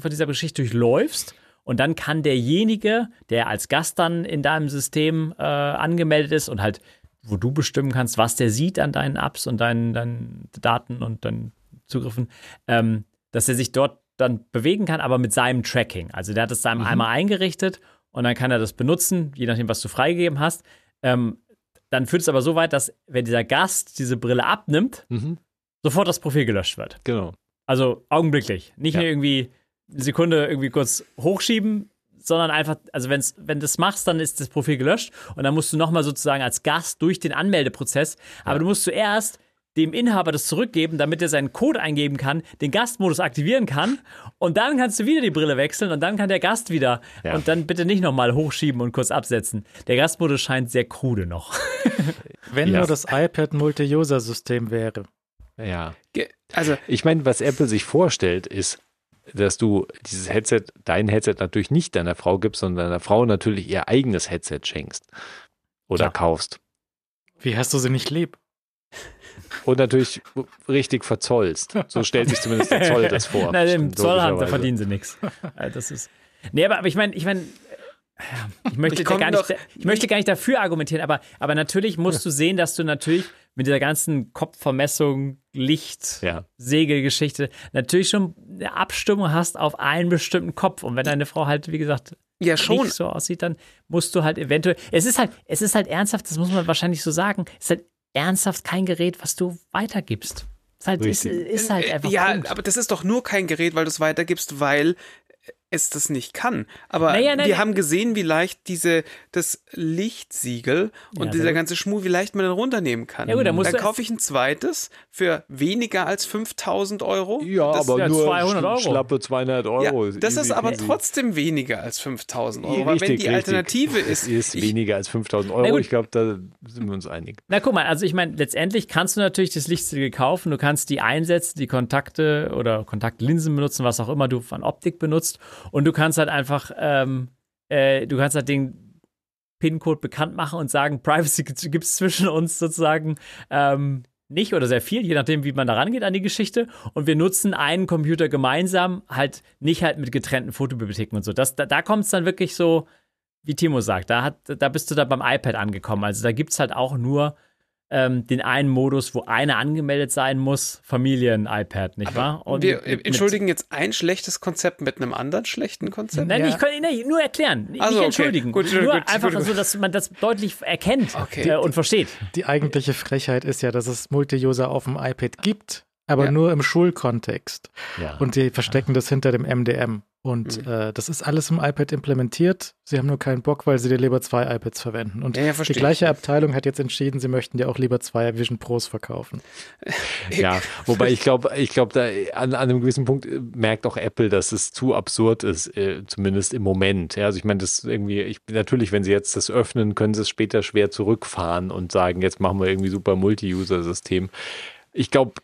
von dieser Geschichte durchläufst und dann kann derjenige, der als Gast dann in deinem System angemeldet ist und halt, wo du bestimmen kannst, was der sieht an deinen Apps und deinen Daten und deinen Zugriffen, dass er sich dort dann bewegen kann, aber mit seinem Tracking. Also der hat es seinem einmal eingerichtet und dann kann er das benutzen, je nachdem, was du freigegeben hast. Dann führt es aber so weit, dass wenn dieser Gast diese Brille abnimmt, sofort das Profil gelöscht wird. Genau. Also augenblicklich. Nicht nur irgendwie eine Sekunde irgendwie kurz hochschieben, sondern einfach, also wenn du das machst, dann ist das Profil gelöscht und dann musst du nochmal sozusagen als Gast durch den Anmeldeprozess, aber du musst zuerst dem Inhaber das zurückgeben, damit er seinen Code eingeben kann, den Gastmodus aktivieren kann und dann kannst du wieder die Brille wechseln und dann kann der Gast wieder und dann bitte nicht nochmal hochschieben und kurz absetzen. Der Gastmodus scheint sehr krude noch. Wenn nur das iPad Multi-User-System wäre. Ja, also ich meine, was Apple sich vorstellt, ist, dass du dieses Headset, dein Headset natürlich nicht deiner Frau gibst, sondern deiner Frau natürlich ihr eigenes Headset schenkst oder kaufst. Wie hast du sie nicht lieb? Und natürlich richtig verzollst. So stellt sich zumindest der Zoll das vor. Na, dem Zoll verdienen sie nichts. Das ist. Nee, aber ich meine, ich möchte gar nicht dafür argumentieren, aber natürlich musst du sehen, dass du natürlich mit dieser ganzen Kopfvermessung, Licht, Segelgeschichte natürlich schon eine Abstimmung hast auf einen bestimmten Kopf. Und wenn deine Frau halt, wie gesagt, nicht so aussieht, dann musst du halt eventuell, es ist halt ernsthaft, das muss man wahrscheinlich so sagen, es ist halt ernsthaft kein Gerät, was du weitergibst. Es ist halt einfach Punkt. Aber das ist doch nur kein Gerät, weil du es weitergibst, weil es das nicht kann. Aber wir haben gesehen, wie leicht das Lichtsiegel und dieser ganze Schmuh, wie leicht man dann runternehmen kann. Ja, gut, dann kaufe ich ein zweites für weniger als 5.000 €. Ja, das aber nur 200 € schlappe 200 €. Ja, das ist aber trotzdem weniger als 5.000 €. Weil wenn die Alternative ist weniger als 5.000 €. Ich glaube, da sind wir uns einig. Na guck mal, also ich meine, letztendlich kannst du natürlich das Lichtsiegel kaufen, du kannst die einsetzen, die Kontakte oder Kontaktlinsen benutzen, was auch immer du an Optik benutzt. Und du kannst halt einfach, du kannst halt den PIN-Code bekannt machen und sagen, Privacy gibt es zwischen uns sozusagen nicht oder sehr viel, je nachdem, wie man da rangeht an die Geschichte. Und wir nutzen einen Computer gemeinsam, halt nicht halt mit getrennten Fotobibliotheken und so. Da kommt es dann wirklich so, wie Timo sagt, da bist du da beim iPad angekommen. Also da gibt es halt auch nur den einen Modus, wo einer angemeldet sein muss, Familien-iPad, nicht wahr? Und wir entschuldigen jetzt ein schlechtes Konzept mit einem anderen schlechten Konzept? Nein, ich kann Ihnen nur erklären, nicht entschuldigen. Okay. Gut, einfach so, dass man das deutlich erkennt und versteht. Die eigentliche Frechheit ist ja, dass es Multi-User auf dem iPad gibt, aber nur im Schulkontext. Ja. Und die verstecken das hinter dem MDM. Und das ist alles im iPad implementiert. Sie haben nur keinen Bock, weil sie dir lieber zwei iPads verwenden. Und die gleiche Abteilung hat jetzt entschieden, sie möchten dir auch lieber zwei Vision Pros verkaufen. Ja, wobei ich glaube, da an einem gewissen Punkt merkt auch Apple, dass es zu absurd ist, zumindest im Moment. Ja, also ich meine, das irgendwie, natürlich, wenn sie jetzt das öffnen, können sie es später schwer zurückfahren und sagen, jetzt machen wir irgendwie super Multi-User-System. Ich glaube,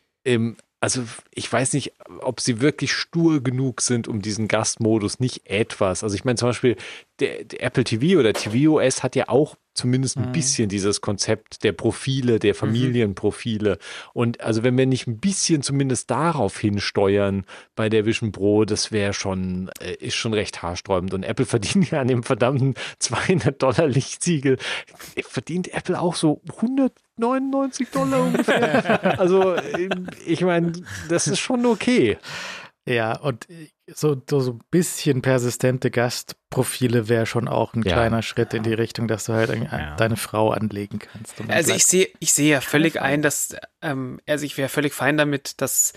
also ich weiß nicht, ob sie wirklich stur genug sind, um diesen Gastmodus nicht etwas. Also ich meine zum Beispiel der Apple TV oder tvOS hat ja auch zumindest ein bisschen dieses Konzept der Profile, der Familienprofile. Und also wenn wir nicht ein bisschen zumindest darauf hinsteuern bei der Vision Pro, das wäre schon, ist schon recht haarsträubend. Und Apple verdient ja an dem verdammten $200 Lichtsiegel, verdient Apple auch so $199 ungefähr. Also ich meine, das ist schon okay. Ja, und so ein bisschen persistente Gastprofile wäre schon auch ein kleiner Schritt in die Richtung, dass du halt deine Frau anlegen kannst. Also ich sehe ja völlig ein, dass, also ich wäre völlig fein damit, dass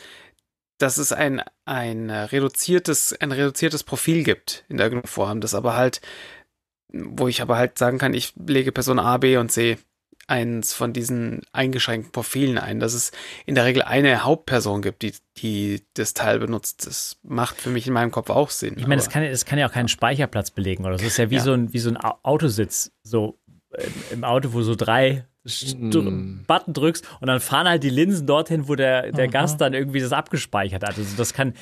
es ein reduziertes Profil gibt in irgendeiner Form, das aber halt, wo ich aber halt sagen kann, ich lege Person A, B und C eins von diesen eingeschränkten Profilen ein, dass es in der Regel eine Hauptperson gibt, die das Teil benutzt. Das macht für mich in meinem Kopf auch Sinn. Ich meine, das kann ja auch keinen Speicherplatz belegen oder so. Das ist ja wie so ein Autositz, so im Auto, wo so drei Button drückst und dann fahren halt die Linsen dorthin, wo der Gast dann irgendwie das abgespeichert hat. Also das kann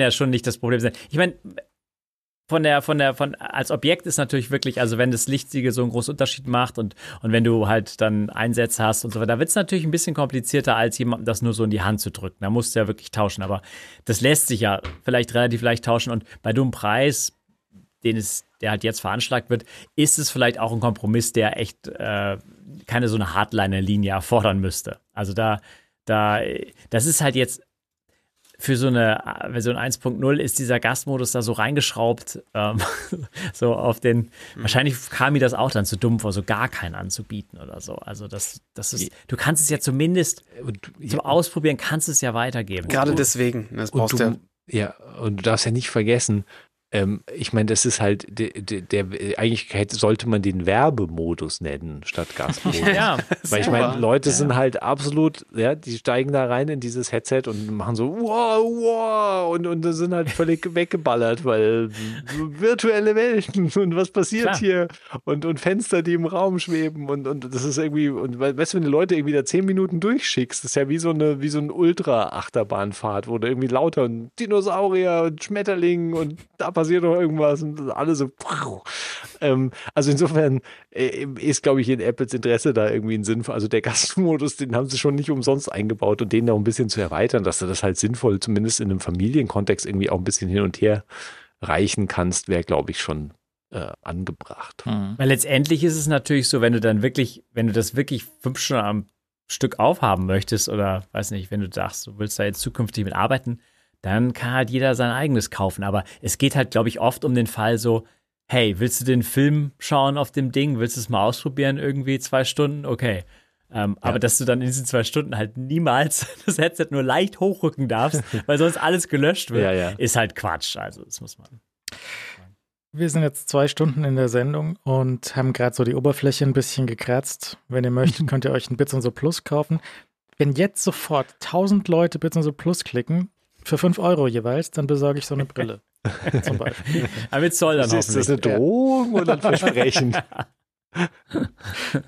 ja schon nicht das Problem sein. Ich meine, als Objekt ist natürlich wirklich, also wenn das Lichtsiegel so einen großen Unterschied macht und wenn du halt dann Einsätze hast und so weiter, da wird es natürlich ein bisschen komplizierter, als jemandem das nur so in die Hand zu drücken. Da musst du ja wirklich tauschen, aber das lässt sich ja vielleicht relativ leicht tauschen und bei dem Preis, der halt jetzt veranschlagt wird, ist es vielleicht auch ein Kompromiss, der echt keine so eine Hardliner-Linie erfordern müsste. Also das ist halt jetzt für so eine Version 1.0 ist dieser Gastmodus da so reingeschraubt, so auf den, wahrscheinlich kam mir das auch dann zu dumm vor, so gar keinen anzubieten oder so. Also das ist, du kannst es ja zumindest zum Ausprobieren, kannst es ja weitergeben. Gerade deswegen, das brauchst du ja. Ja, und du darfst ja nicht vergessen, ich meine, das ist halt, eigentlich sollte man den Werbemodus nennen statt Gastmodus. Ja, weil ich meine, Leute sind halt absolut, ja, die steigen da rein in dieses Headset und machen so, wow, wow, und sind halt völlig weggeballert, weil virtuelle Welten und was passiert hier und Fenster, die im Raum schweben und das ist irgendwie, und weißt du, wenn du Leute irgendwie da 10 Minuten durchschickst, das ist ja wie so eine Ultra-Achterbahnfahrt, wo du irgendwie lauter und Dinosaurier und Schmetterlingen und passiert doch irgendwas und alles so. Also insofern ist, glaube ich, in Apples Interesse da irgendwie ein Sinn. Also der Gastmodus, den haben sie schon nicht umsonst eingebaut und den da ein bisschen zu erweitern, dass du das halt sinnvoll, zumindest in einem Familienkontext, irgendwie auch ein bisschen hin und her reichen kannst, wäre, glaube ich, schon angebracht. Weil letztendlich ist es natürlich so, wenn du das wirklich 5 Stunden am Stück aufhaben möchtest oder, weiß nicht, wenn du sagst, du willst da jetzt zukünftig mit arbeiten, dann kann halt jeder sein eigenes kaufen. Aber es geht halt, glaube ich, oft um den Fall so, hey, willst du den Film schauen auf dem Ding? Willst du es mal ausprobieren irgendwie 2 Stunden? Okay. Aber dass du dann in diesen 2 Stunden halt niemals das Headset nur leicht hochrücken darfst, weil sonst alles gelöscht wird, ist halt Quatsch. Also das muss man. Wir sind jetzt 2 Stunden in der Sendung und haben gerade so die Oberfläche ein bisschen gekratzt. Wenn ihr möchtet, könnt ihr euch ein Bits und so Plus kaufen. Wenn jetzt sofort 1000 Leute Bits und so Plus klicken, für 5 € jeweils, dann besorge ich so eine Brille. Zum Beispiel. Aber mit Zoll dann hoffentlich. Ist das eine Drohung oder ein Versprechen?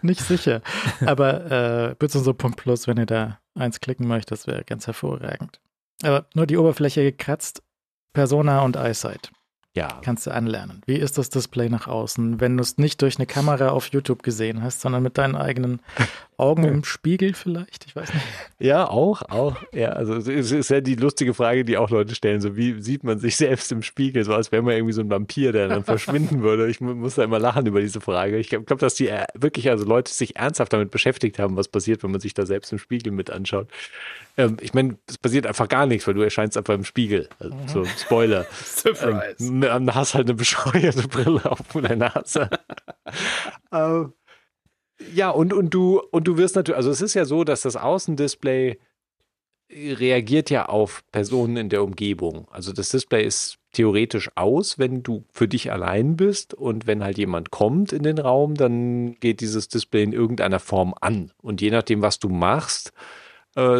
Nicht sicher. Aber bitte so Punkt Plus, wenn ihr da eins klicken möchtet, das wäre ganz hervorragend. Aber nur die Oberfläche gekratzt, Persona und Eyesight. Ja. Kannst du anlernen. Wie ist das Display nach außen, wenn du es nicht durch eine Kamera auf YouTube gesehen hast, sondern mit deinen eigenen Augen im Spiegel vielleicht? Ich weiß nicht. Ja, auch. Ja, also es ist ja die lustige Frage, die auch Leute stellen, so wie sieht man sich selbst im Spiegel, so als wäre man irgendwie so ein Vampir, der dann verschwinden würde. Ich muss da immer lachen über diese Frage. Ich glaube, dass die wirklich, also Leute sich ernsthaft damit beschäftigt haben, was passiert, wenn man sich da selbst im Spiegel mit anschaut. Ich meine, es passiert einfach gar nichts, weil du erscheinst einfach im Spiegel. Also, so, Spoiler. Surprise. Du hast halt eine bescheuerte Brille auf der Nase. Ja, und du wirst natürlich, also es ist ja so, dass das Außendisplay reagiert ja auf Personen in der Umgebung. Also das Display ist theoretisch aus, wenn du für dich allein bist und wenn halt jemand kommt in den Raum, dann geht dieses Display in irgendeiner Form an. Und je nachdem, was du machst,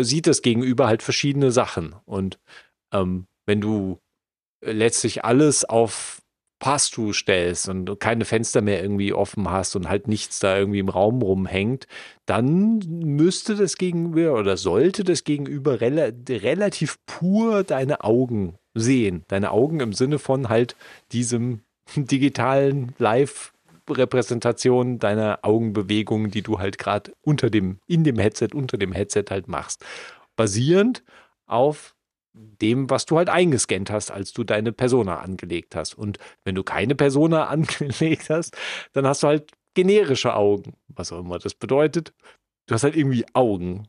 sieht das Gegenüber halt verschiedene Sachen. Und wenn du letztlich alles auf Pass-Through stellst und keine Fenster mehr irgendwie offen hast und halt nichts da irgendwie im Raum rumhängt, dann müsste das Gegenüber oder sollte das Gegenüber relativ pur deine Augen sehen. Deine Augen im Sinne von halt diesem digitalen Live-Repräsentation deiner Augenbewegungen, die du halt gerade unter dem Headset halt machst. Basierend auf dem, was du halt eingescannt hast, als du deine Persona angelegt hast. Und wenn du keine Persona angelegt hast, dann hast du halt generische Augen, was auch immer das bedeutet. Du hast halt irgendwie Augen.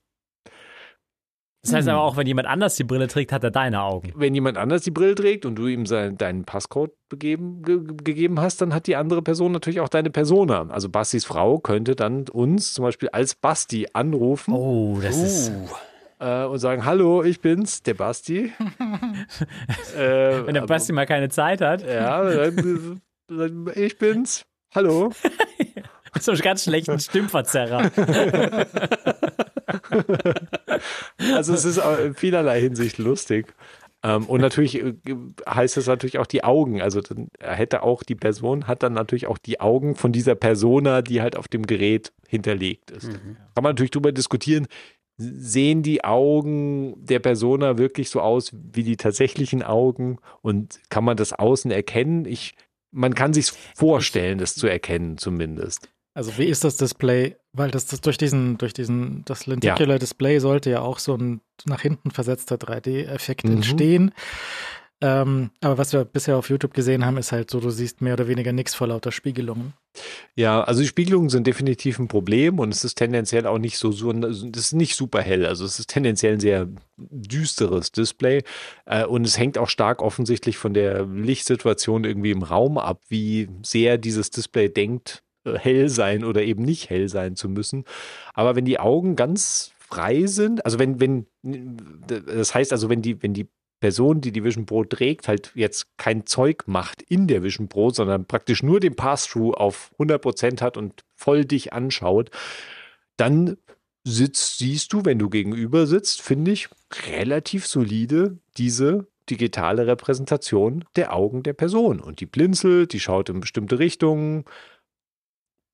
Das heißt aber auch, wenn jemand anders die Brille trägt, hat er deine Augen. Wenn jemand anders die Brille trägt und du ihm deinen Passcode gegeben hast, dann hat die andere Person natürlich auch deine Persona. Also Bastis Frau könnte dann uns zum Beispiel als Basti anrufen. Oh, das ist... und sagen, hallo, ich bin's, der Basti. Wenn der Basti mal keine Zeit hat. Ja, dann ich bin's, hallo. So einen ganz schlechten Stimmverzerrer. Also es ist in vielerlei Hinsicht lustig. Und natürlich heißt es natürlich auch die Augen. Also dann hat dann natürlich auch die Augen von dieser Persona, die halt auf dem Gerät hinterlegt ist. Mhm. Kann man natürlich drüber diskutieren, sehen die Augen der Persona wirklich so aus wie die tatsächlichen Augen und kann man das außen erkennen? Man kann sich vorstellen, das zu erkennen zumindest. Also wie ist das Display? Weil das durch das Lenticular Display sollte ja auch so ein nach hinten versetzter 3D-Effekt entstehen. Aber was wir bisher auf YouTube gesehen haben, ist halt so, du siehst mehr oder weniger nichts vor lauter Spiegelungen. Ja, also die Spiegelungen sind definitiv ein Problem und es ist tendenziell auch nicht so das ist nicht super hell, also es ist tendenziell ein sehr düsteres Display und es hängt auch stark offensichtlich von der Lichtsituation irgendwie im Raum ab, wie sehr dieses Display denkt, hell sein oder eben nicht hell sein zu müssen. Aber wenn die Augen ganz frei sind, also wenn die Person, die Vision Pro trägt, halt jetzt kein Zeug macht in der Vision Pro, sondern praktisch nur den Pass-Through auf 100% hat und voll dich anschaut, dann siehst du, wenn du gegenüber sitzt, finde ich, relativ solide diese digitale Repräsentation der Augen der Person. Und die blinzelt, die schaut in bestimmte Richtungen.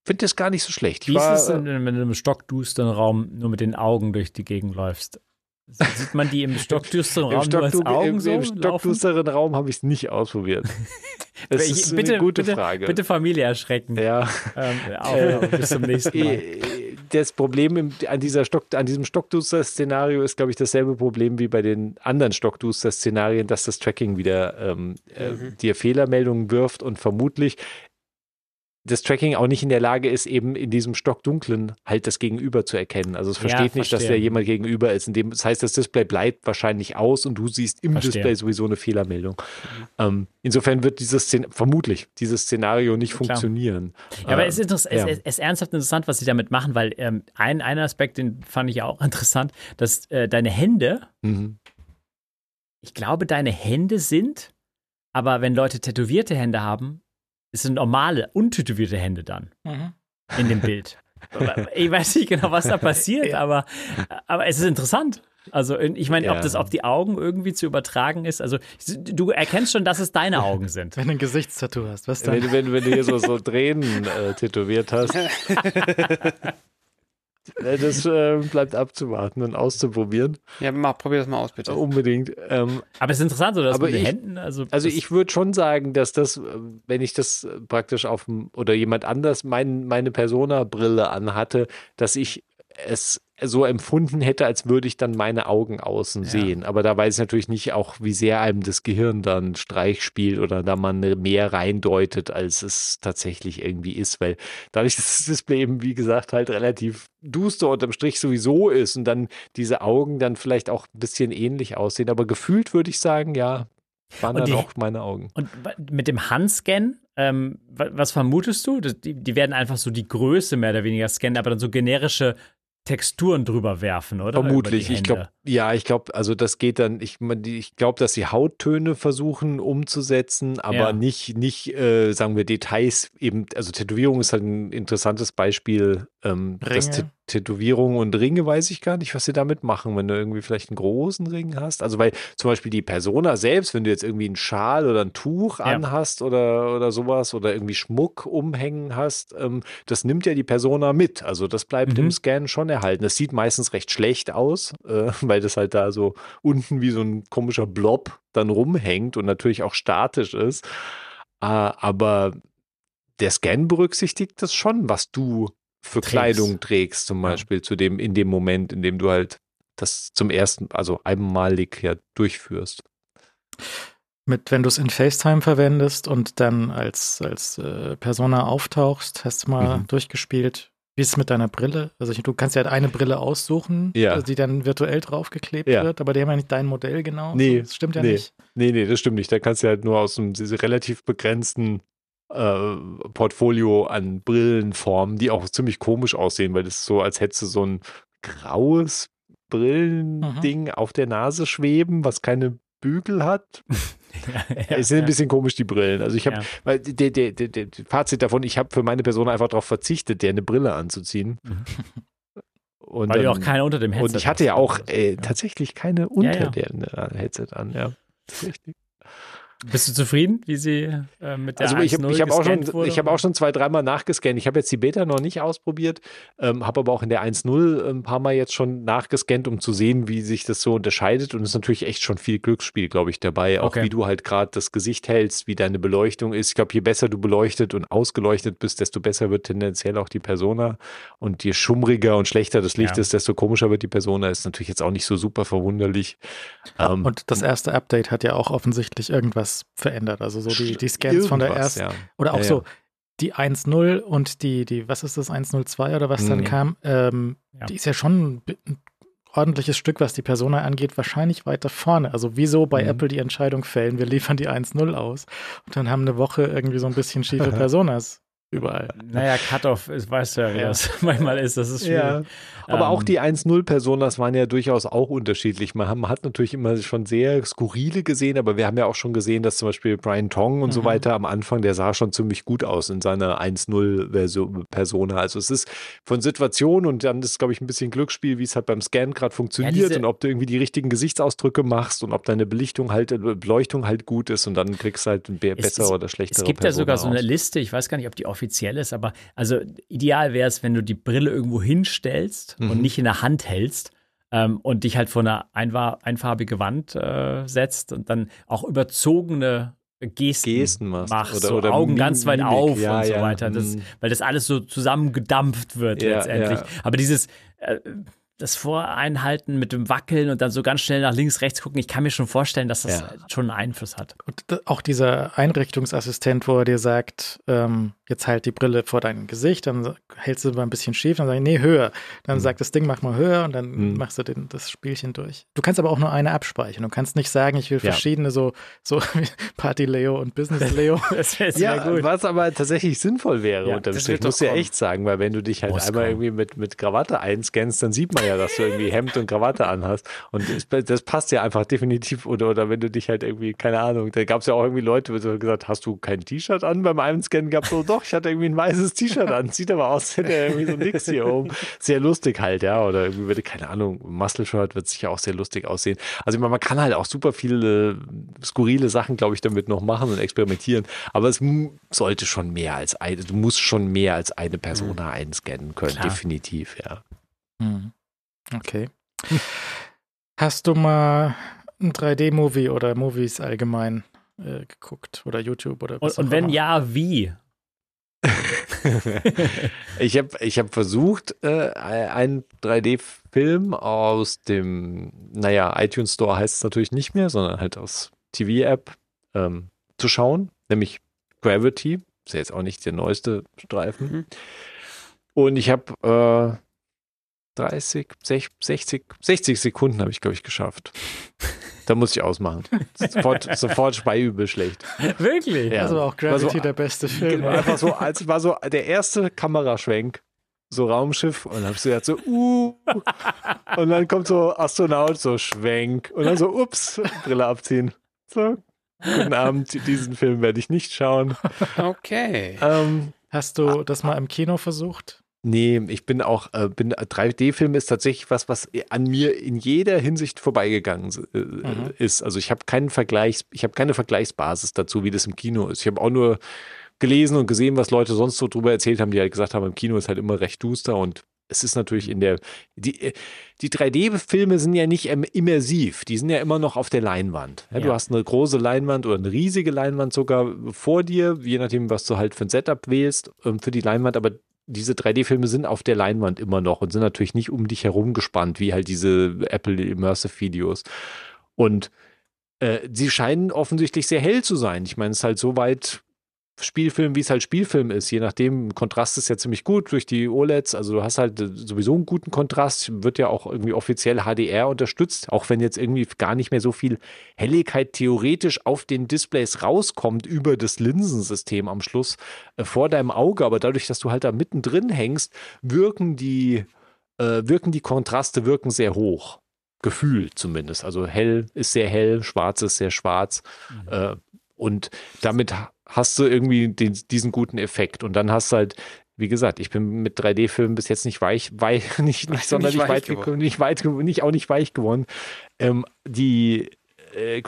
Finde das gar nicht so schlecht. Wie ist es denn, wenn du in einem stockdusteren Raum nur mit den Augen durch die Gegend läufst? Sieht man die im stockdüsteren Raum nur als Augen so? Im stockdüsteren Raum habe ich es nicht ausprobiert. Das ist bitte, eine gute Frage. Bitte Familie erschrecken. Ja. Bis zum nächsten Mal. Das Problem an diesem Stockduster-Szenario ist, glaube ich, dasselbe Problem wie bei den anderen Stockduster-Szenarien, dass das Tracking wieder dir Fehlermeldungen wirft und vermutlich das Tracking auch nicht in der Lage ist, eben in diesem Stockdunklen halt das Gegenüber zu erkennen. Also es versteht nicht, dass da jemand gegenüber ist. Das heißt, das Display bleibt wahrscheinlich aus und du siehst im Display sowieso eine Fehlermeldung. Insofern wird dieses Szenario nicht funktionieren. Ja, aber es ist ernsthaft interessant, was sie damit machen, weil ein Aspekt, den fand ich auch interessant, dass deine Hände, ich glaube, deine Hände sind, aber wenn Leute tätowierte Hände haben, es sind normale, untätowierte Hände dann in dem Bild. Ich weiß nicht genau, was da passiert, aber es ist interessant. Also ich meine, ob das auf die Augen irgendwie zu übertragen ist. Also du erkennst schon, dass es deine Augen sind. Wenn du ein Gesichtstattoo hast, was dann? Wenn du hier so Tränen tätowiert hast. Das bleibt abzuwarten und auszuprobieren. Ja, probier das mal aus, bitte. Unbedingt. Aber es ist interessant, oder? Mit den Händen. Also ich würde schon sagen, dass das, wenn ich das praktisch oder jemand anders meine Persona-Brille anhatte, dass ich es so empfunden hätte, als würde ich dann meine Augen außen sehen. Aber da weiß ich natürlich nicht auch, wie sehr einem das Gehirn dann Streich spielt oder da man mehr reindeutet, als es tatsächlich irgendwie ist, weil dadurch, dass das Display eben, wie gesagt, halt relativ duster unterm Strich sowieso ist und dann diese Augen dann vielleicht auch ein bisschen ähnlich aussehen, aber gefühlt würde ich sagen, waren dann auch meine Augen. Und mit dem Handscan, was vermutest du? Die werden einfach so die Größe mehr oder weniger scannen, aber dann so generische Texturen drüber werfen, oder? Vermutlich. Ich glaube, also das geht dann, ich glaube, dass sie Hauttöne versuchen umzusetzen, aber nicht, sagen wir, Details eben, also Tätowierung ist halt ein interessantes Beispiel. Tätowierungen und Ringe, weiß ich gar nicht, was sie damit machen, wenn du irgendwie vielleicht einen großen Ring hast. Also weil zum Beispiel die Persona selbst, wenn du jetzt irgendwie einen Schal oder ein Tuch anhast oder sowas oder irgendwie Schmuck umhängen hast, das nimmt ja die Persona mit. Also das bleibt im Scan schon erhalten. Das sieht meistens recht schlecht aus, weil das halt da so unten wie so ein komischer Blob dann rumhängt und natürlich auch statisch ist. Aber der Scan berücksichtigt das schon, was du für Kleidung trägst, zum Beispiel, in dem Moment, in dem du halt das zum ersten, also einmalig ja durchführst. Wenn du es in FaceTime verwendest und dann als Persona auftauchst, hast du mal durchgespielt, wie ist es mit deiner Brille? Also du kannst ja halt eine Brille aussuchen, die dann virtuell draufgeklebt wird, aber die haben ja nicht dein Modell genau. Nee, das stimmt ja nicht. Nee, das stimmt nicht. Da kannst du halt nur aus einem relativ begrenzten Portfolio an Brillenformen, die auch ziemlich komisch aussehen, weil das ist so, als hättest du so ein graues Brillending auf der Nase schweben, was keine Bügel hat. Es sind ein bisschen komisch, die Brillen. Also ich habe, weil der Fazit davon, ich habe für meine Person einfach darauf verzichtet, dir eine Brille anzuziehen. Und weil du auch keine unter dem Headset und ich hatte ja auch tatsächlich keine unter der Headset an. Ja, richtig. Bist du zufrieden, wie sie mit der 1.0 wurde? Ich habe auch schon 2-3 Mal nachgescannt. Ich habe jetzt die Beta noch nicht ausprobiert, habe aber auch in der 1.0 ein paar Mal jetzt schon nachgescannt, um zu sehen, wie sich das so unterscheidet. Und es ist natürlich echt schon viel Glücksspiel, glaube ich, dabei. Auch wie du halt gerade das Gesicht hältst, wie deine Beleuchtung ist. Ich glaube, je besser du beleuchtet und ausgeleuchtet bist, desto besser wird tendenziell auch die Persona. Und je schummriger und schlechter das Licht ist, desto komischer wird die Persona. Ist natürlich jetzt auch nicht so super verwunderlich. Und das erste Update hat ja auch offensichtlich irgendwas verändert, also so die Scans von der ersten oder auch so die 1.0 und die was ist das, 1.02 oder was dann kam, die ist ja schon ein ordentliches Stück, was die Persona angeht, wahrscheinlich weiter vorne, also wieso bei Apple die Entscheidung fällen, wir liefern die 1.0 aus und dann haben eine Woche irgendwie so ein bisschen schiefe Personas überall. Naja, Cut-Off, weißt du ja, wie das manchmal ist, das ist schwierig. Ja. Aber auch die 1.0-Personas waren ja durchaus auch unterschiedlich. Man hat natürlich immer schon sehr skurrile gesehen, aber wir haben ja auch schon gesehen, dass zum Beispiel Brian Tong und so weiter am Anfang, der sah schon ziemlich gut aus in seiner 1.0-Persona. Also es ist von Situation und dann ist, glaube ich, ein bisschen Glücksspiel, wie es halt beim Scan gerade funktioniert und ob du irgendwie die richtigen Gesichtsausdrücke machst und ob deine Beleuchtung halt gut ist und dann kriegst du halt eine bessere oder schlechtere Persona. Es gibt ja sogar so eine Liste, ich weiß gar nicht, ob die offiziell ist, aber also ideal wäre es, wenn du die Brille irgendwo hinstellst und nicht in der Hand hältst und dich halt vor eine einfarbige Wand setzt und dann auch überzogene Gesten machst, oder Augen ganz weit auf und so weiter, weil das alles so zusammengedampft wird letztendlich. Ja. Aber dieses das Voreinhalten mit dem Wackeln und dann so ganz schnell nach links, rechts gucken, ich kann mir schon vorstellen, dass das schon einen Einfluss hat. Und auch dieser Einrichtungsassistent, wo er dir sagt, jetzt halt die Brille vor deinem Gesicht, dann hältst du mal ein bisschen schief, dann sagst du, nee, höher. Dann sagt das Ding, mach mal höher und dann machst du das Spielchen durch. Du kannst aber auch nur eine abspeichern. Du kannst nicht sagen, ich will verschiedene so Party-Leo und Business-Leo. Das wäre sehr gut. Was aber tatsächlich sinnvoll wäre unter dem Strich, musst du echt sagen, weil wenn du dich halt einmal irgendwie mit Krawatte einscannst, dann sieht man dass du irgendwie Hemd und Krawatte anhast. Und das passt ja einfach definitiv. Oder wenn du dich halt irgendwie, keine Ahnung, da gab es ja auch irgendwie Leute, die haben gesagt, hast du kein T-Shirt an? Beim einen Scan gab es so, doch, ich hatte irgendwie ein weißes T-Shirt an. Sieht aber aus, hätte irgendwie so nix hier oben. Sehr lustig halt, ja. Oder irgendwie würde, keine Ahnung, Muscle-Shirt wird sicher auch sehr lustig aussehen. Also ich meine, man kann halt auch super viele skurrile Sachen, glaube ich, damit noch machen und experimentieren. Aber es sollte schon mehr als eine, du musst schon mehr als eine Persona einscannen können. Klar. Definitiv, ja. Mhm. Okay. Hast du mal einen 3D-Movie oder Movies allgemein geguckt oder YouTube oder was? Und wenn ja, wie? Ich hab versucht, einen 3D-Film aus dem, iTunes Store heißt es natürlich nicht mehr, sondern halt aus TV-App zu schauen, nämlich Gravity. Ist ja jetzt auch nicht der neueste Streifen. Und ich habe 60 Sekunden habe ich, glaube ich, geschafft. Da muss ich ausmachen. Sofort speiübel schlecht. Wirklich? Ja. Also auch Gravity war so, der beste Film. Einfach so, als war so der erste Kameraschwenk, so Raumschiff und dann hast du gesagt so, und dann kommt so Astronaut, so Schwenk und dann so, ups, Brille abziehen. So, guten Abend, diesen Film werde ich nicht schauen. Okay. Hast du das mal im Kino versucht? Nee, ich bin auch, 3D-Film ist tatsächlich was an mir in jeder Hinsicht vorbeigegangen ist. Also ich habe keine Vergleichsbasis dazu, wie das im Kino ist. Ich habe auch nur gelesen und gesehen, was Leute sonst so drüber erzählt haben, die halt gesagt haben, im Kino ist halt immer recht duster und es ist natürlich in der, die 3D-Filme sind ja nicht immersiv, die sind ja immer noch auf der Leinwand. Ja, ja. Du hast eine große Leinwand oder eine riesige Leinwand sogar vor dir, je nachdem, was du halt für ein Setup wählst für die Leinwand, aber diese 3D-Filme sind auf der Leinwand immer noch und sind natürlich nicht um dich herum gespannt, wie halt diese Apple Immersive-Videos. Und sie scheinen offensichtlich sehr hell zu sein. Ich meine, es ist halt so weit Spielfilm, wie es halt Spielfilm ist. Je nachdem, Kontrast ist ja ziemlich gut durch die OLEDs. Also du hast halt sowieso einen guten Kontrast. Wird ja auch irgendwie offiziell HDR unterstützt. Auch wenn jetzt irgendwie gar nicht mehr so viel Helligkeit theoretisch auf den Displays rauskommt über das Linsensystem am Schluss vor deinem Auge. Aber dadurch, dass du halt da mittendrin hängst, wirken die Kontraste sehr hoch. Gefühl zumindest. Also hell ist sehr hell, schwarz ist sehr schwarz. Mhm. Und damit hast du irgendwie diesen guten Effekt. Und dann hast du halt, wie gesagt, ich bin mit 3D-Filmen bis jetzt nicht sonderlich weit geworden. Die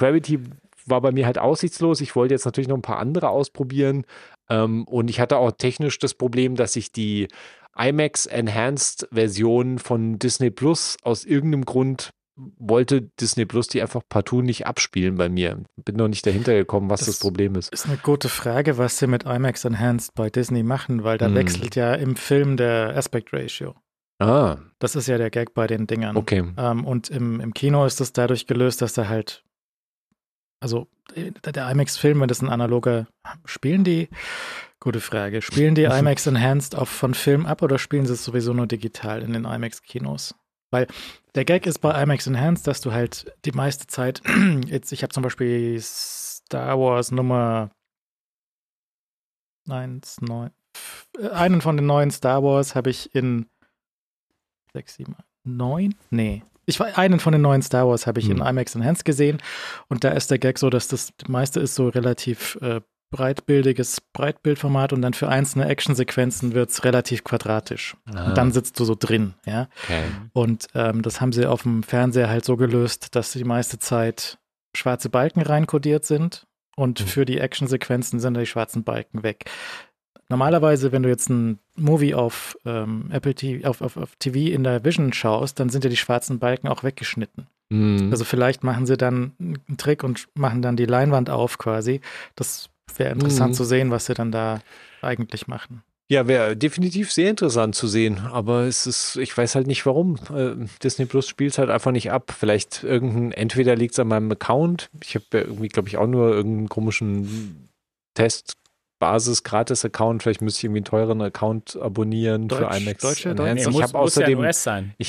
Gravity war bei mir halt aussichtslos. Ich wollte jetzt natürlich noch ein paar andere ausprobieren. Und ich hatte auch technisch das Problem, dass ich die IMAX-Enhanced-Version von Disney Plus aus irgendeinem Grund wollte Disney Plus die einfach partout nicht abspielen bei mir. Bin noch nicht dahinter gekommen, was das Problem ist. Ist eine gute Frage, was sie mit IMAX Enhanced bei Disney machen, weil da wechselt ja im Film der Aspect Ratio. Ah. Das ist ja der Gag bei den Dingern. Okay. Und im Kino ist das dadurch gelöst, dass da halt, also der IMAX-Film, wenn das ein analoger, Spielen die IMAX Enhanced von Film ab oder spielen sie es sowieso nur digital in den IMAX-Kinos? Weil der Gag ist bei IMAX Enhanced, dass du halt die meiste Zeit, jetzt, ich habe zum Beispiel Star Wars Nummer 1, 9, einen von den neuen Star Wars habe ich in 6, 7, 9? Nee. In IMAX Enhanced gesehen und da ist der Gag so, dass das meiste ist so relativ breitbildiges Breitbildformat und dann für einzelne Actionsequenzen wird es relativ quadratisch. Ah. Und dann sitzt du so drin, ja. Okay. Und das haben sie auf dem Fernseher halt so gelöst, dass die meiste Zeit schwarze Balken reinkodiert sind und für die Actionsequenzen sind die schwarzen Balken weg. Normalerweise, wenn du jetzt einen Movie auf Apple TV, auf TV in der Vision schaust, dann sind ja die schwarzen Balken auch weggeschnitten. Mhm. Also vielleicht machen sie dann einen Trick und machen dann die Leinwand auf quasi. Das wäre interessant zu sehen, was sie dann da eigentlich machen. Ja, wäre definitiv sehr interessant zu sehen, aber ich weiß halt nicht warum. Disney Plus spielt es halt einfach nicht ab. Vielleicht entweder liegt es an meinem Account. Ich habe ja irgendwie, glaube ich, auch nur irgendeinen komischen Test-Basis-Gratis-Account. Vielleicht müsste ich irgendwie einen teuren Account abonnieren für IMAX. Ich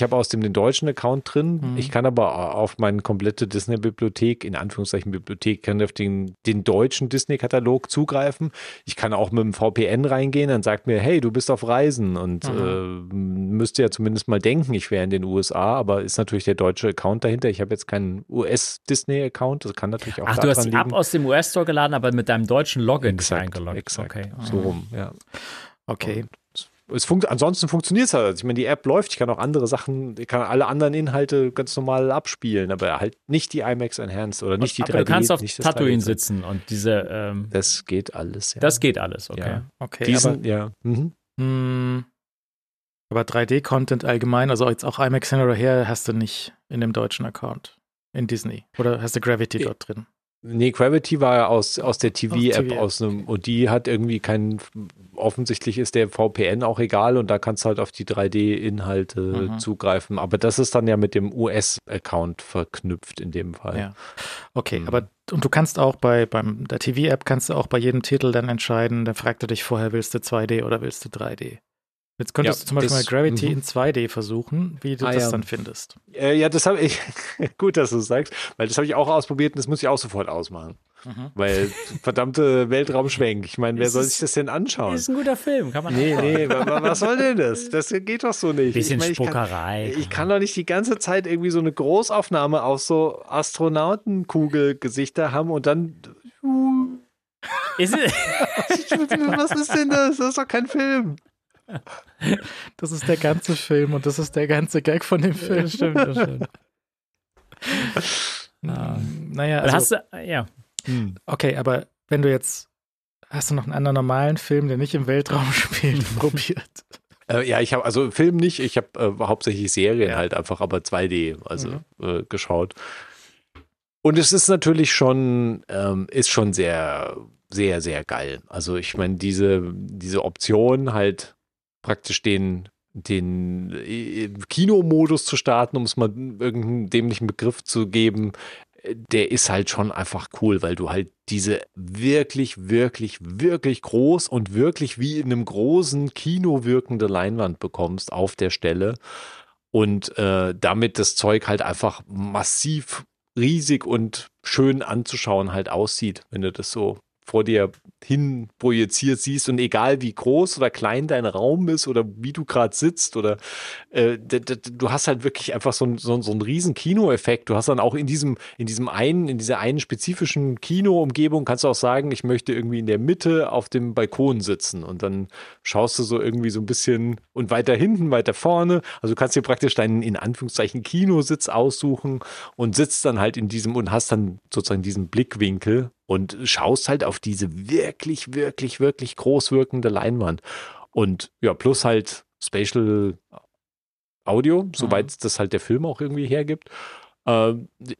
habe außerdem den deutschen Account drin. Mhm. Ich kann aber auf meine komplette Disney-Bibliothek, in Anführungszeichen Bibliothek, kann auf den deutschen Disney-Katalog zugreifen. Ich kann auch mit dem VPN reingehen, dann sagt mir, hey, du bist auf Reisen und müsste ja zumindest mal denken, ich wäre in den USA, aber ist natürlich der deutsche Account dahinter. Ich habe jetzt keinen US-Disney-Account, das kann natürlich auch daran liegen. Ach, du hast ihn ab aus dem US-Store geladen, aber mit deinem deutschen Login eingeloggt. Exakt, okay. So rum, ja. Okay. Ansonsten funktioniert es halt. Ich meine, die App läuft, ich kann auch andere Sachen, ich kann alle anderen Inhalte ganz normal abspielen, aber halt nicht die IMAX Enhanced oder nicht die 3D. Du kannst auf Tatooine sitzen und diese das geht alles, ja. Das geht alles, okay. Ja. Okay, aber 3D-Content allgemein, also jetzt auch IMAX hin oder her, hast du nicht in dem deutschen Account, in Disney. Oder hast du Gravity dort drin? Nee, Gravity war ja aus der TV-App und die hat irgendwie offensichtlich ist der VPN auch egal und da kannst du halt auf die 3D-Inhalte zugreifen, aber das ist dann ja mit dem US-Account verknüpft in dem Fall. Ja. Okay, aber und du kannst auch bei der TV-App kannst du auch bei jedem Titel dann entscheiden, dann fragt er dich vorher, willst du 2D oder willst du 3D? Jetzt könntest du zum Beispiel mal Gravity in 2D versuchen, wie du das dann findest. Das habe ich, gut, dass du es sagst, weil das habe ich auch ausprobiert und das muss ich auch sofort ausmachen. Mhm. Weil verdammte Weltraumschwenk. Ich meine, wer soll sich das denn anschauen? Ist ein guter Film, kann man anschauen. Nee, was soll denn das? Das geht doch so nicht. Bisschen Spuckerei. Ich kann doch nicht die ganze Zeit irgendwie so eine Großaufnahme auf so Astronautenkugel-Gesichter haben und dann was ist denn das? Das ist doch kein Film. Das ist der ganze Film und das ist der ganze Gag von dem Film. Ja, stimmt, das stimmt. Naja, also, okay, aber wenn du jetzt, hast du noch einen anderen normalen Film, der nicht im Weltraum spielt, probiert? Ja, ich habe, also Film nicht, ich habe hauptsächlich Serien halt einfach, aber 2D, also geschaut. Und es ist natürlich schon, ist schon sehr, sehr, sehr geil. Also ich meine, diese Option halt praktisch den Kinomodus zu starten, um es mal irgendeinen dämlichen Begriff zu geben, der ist halt schon einfach cool, weil du halt diese wirklich, wirklich, wirklich groß und wirklich wie in einem großen Kino wirkende Leinwand bekommst auf der Stelle und damit das Zeug halt einfach massiv riesig und schön anzuschauen halt aussieht, wenn du das so vor dir hin projiziert siehst und egal wie groß oder klein dein Raum ist oder wie du gerade sitzt oder du hast halt wirklich einfach so einen riesen Kinoeffekt. Du hast dann auch in dieser einen spezifischen Kinoumgebung kannst du auch sagen, ich möchte irgendwie in der Mitte auf dem Balkon sitzen und dann schaust du so irgendwie so ein bisschen und weiter hinten, weiter vorne. Also du kannst dir praktisch deinen in Anführungszeichen Kinositz aussuchen und sitzt dann halt in diesem und hast dann sozusagen diesen Blickwinkel und schaust halt auf diese wirklich, wirklich, wirklich groß wirkende Leinwand. Und ja, plus halt Spatial Audio, soweit das halt der Film auch irgendwie hergibt,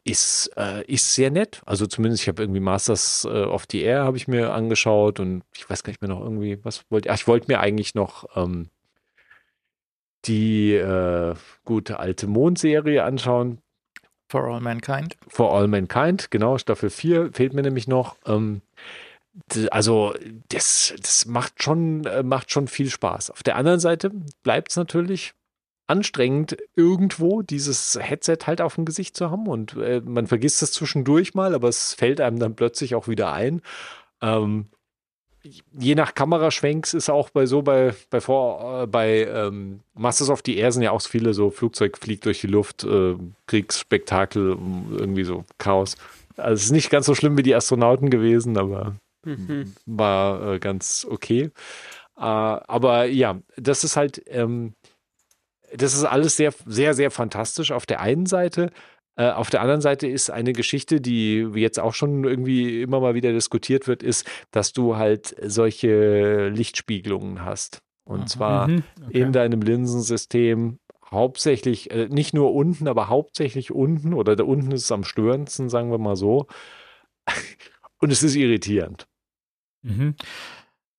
ist sehr nett. Also zumindest, ich habe irgendwie Masters of the Air habe ich mir angeschaut und ich weiß gar nicht mehr noch irgendwie, ich wollte mir eigentlich noch die gute alte Mondserie anschauen. For All Mankind. For All Mankind, genau, Staffel 4 fehlt mir nämlich noch. Also das macht schon viel Spaß. Auf der anderen Seite bleibt es natürlich anstrengend, irgendwo dieses Headset halt auf dem Gesicht zu haben. Und man vergisst es zwischendurch mal, aber es fällt einem dann plötzlich auch wieder ein. Je nach Kameraschwenks ist auch bei Masters of the Air sind ja auch so viele, so Flugzeug fliegt durch die Luft, Kriegsspektakel, irgendwie so Chaos. Also es ist nicht ganz so schlimm wie die Astronauten gewesen, aber war ganz okay. Aber ja, das ist halt, das ist alles sehr, sehr, sehr fantastisch auf der einen Seite. Auf der anderen Seite ist eine Geschichte, die jetzt auch schon irgendwie immer mal wieder diskutiert wird, ist, dass du halt solche Lichtspiegelungen hast. Und zwar in deinem Linsensystem hauptsächlich, nicht nur unten, aber hauptsächlich unten oder da unten ist es am störendsten, sagen wir mal so. Und es ist irritierend. Mhm.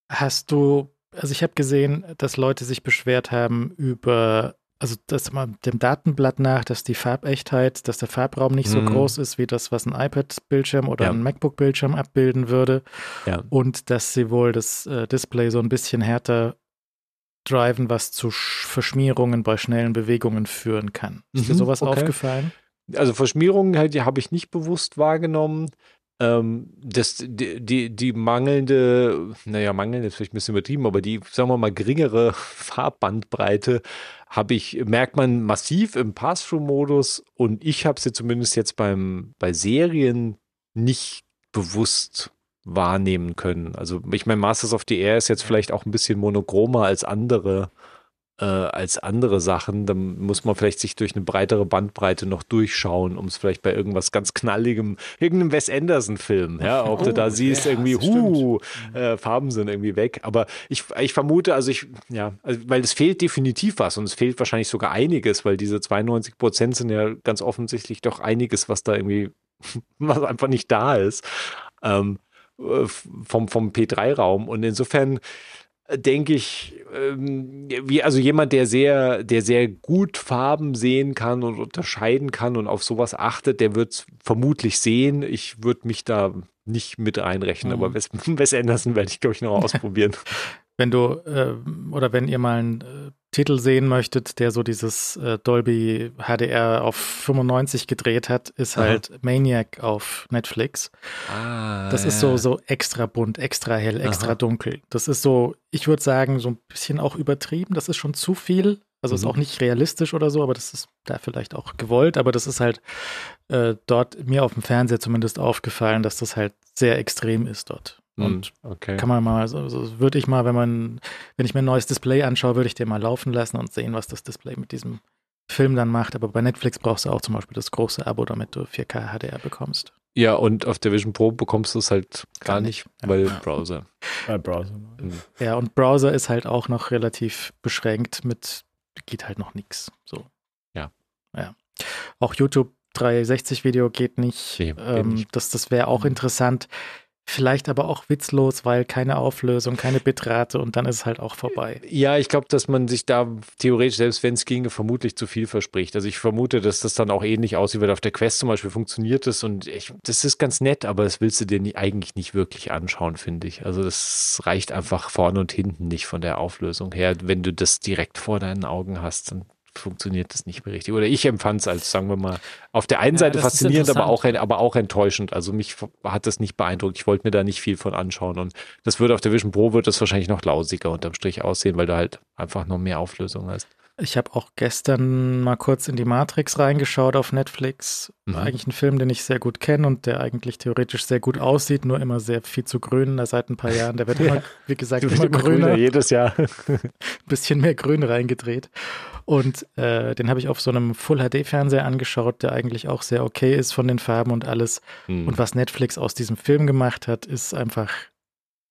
Also ich habe gesehen, dass Leute sich beschwert haben über, also das mal dem Datenblatt nach, dass die Farbechtheit, dass der Farbraum nicht so groß ist, wie das, was ein iPad-Bildschirm oder ein MacBook-Bildschirm abbilden würde. Ja. Und dass sie wohl das Display so ein bisschen härter driven, was zu Verschmierungen bei schnellen Bewegungen führen kann. Ist dir sowas aufgefallen? Also Verschmierungen halt, die habe ich nicht bewusst wahrgenommen. Die mangelnde, mangelnde ist vielleicht ein bisschen übertrieben, aber die, sagen wir mal, geringere Farbbandbreite merkt man massiv im Pass-Through-Modus und ich habe sie zumindest jetzt bei Serien nicht bewusst wahrnehmen können. Also ich meine, Masters of the Air ist jetzt vielleicht auch ein bisschen monochromer als andere Sachen, dann muss man vielleicht sich durch eine breitere Bandbreite noch durchschauen, um es vielleicht bei irgendwas ganz Knalligem, irgendeinem Wes Anderson-Film, ob du da siehst, irgendwie, Farben sind irgendwie weg, aber ich vermute, weil es fehlt definitiv was und es fehlt wahrscheinlich sogar einiges, weil diese 92% sind ja ganz offensichtlich doch einiges, was da irgendwie, was einfach nicht da ist, vom P3-Raum und insofern denke ich, jemand, der sehr gut Farben sehen kann und unterscheiden kann und auf sowas achtet, der wird es vermutlich sehen. Ich würde mich da nicht mit einrechnen, aber Wes Anderson werde ich, glaube ich, noch ausprobieren. Wenn du, wenn ihr mal einen Titel sehen möchtet, der so dieses Dolby HDR auf 95 gedreht hat, ist halt Maniac auf Netflix. Das ist so extra bunt, extra hell, extra dunkel. Das ist so, ich würde sagen, so ein bisschen auch übertrieben. Das ist schon zu viel. Also ist auch nicht realistisch oder so, aber das ist da vielleicht auch gewollt. Aber das ist halt dort mir auf dem Fernseher zumindest aufgefallen, dass das halt sehr extrem ist dort. Und kann man mal, würde ich mal, wenn ich mir ein neues Display anschaue, würde ich den mal laufen lassen und sehen, was das Display mit diesem Film dann macht. Aber bei Netflix brauchst du auch zum Beispiel das große Abo, damit du 4K HDR bekommst. Ja, und auf der Vision Pro bekommst du es halt gar nicht, weil Browser. Weil Browser. Ja, und Browser ist halt auch noch relativ beschränkt mit, geht halt noch nichts. So. Ja. Auch YouTube 360 Video geht nicht. Nee, nicht. Das wäre auch interessant. Vielleicht aber auch witzlos, weil keine Auflösung, keine Bitrate und dann ist es halt auch vorbei. Ja, ich glaube, dass man sich da theoretisch, selbst wenn es ginge, vermutlich zu viel verspricht. Also ich vermute, dass das dann auch ähnlich aussieht, weil auf der Quest zum Beispiel funktioniert das und das ist ganz nett, aber das willst du dir eigentlich nicht wirklich anschauen, finde ich. Also das reicht einfach vorne und hinten nicht von der Auflösung her. Wenn du das direkt vor deinen Augen hast, dann funktioniert das nicht mehr richtig. Oder ich empfand es als, sagen wir mal, auf der einen Seite faszinierend, aber auch enttäuschend. Also mich hat das nicht beeindruckt. Ich wollte mir da nicht viel von anschauen. Und das würde auf der Vision Pro wird das wahrscheinlich noch lausiger unterm Strich aussehen, weil du halt einfach noch mehr Auflösung hast. Ich habe auch gestern mal kurz in die Matrix reingeschaut auf Netflix. Mhm. Eigentlich ein Film, den ich sehr gut kenne und der eigentlich theoretisch sehr gut aussieht, nur immer sehr viel zu grün seit ein paar Jahren. Der wird immer, wie gesagt, immer grüner. Jedes Jahr. Ein bisschen mehr Grün reingedreht. Und den habe ich auf so einem Full-HD-Fernseher angeschaut, der eigentlich auch sehr okay ist von den Farben und alles. Mhm. Und was Netflix aus diesem Film gemacht hat, ist einfach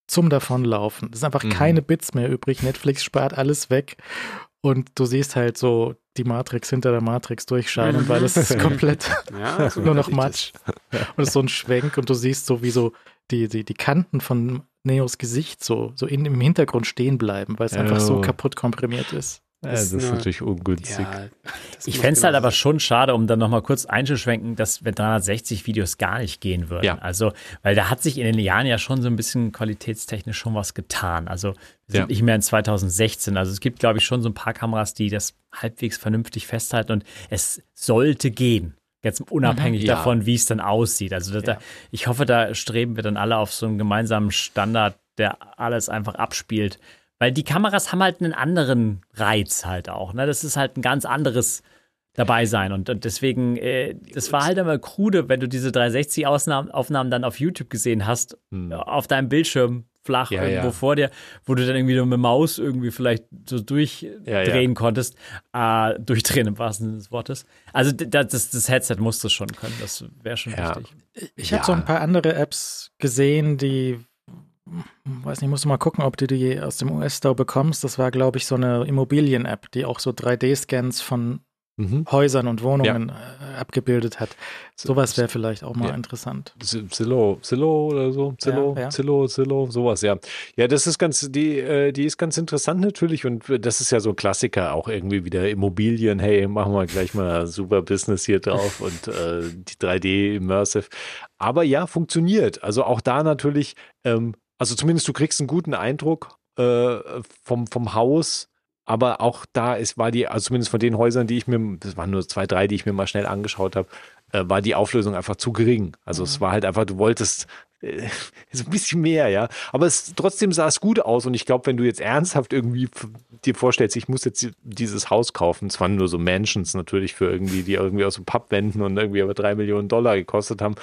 zum Davonlaufen. Es sind einfach keine Bits mehr übrig. Netflix spart alles weg. Und du siehst halt so die Matrix hinter der Matrix durchscheinen, weil es ist komplett nur noch Matsch. Und es ist so ein Schwenk und du siehst so, wie so die Kanten von Neos Gesicht so im Hintergrund stehen bleiben, weil es einfach so kaputt komprimiert ist. Das ist natürlich ungünstig. Ja, ich fände es halt aber schon schade, um dann nochmal kurz einzuschwenken, dass wenn 360 Videos gar nicht gehen würden. Ja. Also, weil da hat sich in den Jahren ja schon so ein bisschen qualitätstechnisch schon was getan. Also wir sind nicht mehr in 2016. Also es gibt, glaube ich, schon so ein paar Kameras, die das halbwegs vernünftig festhalten und es sollte gehen. Jetzt unabhängig davon, wie es dann aussieht. Also ich hoffe, da streben wir dann alle auf so einen gemeinsamen Standard, der alles einfach abspielt. Weil die Kameras haben halt einen anderen Reiz halt auch. Ne? Das ist halt ein ganz anderes Dabeisein. Und deswegen, das war halt immer krude, wenn du diese 360-Aufnahmen dann auf YouTube gesehen hast, auf deinem Bildschirm flach irgendwo vor dir, wo du dann irgendwie nur mit Maus irgendwie vielleicht so durchdrehen konntest. Durchdrehen im wahrsten Sinne des Wortes. Also das Headset musste schon können. Das wäre schon wichtig. Ich habe so ein paar andere Apps gesehen, die... Weiß nicht, musst du mal gucken, ob du die aus dem US-Store bekommst. Das war, glaube ich, so eine Immobilien-App, die auch so 3D-Scans von Häusern und Wohnungen abgebildet hat. Sowas wäre vielleicht auch mal interessant. Zillow oder so. Zillow, sowas, ja. Ja, das ist ganz, die ist ganz interessant natürlich und das ist ja so ein Klassiker auch irgendwie wieder. Immobilien, hey, machen wir gleich mal super Business hier drauf und die 3D-Immersive. Aber ja, funktioniert. Also auch da natürlich, also zumindest du kriegst einen guten Eindruck vom Haus. Aber auch da war die, also zumindest von den Häusern, die ich mir, das waren nur 2, 3, die ich mir mal schnell angeschaut habe, war die Auflösung einfach zu gering. Also es war halt einfach, du wolltest so ein bisschen mehr, ja. Aber trotzdem sah es gut aus und ich glaube, wenn du jetzt ernsthaft irgendwie dir vorstellst, ich muss jetzt dieses Haus kaufen, es waren nur so Mansions natürlich für irgendwie, die irgendwie aus so Pappwänden und irgendwie aber 3 Millionen Dollar gekostet haben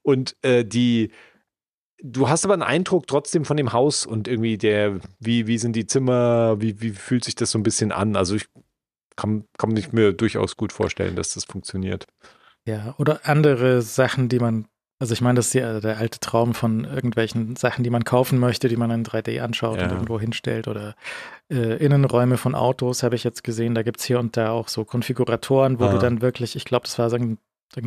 und du hast aber einen Eindruck trotzdem von dem Haus und irgendwie wie sind die Zimmer, wie fühlt sich das so ein bisschen an? Also ich kann mir durchaus gut vorstellen, dass das funktioniert. Ja, oder andere Sachen, die man, also ich meine, das ist der alte Traum von irgendwelchen Sachen, die man kaufen möchte, die man in 3D anschaut und irgendwo hinstellt oder Innenräume von Autos habe ich jetzt gesehen, da gibt es hier und da auch so Konfiguratoren, wo du dann wirklich, ich glaube, das war so ein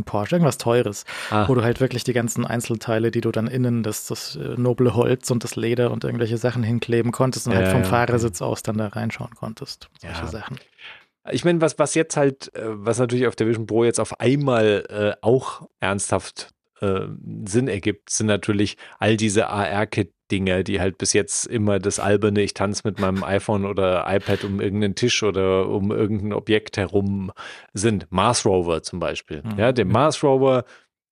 Porsche, irgendwas Teures, wo du halt wirklich die ganzen Einzelteile, die du dann innen, das noble Holz und das Leder und irgendwelche Sachen hinkleben konntest und halt vom Fahrersitz aus dann da reinschauen konntest. Solche Sachen. Ich meine, was jetzt halt, was natürlich auf der Vision Pro jetzt auf einmal auch ernsthaft Sinn ergibt, sind natürlich all diese AR-Kit-Dinger, die halt bis jetzt immer das alberne, ich tanze mit meinem iPhone oder iPad um irgendeinen Tisch oder um irgendein Objekt herum sind. Mars Rover zum Beispiel. Ja, den Mars Rover,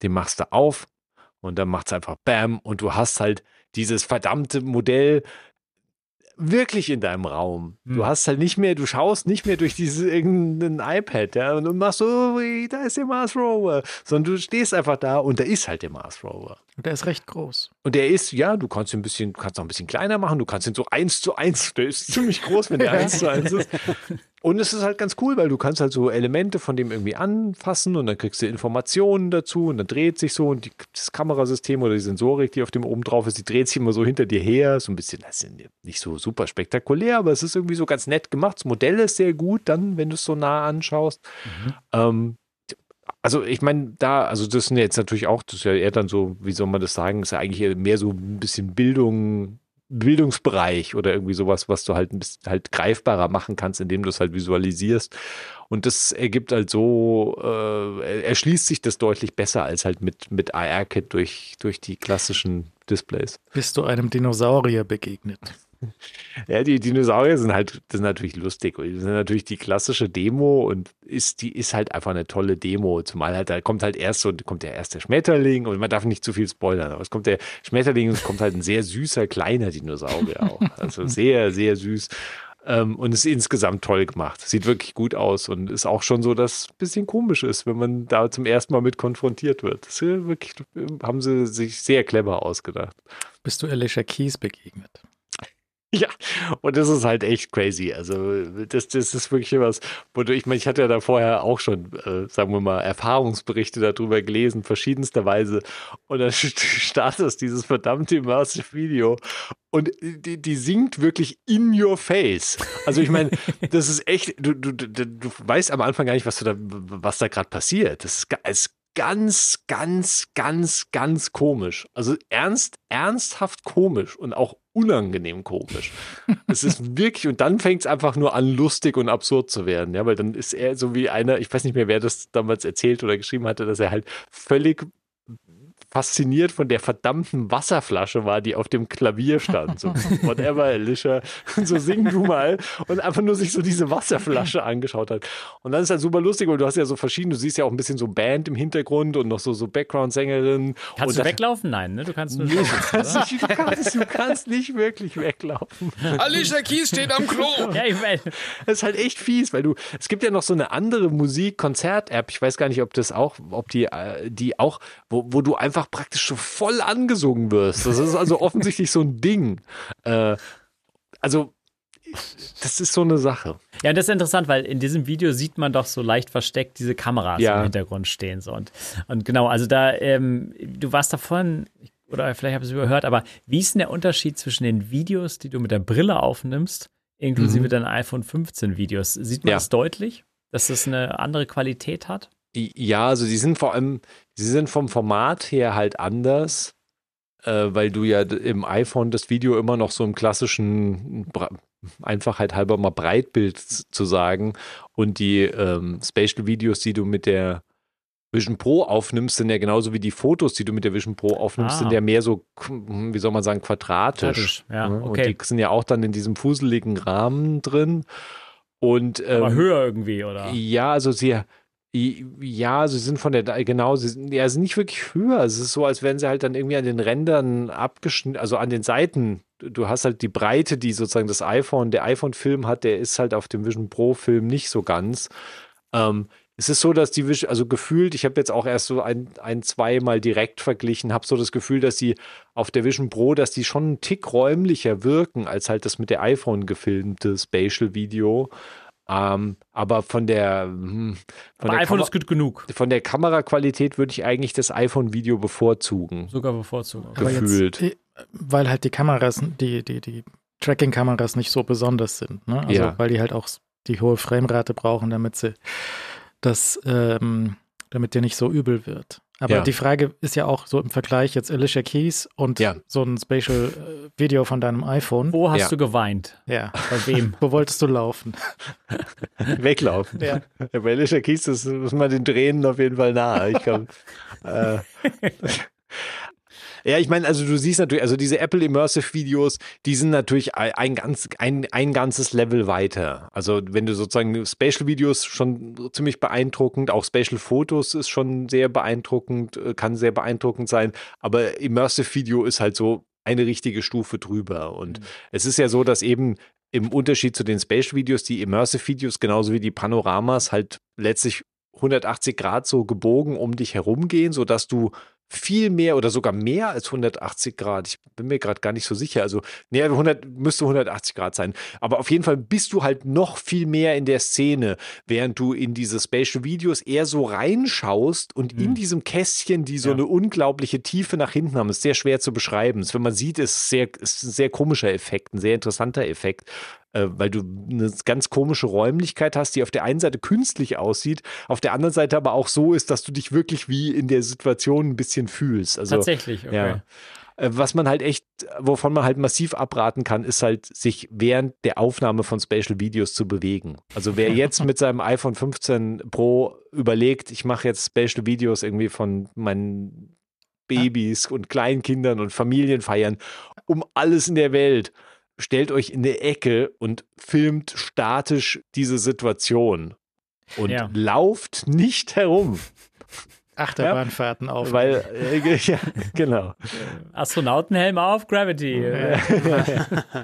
den machst du auf und dann macht es einfach BAM und du hast halt dieses verdammte Modell wirklich in deinem Raum. Du hast halt nicht mehr, du schaust nicht mehr durch dieses irgendein iPad, ja, und machst so, da ist der Mars Rover, sondern du stehst einfach da und da ist halt der Mars Rover. Und der ist recht groß. Und der ist, ja, du kannst ihn kannst noch ein bisschen kleiner machen, du kannst ihn so 1:1, der ist ziemlich groß, wenn der 1:1 ist. Und es ist halt ganz cool, weil du kannst halt so Elemente von dem irgendwie anfassen und dann kriegst du Informationen dazu und dann dreht sich so und das Kamerasystem oder die Sensorik, die auf dem oben drauf ist, die dreht sich immer so hinter dir her, so ein bisschen, das ist nicht so super spektakulär, aber es ist irgendwie so ganz nett gemacht, das Modell ist sehr gut dann, wenn du es so nah anschaust. Mhm. Also ich meine, das sind jetzt natürlich auch, das ist ja eher dann so, wie soll man das sagen, ist ja eigentlich mehr so ein bisschen Bildungsbereich oder irgendwie sowas, was du halt ein bisschen halt greifbarer machen kannst, indem du es halt visualisierst. Und das ergibt halt so, erschließt sich das deutlich besser als halt mit AR-Kit durch die klassischen Displays. Bist du einem Dinosaurier begegnet? Ja, die Dinosaurier das ist natürlich lustig. Das ist natürlich die klassische Demo und die ist halt einfach eine tolle Demo. Zumal halt, da kommt halt erst der Schmetterling und man darf nicht zu viel spoilern, aber es kommt der Schmetterling und es kommt halt ein sehr süßer, kleiner Dinosaurier auch. Also sehr, sehr süß. Und ist insgesamt toll gemacht. Sieht wirklich gut aus und ist auch schon so, dass es ein bisschen komisch ist, wenn man da zum ersten Mal mit konfrontiert wird. Das ist wirklich, haben sie sich sehr clever ausgedacht. Bist du Alicia Keys begegnet? Ja, und das ist halt echt crazy. Also das ist wirklich was, ich meine, ich hatte ja da vorher auch schon, sagen wir mal, Erfahrungsberichte darüber gelesen, verschiedenster Weise. Und dann startest dieses verdammte immersive Video und die singt wirklich in your face. Also ich meine, das ist echt, du weißt am Anfang gar nicht, was da gerade passiert. Das ist ganz, ganz, ganz, ganz komisch. Also ernsthaft komisch und auch unangenehm komisch. Es ist wirklich, und dann fängt es einfach nur an, lustig und absurd zu werden. Ja, weil dann ist er so wie einer, ich weiß nicht mehr, wer das damals erzählt oder geschrieben hatte, dass er halt völlig fasziniert von der verdammten Wasserflasche war, die auf dem Klavier stand. So, whatever, Alicia, so sing du mal. Und einfach nur sich so diese Wasserflasche angeschaut hat. Und dann ist halt super lustig, weil du hast ja so verschiedene, du siehst ja auch ein bisschen so Band im Hintergrund und noch so Background-Sängerinnen. Kannst du weglaufen? Nein, ne? Du kannst nur du kannst nicht wirklich weglaufen. Alicia Keys steht am Klo! Ja, ich meine. Das ist halt echt fies, weil es gibt ja noch so eine andere Musik-Konzert-App, ich weiß gar nicht, ob die auch, wo du einfach praktisch so voll angesungen wirst. Das ist also offensichtlich so ein Ding. Also das ist so eine Sache. Ja, und das ist interessant, weil in diesem Video sieht man doch so leicht versteckt diese Kameras im Hintergrund stehen. So. Und genau, also da, du warst davon, oder vielleicht habe ich es überhört, aber wie ist denn der Unterschied zwischen den Videos, die du mit der Brille aufnimmst, inklusive deinen iPhone 15 Videos? Sieht man das deutlich, dass das eine andere Qualität hat? Ja, also die sind vor allem, vom Format her halt anders, weil du ja im iPhone das Video immer noch so im klassischen, Einfachheit halber mal Breitbild zu sagen, und die Spatial Videos, die du mit der Vision Pro aufnimmst, sind ja genauso wie die Fotos, die du mit der Vision Pro aufnimmst, sind ja mehr so, wie soll man sagen, quadratisch. Ja, okay. Und die sind ja auch dann in diesem fuseligen Rahmen drin. Und, aber höher irgendwie, oder? Ja, also sie sind sie sind nicht wirklich höher. Es ist so, als wären sie halt dann irgendwie an den Rändern abgeschnitten, also an den Seiten. Du hast halt die Breite, die sozusagen der iPhone-Film hat, der ist halt auf dem Vision Pro-Film nicht so ganz. Es ist so, dass also gefühlt, ich habe jetzt auch erst so zweimal direkt verglichen, habe so das Gefühl, dass die auf der Vision Pro, dass die schon einen Tick räumlicher wirken, als halt das mit der iPhone gefilmte Spatial-Video. Aber iPhone ist gut genug. Von der Kameraqualität würde ich eigentlich das iPhone-Video bevorzugen. Sogar bevorzugen. Okay. Gefühlt. Jetzt, weil halt die Kameras, die Tracking-Kameras nicht so besonders sind. Ne? Also, weil die halt auch die hohe Framerate brauchen, damit dir nicht so übel wird. Aber die Frage ist ja auch so im Vergleich jetzt Alicia Keys und so ein Spatial-Video von deinem iPhone. Wo hast du geweint? Ja. Bei wem? Wo wolltest du laufen? Weglaufen. Ja. Ja, bei Alicia Keys ist man den Tränen auf jeden Fall nahe. Ich glaube. Ja, ich meine, also du siehst natürlich, also diese Apple Immersive Videos, die sind natürlich ein ganzes Level weiter. Also wenn du sozusagen Spatial Videos schon ziemlich beeindruckend, auch Spatial Fotos ist schon sehr beeindruckend, kann sehr beeindruckend sein, aber Immersive Video ist halt so eine richtige Stufe drüber. Und es ist ja so, dass eben im Unterschied zu den Spatial Videos, die Immersive Videos genauso wie die Panoramas halt letztlich 180 Grad so gebogen um dich herumgehen, sodass du viel mehr oder sogar mehr als 180 Grad. Ich bin mir gerade gar nicht so sicher. Also, nee, müsste 180 Grad sein. Aber auf jeden Fall bist du halt noch viel mehr in der Szene, während du in diese Spatial Videos eher so reinschaust und in diesem Kästchen, die so eine unglaubliche Tiefe nach hinten haben, ist sehr schwer zu beschreiben. Wenn man sieht, ist ein sehr komischer Effekt, ein sehr interessanter Effekt, weil du eine ganz komische Räumlichkeit hast, die auf der einen Seite künstlich aussieht, auf der anderen Seite aber auch so ist, dass du dich wirklich wie in der Situation ein bisschen fühlst. Also, tatsächlich, okay. Ja. Was man halt echt, wovon man halt massiv abraten kann, ist halt, sich während der Aufnahme von Spatial Videos zu bewegen. Also wer jetzt mit seinem iPhone 15 Pro überlegt, ich mache jetzt Spatial Videos irgendwie von meinen Babys und Kleinkindern und Familienfeiern, um alles in der Welt. Stellt euch in eine Ecke und filmt statisch diese Situation und lauft nicht herum. Achterbahnfahrten auf. Weil, genau. Astronautenhelm auf, Gravity.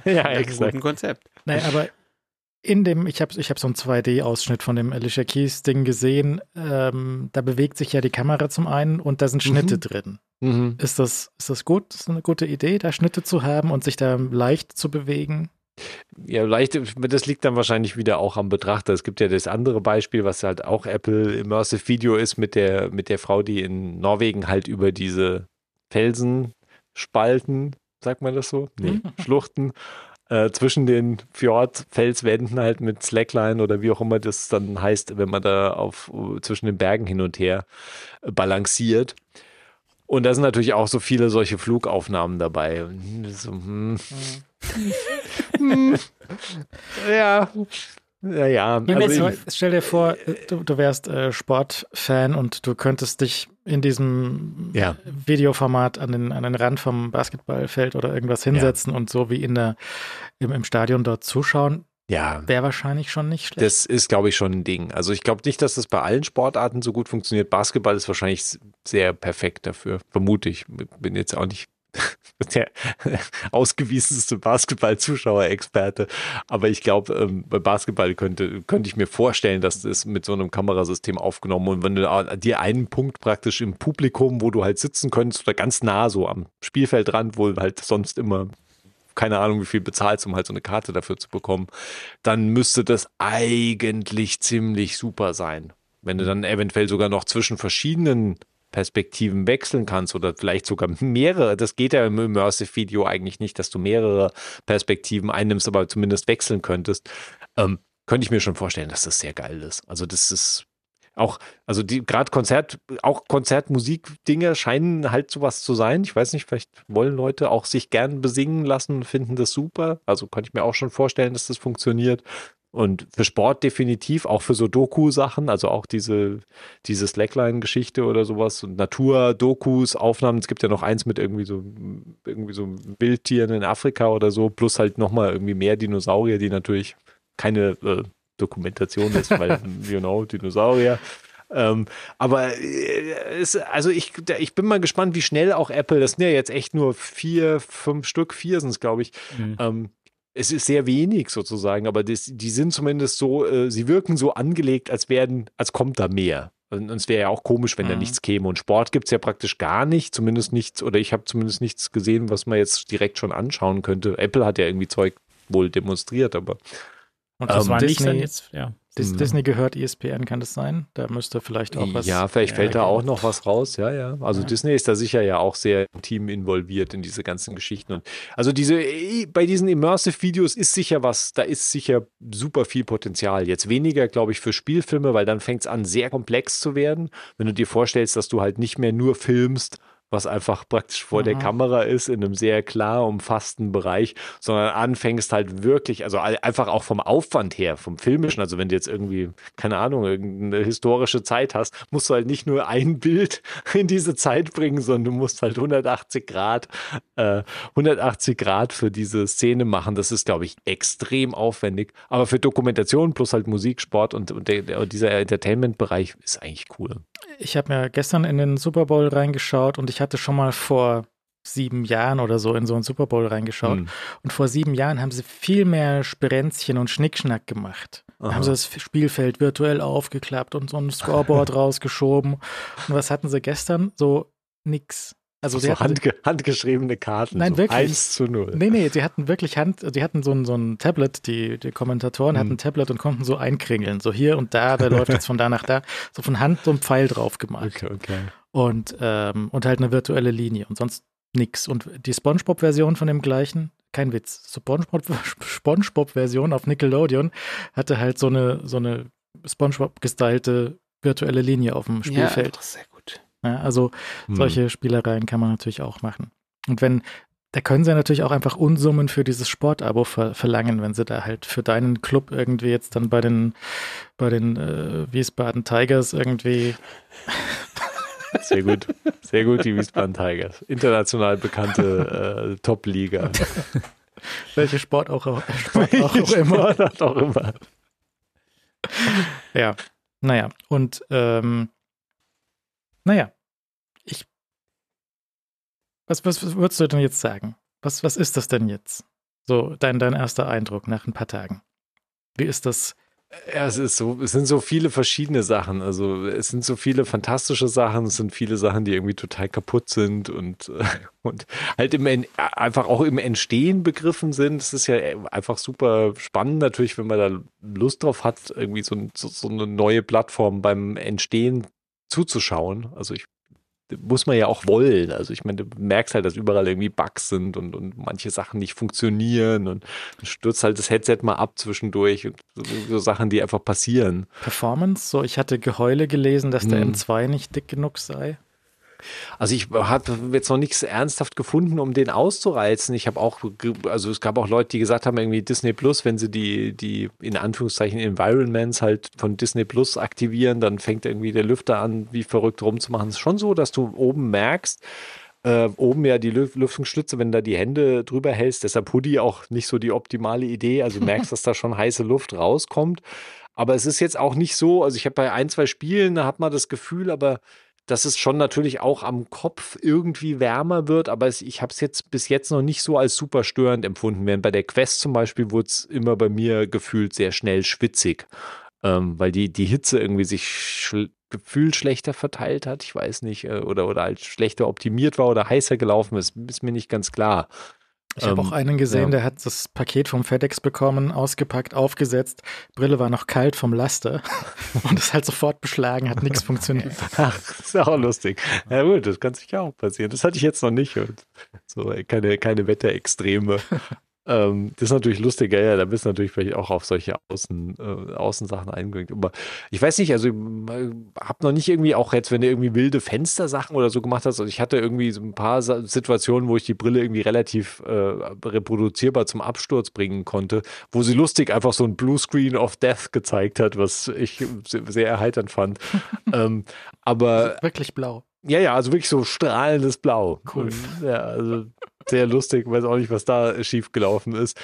Exakt. Guten Konzept. Nein, aber ich habe so einen 2D-Ausschnitt von dem Alicia Keys-Ding gesehen. Da bewegt sich ja die Kamera zum einen und da sind Schnitte drin. Mhm. Ist das gut? Ist das eine gute Idee, da Schnitte zu haben und sich da leicht zu bewegen? Ja, leicht, das liegt dann wahrscheinlich wieder auch am Betrachter. Es gibt ja das andere Beispiel, was halt auch Apple Immersive Video ist, mit der Frau, die in Norwegen halt über diese Felsenspalten, sagt man das so? Nee, Schluchten. Zwischen den Fjord-Felswänden halt mit Slackline oder wie auch immer das dann heißt, wenn man da zwischen den Bergen hin und her balanciert. Und da sind natürlich auch so viele solche Flugaufnahmen dabei. So, Ja. Also stell dir vor, du wärst Sportfan und du könntest dich in diesem Videoformat an den Rand vom Basketballfeld oder irgendwas hinsetzen und so wie im Stadion dort zuschauen. Ja. Wäre wahrscheinlich schon nicht schlecht. Das ist, glaube ich, schon ein Ding. Also ich glaube nicht, dass das bei allen Sportarten so gut funktioniert. Basketball ist wahrscheinlich sehr perfekt dafür, vermute ich. Bin jetzt auch nicht der ausgewiesenste Basketball-Zuschauer-Experte. Aber ich glaube, bei Basketball könnte ich mir vorstellen, dass das mit so einem Kamerasystem aufgenommen und wenn du dir einen Punkt praktisch im Publikum, wo du halt sitzen könntest oder ganz nah so am Spielfeldrand, wo halt sonst immer keine Ahnung, wie viel bezahlst, um halt so eine Karte dafür zu bekommen, dann müsste das eigentlich ziemlich super sein. Wenn du dann eventuell sogar noch zwischen verschiedenen Perspektiven wechseln kannst oder vielleicht sogar mehrere, das geht ja im Immersive Video eigentlich nicht, dass du mehrere Perspektiven einnimmst, aber zumindest wechseln könntest, könnte ich mir schon vorstellen, dass das sehr geil ist. Also das ist auch, also gerade Konzertmusik-Dinge scheinen halt sowas zu sein. Ich weiß nicht, vielleicht wollen Leute auch sich gern besingen lassen und finden das super. Also kann ich mir auch schon vorstellen, dass das funktioniert. Und für Sport definitiv, auch für so Doku-Sachen, also auch diese Slackline-Geschichte oder sowas und Natur-Dokus, Aufnahmen. Es gibt ja noch eins mit irgendwie so Wildtieren in Afrika oder so, plus halt nochmal irgendwie mehr Dinosaurier, die natürlich keine Dokumentation ist, weil, Dinosaurier. Aber ich bin mal gespannt, wie schnell auch Apple, das sind ja jetzt echt nur 4, 5 Stück, 4 sind es, glaube ich, es ist sehr wenig sozusagen, aber die sind zumindest so, sie wirken so angelegt, als kommt da mehr. Und es wäre ja auch komisch, wenn da nichts käme. Und Sport gibt es ja praktisch gar nicht, zumindest nichts, oder ich habe zumindest nichts gesehen, was man jetzt direkt schon anschauen könnte. Apple hat ja irgendwie Zeug wohl demonstriert, aber und das war Disney, nicht jetzt, ja. Disney gehört ESPN, kann das sein? Da müsste vielleicht auch was. Ja, vielleicht fällt da auch noch was raus, ja. Also Disney ist da sicher ja auch sehr im Team involviert in diese ganzen Geschichten. Und also bei diesen Immersive-Videos ist sicher was, da ist sicher super viel Potenzial. Jetzt weniger, glaube ich, für Spielfilme, weil dann fängt es an, sehr komplex zu werden. Wenn du dir vorstellst, dass du halt nicht mehr nur filmst, was einfach praktisch vor der Kamera ist, in einem sehr klar umfassten Bereich, sondern anfängst halt wirklich, also einfach auch vom Aufwand her, vom Filmischen, also wenn du jetzt irgendwie, keine Ahnung, irgendeine historische Zeit hast, musst du halt nicht nur ein Bild in diese Zeit bringen, sondern du musst halt 180 Grad für diese Szene machen. Das ist, glaube ich, extrem aufwendig, aber für Dokumentation plus halt Musik, Sport und dieser Entertainment-Bereich ist eigentlich cool. Ich habe mir gestern in den Super Bowl reingeschaut und ich hatte schon mal vor 7 Jahren oder so in so einen Super Bowl reingeschaut. Und vor 7 Jahren haben sie viel mehr Sprenzchen und Schnickschnack gemacht. Da haben sie das Spielfeld virtuell aufgeklappt und so ein Scoreboard rausgeschoben. Und was hatten sie gestern? So nix. Also so handgeschriebene Karten. Nein, so wirklich. 1:0. Nee, die hatten wirklich so ein Tablet, die Kommentatoren hatten ein Tablet und konnten so einkringeln. So hier und da, der läuft jetzt von da nach da. So von Hand so ein Pfeil drauf gemalt. Okay. Und halt eine virtuelle Linie und sonst nix. Und die SpongeBob-Version von dem gleichen, kein Witz, SpongeBob-Version auf Nickelodeon hatte halt so eine SpongeBob-gestylte virtuelle Linie auf dem Spielfeld. Ja, sehr gut. Ja, also solche Spielereien kann man natürlich auch machen. Und da können sie natürlich auch einfach Unsummen für dieses Sportabo verlangen, wenn sie da halt für deinen Club irgendwie jetzt dann bei den Wiesbaden Tigers irgendwie... Sehr gut, die Wiesbaden Tigers. International bekannte Top-Liga. Welche Sport auch immer. Ja, naja. Und ich. Was würdest du denn jetzt sagen? Was ist das denn jetzt? So, dein erster Eindruck nach ein paar Tagen. Wie ist das? Ja, es sind so viele verschiedene Sachen. Also es sind so viele fantastische Sachen, es sind viele Sachen, die irgendwie total kaputt sind und halt einfach auch im Entstehen begriffen sind. Es ist ja einfach super spannend natürlich, wenn man da Lust drauf hat, irgendwie so eine neue Plattform beim Entstehen zuzuschauen. Also muss man ja auch wollen. Also ich meine, du merkst halt, dass überall irgendwie Bugs sind und manche Sachen nicht funktionieren und dann stürzt halt das Headset mal ab zwischendurch und so Sachen, die einfach passieren. Performance? So, ich hatte Geheule gelesen, dass der M2 nicht dick genug sei. Also ich habe jetzt noch nichts ernsthaft gefunden, um den auszureizen. Es gab auch Leute, die gesagt haben, irgendwie Disney Plus, wenn sie die in Anführungszeichen Environments halt von Disney Plus aktivieren, dann fängt irgendwie der Lüfter an, wie verrückt rumzumachen. Es ist schon so, dass du oben merkst, oben ja die Lüftungsschlitze, wenn da die Hände drüber hältst, deshalb Hoodie auch nicht so die optimale Idee. Also du merkst, dass da schon heiße Luft rauskommt. Aber es ist jetzt auch nicht so, also ich habe bei 1, 2 Spielen, da hat man das Gefühl, aber dass es schon natürlich auch am Kopf irgendwie wärmer wird, aber ich habe es jetzt bis jetzt noch nicht so als super störend empfunden. Während bei der Quest zum Beispiel wurde es immer bei mir gefühlt sehr schnell schwitzig, weil die Hitze irgendwie sich gefühlt schlechter verteilt hat, ich weiß nicht, oder halt schlechter optimiert war oder heißer gelaufen ist, ist mir nicht ganz klar. Ich habe auch einen gesehen, der hat das Paket vom FedEx bekommen, ausgepackt, aufgesetzt, Brille war noch kalt vom Laster und ist halt sofort beschlagen, hat nichts funktioniert. Ach, ist auch lustig. Ja gut, das kann sich ja auch passieren. Das hatte ich jetzt noch nicht. Und so keine Wetterextreme. Das ist natürlich lustiger, ja, da bist du natürlich vielleicht auch auf solche Außensachen eingegangen. Aber ich weiß nicht, also ich habe noch nicht irgendwie auch jetzt, wenn du irgendwie wilde Fenstersachen oder so gemacht hast, also ich hatte irgendwie so ein paar Situationen, wo ich die Brille irgendwie relativ reproduzierbar zum Absturz bringen konnte, wo sie lustig einfach so ein Bluescreen of Death gezeigt hat, was ich sehr erheiternd fand. Aber wirklich blau. Ja, also wirklich so strahlendes Blau. Cool. Ja, also sehr lustig, weiß auch nicht, was da schief gelaufen ist.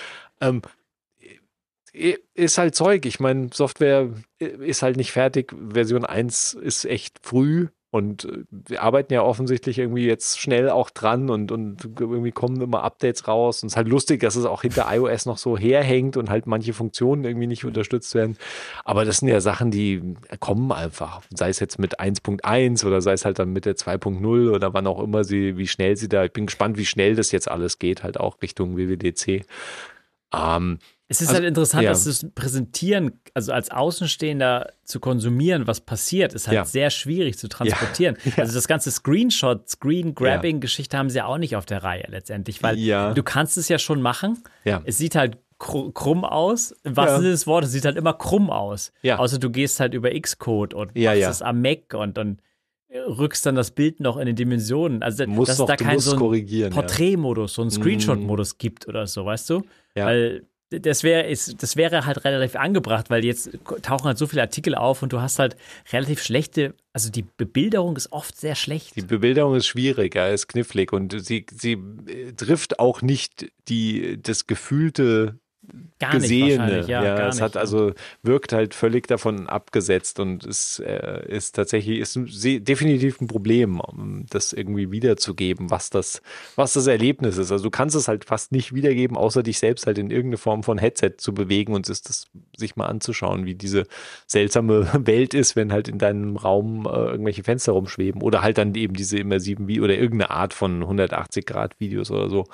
Ist halt Zeug. Ich meine, Software ist halt nicht fertig. Version 1 ist echt früh und wir arbeiten ja offensichtlich irgendwie jetzt schnell auch dran und irgendwie kommen immer Updates raus. Und es ist halt lustig, dass es auch hinter iOS noch so herhängt und halt manche Funktionen irgendwie nicht unterstützt werden. Aber das sind ja Sachen, die kommen einfach. Sei es jetzt mit 1.1 oder sei es halt dann mit der 2.0 oder wann auch immer wie schnell sie da, ich bin gespannt, wie schnell das jetzt alles geht, halt auch Richtung WWDC. Es ist also, halt interessant, dass du es präsentieren, also als Außenstehender zu konsumieren, was passiert, ist halt sehr schwierig zu transportieren. Ja. Also das ganze Screen-Grabbing-Geschichte haben sie ja auch nicht auf der Reihe letztendlich, weil du kannst es ja schon machen. Ja. Es sieht halt krumm aus. Im wahrsten Sinne des Wortes, es sieht halt immer krumm aus. Ja. Außer du gehst halt über Xcode und machst es am Mac und dann rückst dann das Bild noch in die Dimensionen. Also, dass es da keinen so Porträtmodus, so einen Screenshot-Modus gibt oder so, weißt du? Ja. Weil das wäre halt relativ angebracht, weil jetzt tauchen halt so viele Artikel auf und du hast halt relativ schlechte, also die Bebilderung ist oft sehr schlecht. Die Bebilderung ist schwierig, ja, ist knifflig und sie trifft auch nicht das gefühlte gar Gesehene. Nicht gar es nicht. Hat also wirkt halt völlig davon abgesetzt und es ist tatsächlich definitiv ein Problem, um das irgendwie wiederzugeben, was das Erlebnis ist. Also du kannst es halt fast nicht wiedergeben, außer dich selbst halt in irgendeine Form von Headset zu bewegen und sich mal anzuschauen, wie diese seltsame Welt ist, wenn halt in deinem Raum irgendwelche Fenster rumschweben oder halt dann eben diese immersiven Videos oder irgendeine Art von 180-Grad-Videos oder so.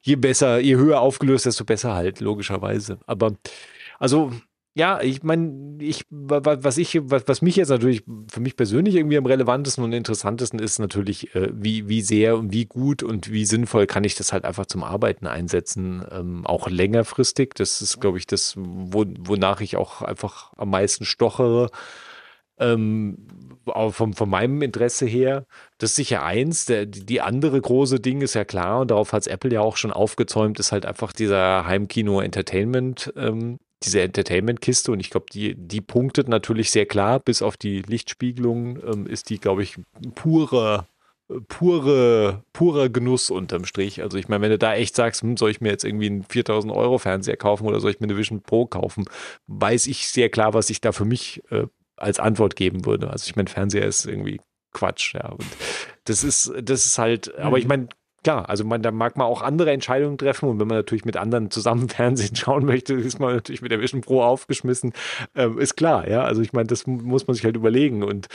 Je höher aufgelöst, desto besser halt, logischerweise. Aber, also, ja, ich meine, was mich jetzt natürlich für mich persönlich irgendwie am relevantesten und interessantesten ist natürlich, wie sehr und wie gut und wie sinnvoll kann ich das halt einfach zum Arbeiten einsetzen, auch längerfristig. Das ist, glaube ich, das, wonach ich auch einfach am meisten stochere. Auch von meinem Interesse her, das ist sicher eins. Die andere große Ding ist ja klar, und darauf hat es Apple ja auch schon aufgezäumt, ist halt einfach dieser Heimkino-Entertainment, diese Entertainment-Kiste. Und ich glaube, die punktet natürlich sehr klar, bis auf die Lichtspiegelung ist die, glaube ich, purer Genuss unterm Strich. Also ich meine, wenn du da echt sagst, soll ich mir jetzt irgendwie einen 4.000-Euro-Fernseher kaufen oder soll ich mir eine Vision Pro kaufen, weiß ich sehr klar, was ich da für mich als Antwort geben würde. Also ich meine, Fernseher ist irgendwie Quatsch, ja. Und das ist halt, aber ich meine, klar, also da mag man auch andere Entscheidungen treffen und wenn man natürlich mit anderen zusammen Fernsehen schauen möchte, ist man natürlich mit der Vision Pro aufgeschmissen. Ist klar, ja. Also ich meine, das muss man sich halt überlegen und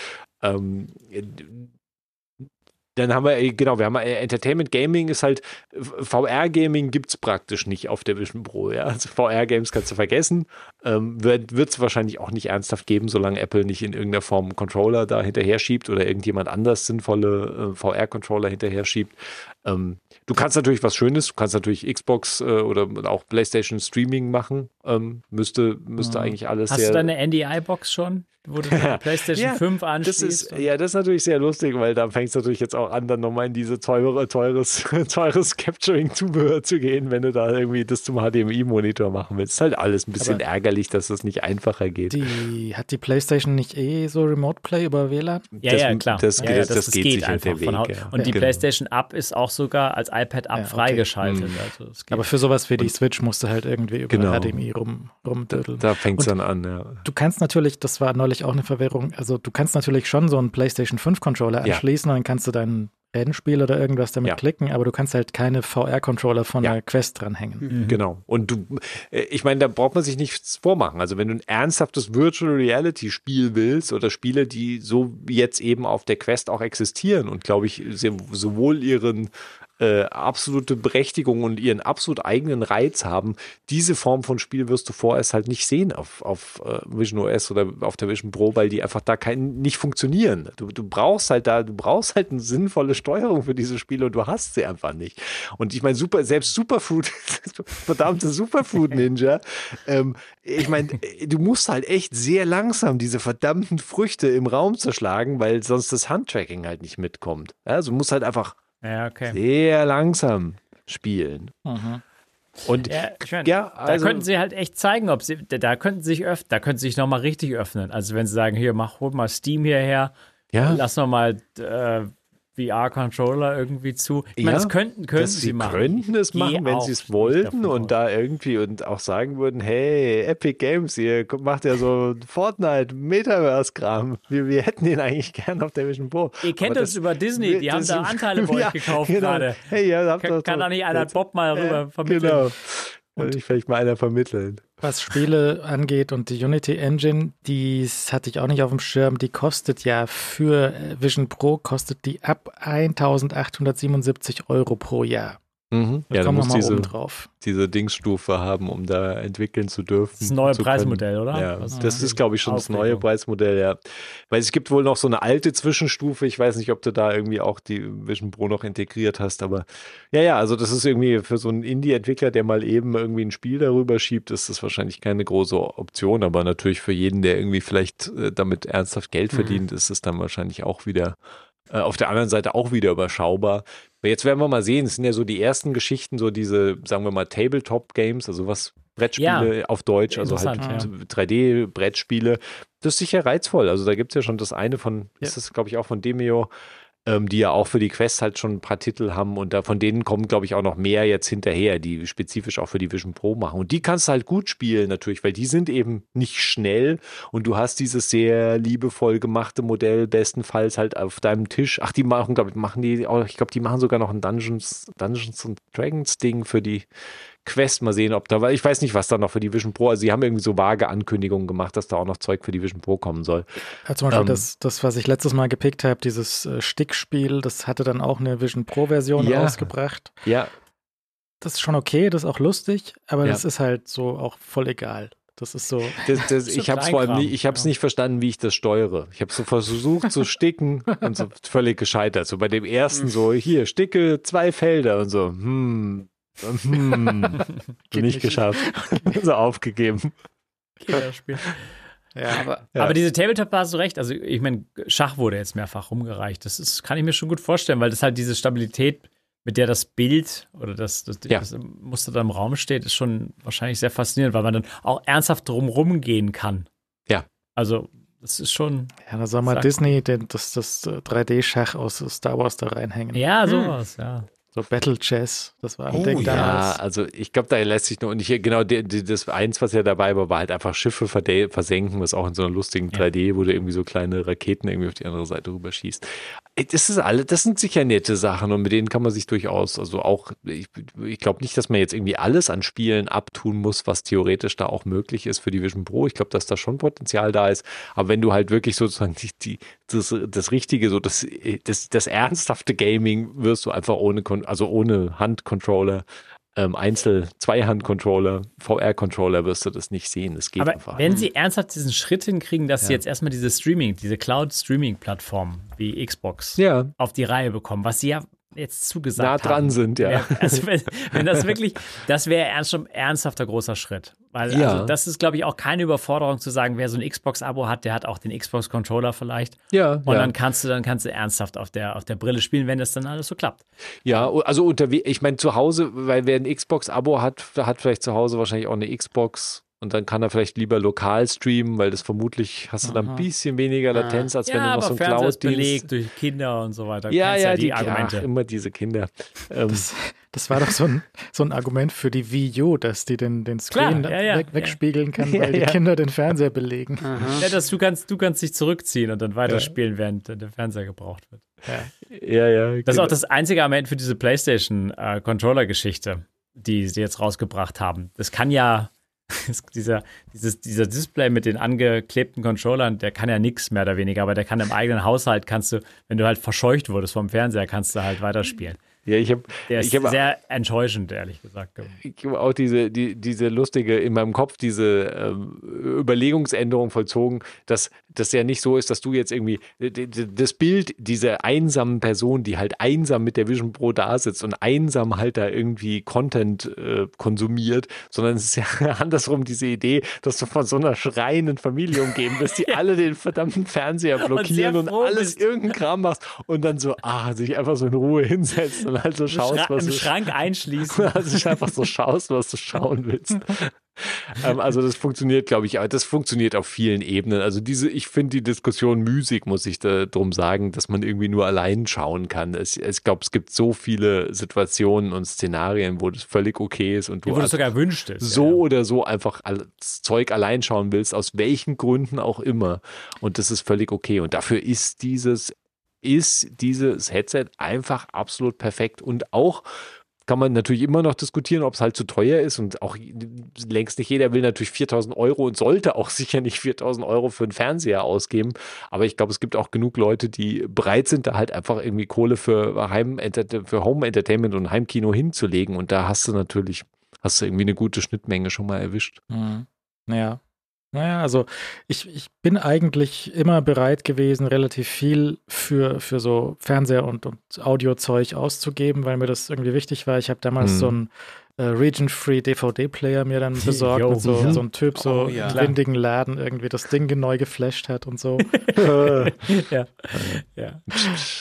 dann haben wir, genau, Entertainment Gaming ist halt, VR-Gaming gibt es praktisch nicht auf der Vision Pro, ja. Also VR-Games kannst du vergessen, wird es wahrscheinlich auch nicht ernsthaft geben, solange Apple nicht in irgendeiner Form einen Controller da hinterher schiebt oder irgendjemand anders sinnvolle VR-Controller hinterher schiebt. Du kannst natürlich was Schönes, du kannst natürlich Xbox oder auch PlayStation Streaming machen, müsste eigentlich alles. Hast du deine NDI-Box schon? Wo du die PlayStation 5 anschließt. Das ist natürlich sehr lustig, weil da fängt es natürlich jetzt auch an, dann nochmal in diese teures Capturing-Zubehör zu gehen, wenn du da irgendwie das zum HDMI-Monitor machen willst. Ist halt alles ein bisschen aber ärgerlich, dass das nicht einfacher geht. Hat die PlayStation nicht so Remote-Play über WLAN? Ja, klar. Das geht sicher einfach der Weg. Und die PlayStation App ist auch sogar als iPad App freigeschaltet. Also es geht. Aber für sowas wie die Switch musst du halt irgendwie über HDMI rumdödeln. Da fängt es dann an, ja. Du kannst natürlich, das war neulich auch eine Verwirrung. Also du kannst natürlich schon so einen PlayStation 5 Controller anschließen und dann kannst du dein Rennspiel oder irgendwas damit klicken, aber du kannst halt keine VR-Controller von der Quest dranhängen. Mhm. Genau. Und ich meine, da braucht man sich nichts vormachen. Also wenn du ein ernsthaftes Virtual Reality Spiel willst oder Spiele, die so jetzt eben auf der Quest auch existieren und glaube ich sowohl ihren absolute Berechtigung und ihren absolut eigenen Reiz haben, diese Form von Spiel wirst du vorerst halt nicht sehen auf Vision OS oder auf der Vision Pro, weil die einfach da nicht funktionieren. Du brauchst halt eine sinnvolle Steuerung für diese Spiele und du hast sie einfach nicht. Und ich meine, selbst Superfruit, verdammte Superfruit Ninja, ich meine, du musst halt echt sehr langsam diese verdammten Früchte im Raum zerschlagen, weil sonst das Handtracking halt nicht mitkommt. Also du musst halt einfach sehr langsam spielen. Mhm. Und da könnten sie halt echt zeigen, ob sie, da könnten sie sich nochmal richtig öffnen. Also wenn sie sagen, hier, hol mal Steam hierher, lass nochmal VR-Controller irgendwie zu. Ich meine, das könnten sie machen. Sie könnten es machen, wenn sie es wollten und da irgendwie und auch sagen würden, hey, Epic Games, ihr macht ja so Fortnite-Metaverse-Kram. Wir hätten ihn eigentlich gern auf der Vision Pro. Ihr kennt uns über Disney, die haben da Anteile bei euch gekauft gerade. Hey, kann doch nicht einer Bob mal rüber vermitteln. Genau. Kann ich vielleicht mal einer vermitteln. Was Spiele angeht und die Unity Engine, die hatte ich auch nicht auf dem Schirm, die kostet ja für Vision Pro, kostet die ab 1.877 Euro pro Jahr. Mhm. Da kommen wir mal oben drauf. Diese Dingsstufe haben, um da entwickeln zu dürfen. Das ist das neue Preismodell, oder? Ja, das ist, glaube ich, schon das neue Preismodell, ja. Weil es gibt wohl noch so eine alte Zwischenstufe. Ich weiß nicht, ob du da irgendwie auch die Vision Pro noch integriert hast, aber also das ist irgendwie für so einen Indie-Entwickler, der mal eben irgendwie ein Spiel darüber schiebt, ist das wahrscheinlich keine große Option, aber natürlich für jeden, der irgendwie vielleicht damit ernsthaft Geld verdient, ist es dann wahrscheinlich auch wieder auf der anderen Seite auch wieder überschaubar. Aber jetzt werden wir mal sehen, es sind ja so die ersten Geschichten, so diese, sagen wir mal, Tabletop-Games, also was Brettspiele auf Deutsch, also halt 3D-Brettspiele. Das ist sicher reizvoll. Also da gibt es ja schon das eine von, ist das, glaube ich, auch von Demio, die ja auch für die Quest halt schon ein paar Titel haben und da, von denen kommen, glaube ich, auch noch mehr jetzt hinterher, die spezifisch auch für die Vision Pro machen. Und die kannst du halt gut spielen natürlich, weil die sind eben nicht schnell und du hast dieses sehr liebevoll gemachte Modell bestenfalls halt auf deinem Tisch. Ach, die machen, glaube ich, die machen sogar noch ein Dungeons & Dragons Ding für die Quest, mal sehen, ob da, weil ich weiß nicht, was da noch für die Vision Pro, also sie haben irgendwie so vage Ankündigungen gemacht, dass da auch noch Zeug für die Vision Pro kommen soll. Also zum Beispiel das, was ich letztes Mal gepickt habe, dieses Stickspiel, das hatte dann auch eine Vision Pro-Version rausgebracht. Ja. Das ist schon okay, das ist auch lustig, aber das ist halt so auch voll egal. Das ist so. Ich habe es vor allem nicht verstanden, wie ich das steuere. Ich habe so versucht zu sticken und so völlig gescheitert. So bei dem ersten so, hier, sticke 2 Felder und so, nicht geschafft. So aufgegeben. Kinderspiel. Ja, aber diese Tabletop-Bar, hast du recht. Also ich meine, Schach wurde jetzt mehrfach rumgereicht. Das kann ich mir schon gut vorstellen, weil das halt diese Stabilität, mit der das Bild oder das Muster da im Raum steht, ist schon wahrscheinlich sehr faszinierend, weil man dann auch ernsthaft drumherum gehen kann. Ja. Also das ist schon... Ja, da soll mal Disney das 3D-Schach aus Star Wars da reinhängen. Ja, sowas, ja. So Battle Chess, das war ein Ding damals. Ja, also ich glaube, da lässt sich nur, und das eins, was ja dabei war halt einfach Schiffe versenken, was auch in so einer lustigen 3D, wo du irgendwie so kleine Raketen irgendwie auf die andere Seite rüberschießt. Das sind sicher nette Sachen und mit denen kann man sich durchaus, also auch, ich glaube nicht, dass man jetzt irgendwie alles an Spielen abtun muss, was theoretisch da auch möglich ist für die Vision Pro. Ich glaube, dass da schon Potenzial da ist, aber wenn du halt wirklich sozusagen das richtige, so das ernsthafte Gaming wirst du einfach ohne Handcontroller, Zwei-Hand-Controller, VR-Controller wirst du das nicht sehen. Das geht einfach. Wenn sie ernsthaft diesen Schritt hinkriegen, dass sie jetzt erstmal diese Cloud-Streaming-Plattform wie Xbox auf die Reihe bekommen, was sie ja jetzt zugesagt haben. Nah dran sind, ja. Also wenn das wirklich, das wäre schon ernsthafter großer Schritt. Weil also das ist, glaube ich, auch keine Überforderung zu sagen, wer so ein Xbox-Abo hat, der hat auch den Xbox-Controller vielleicht. Ja. Und dann kannst du ernsthaft auf der Brille spielen, wenn das dann alles so klappt. Ja, also ich meine zu Hause, weil wer ein Xbox-Abo hat vielleicht zu Hause wahrscheinlich auch eine Xbox. Und dann kann er vielleicht lieber lokal streamen, weil das vermutlich hast du dann ein bisschen weniger Latenz, als wenn du noch so ein Cloud-Dienst... Ja, aber belegt durch Kinder und so weiter. Ja, die Argumente. Ach, immer diese Kinder. Das war doch so ein Argument für die Wii U, dass die den Screen wegspiegeln kann, weil die Kinder den Fernseher belegen. Ja, dass du kannst dich zurückziehen und dann weiterspielen, während der Fernseher gebraucht wird. Das ist auch das einzige Argument für diese PlayStation-Controller-Geschichte, die sie jetzt rausgebracht haben. Das kann ja... Dieser Display mit den angeklebten Controllern, der kann ja nichts mehr oder weniger, aber der kann im eigenen Haushalt, wenn du halt verscheucht wurdest vom Fernseher, kannst du halt weiterspielen. Ja, der ist sehr enttäuschend, ehrlich gesagt. Ich habe auch diese lustige, in meinem Kopf diese Überlegungsänderung vollzogen, dass das ja nicht so ist, dass du jetzt irgendwie das Bild dieser einsamen Person, die halt einsam mit der Vision Pro da sitzt und einsam halt da irgendwie Content konsumiert, sondern es ist ja andersrum diese Idee, dass du von so einer schreienden Familie umgeben bist, die alle den verdammten Fernseher blockieren und alles irgendeinen Kram machst und dann so, sich einfach so in Ruhe hinsetzt. Und halt so schaust, was im Schrank einschließen. Also ich einfach so schaust, was du schauen willst. Also das funktioniert, glaube ich, aber das funktioniert auf vielen Ebenen. Also ich finde die Diskussion müßig, muss ich darum sagen, dass man irgendwie nur allein schauen kann. Ich glaube, es gibt so viele Situationen und Szenarien, wo das völlig okay ist und wo du sogar wünscht ist, oder so einfach das Zeug allein schauen willst, aus welchen Gründen auch immer. Und das ist völlig okay. Und dafür ist dieses Headset einfach absolut perfekt. Und auch kann man natürlich immer noch diskutieren, ob es halt zu teuer ist und auch längst nicht jeder will natürlich 4.000 € und sollte auch sicher nicht 4.000 € für einen Fernseher ausgeben, aber ich glaube, es gibt auch genug Leute, die bereit sind, da halt einfach irgendwie Kohle für Home Entertainment und Heimkino hinzulegen und da hast du irgendwie eine gute Schnittmenge schon mal erwischt. Mhm. Naja, also ich bin eigentlich immer bereit gewesen, relativ viel für so Fernseher und Audiozeug auszugeben, weil mir das irgendwie wichtig war. Ich habe damals so einen Region-Free DVD-Player mir dann besorgt, mit so einem Typ, in windigen Laden irgendwie das Ding neu geflasht hat und so.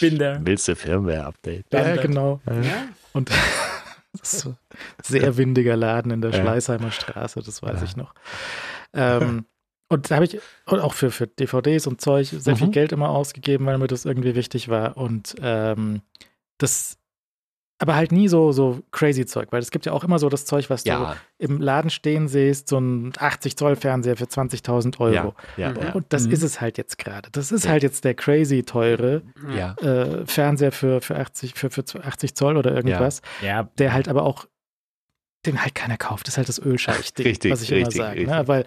Bin da. Willst du Firmware-Update? Ja, genau. Ja. Und so sehr windiger Laden in der Schleißheimer Straße, das weiß ich noch. Und da habe ich auch für DVDs und Zeug sehr viel Geld immer ausgegeben, weil mir das irgendwie wichtig war. Und das, aber halt nie so crazy Zeug, weil es gibt ja auch immer so das Zeug, was du im Laden stehen siehst, so ein 80-Zoll-Fernseher für 20.000 Euro. Und das ist es halt jetzt gerade. Das ist halt jetzt der crazy teure Fernseher für 80 Zoll oder irgendwas, der halt aber auch den halt keiner kauft. Das ist halt das Ölscheich-Ding, was ich immer sage. Ne? Weil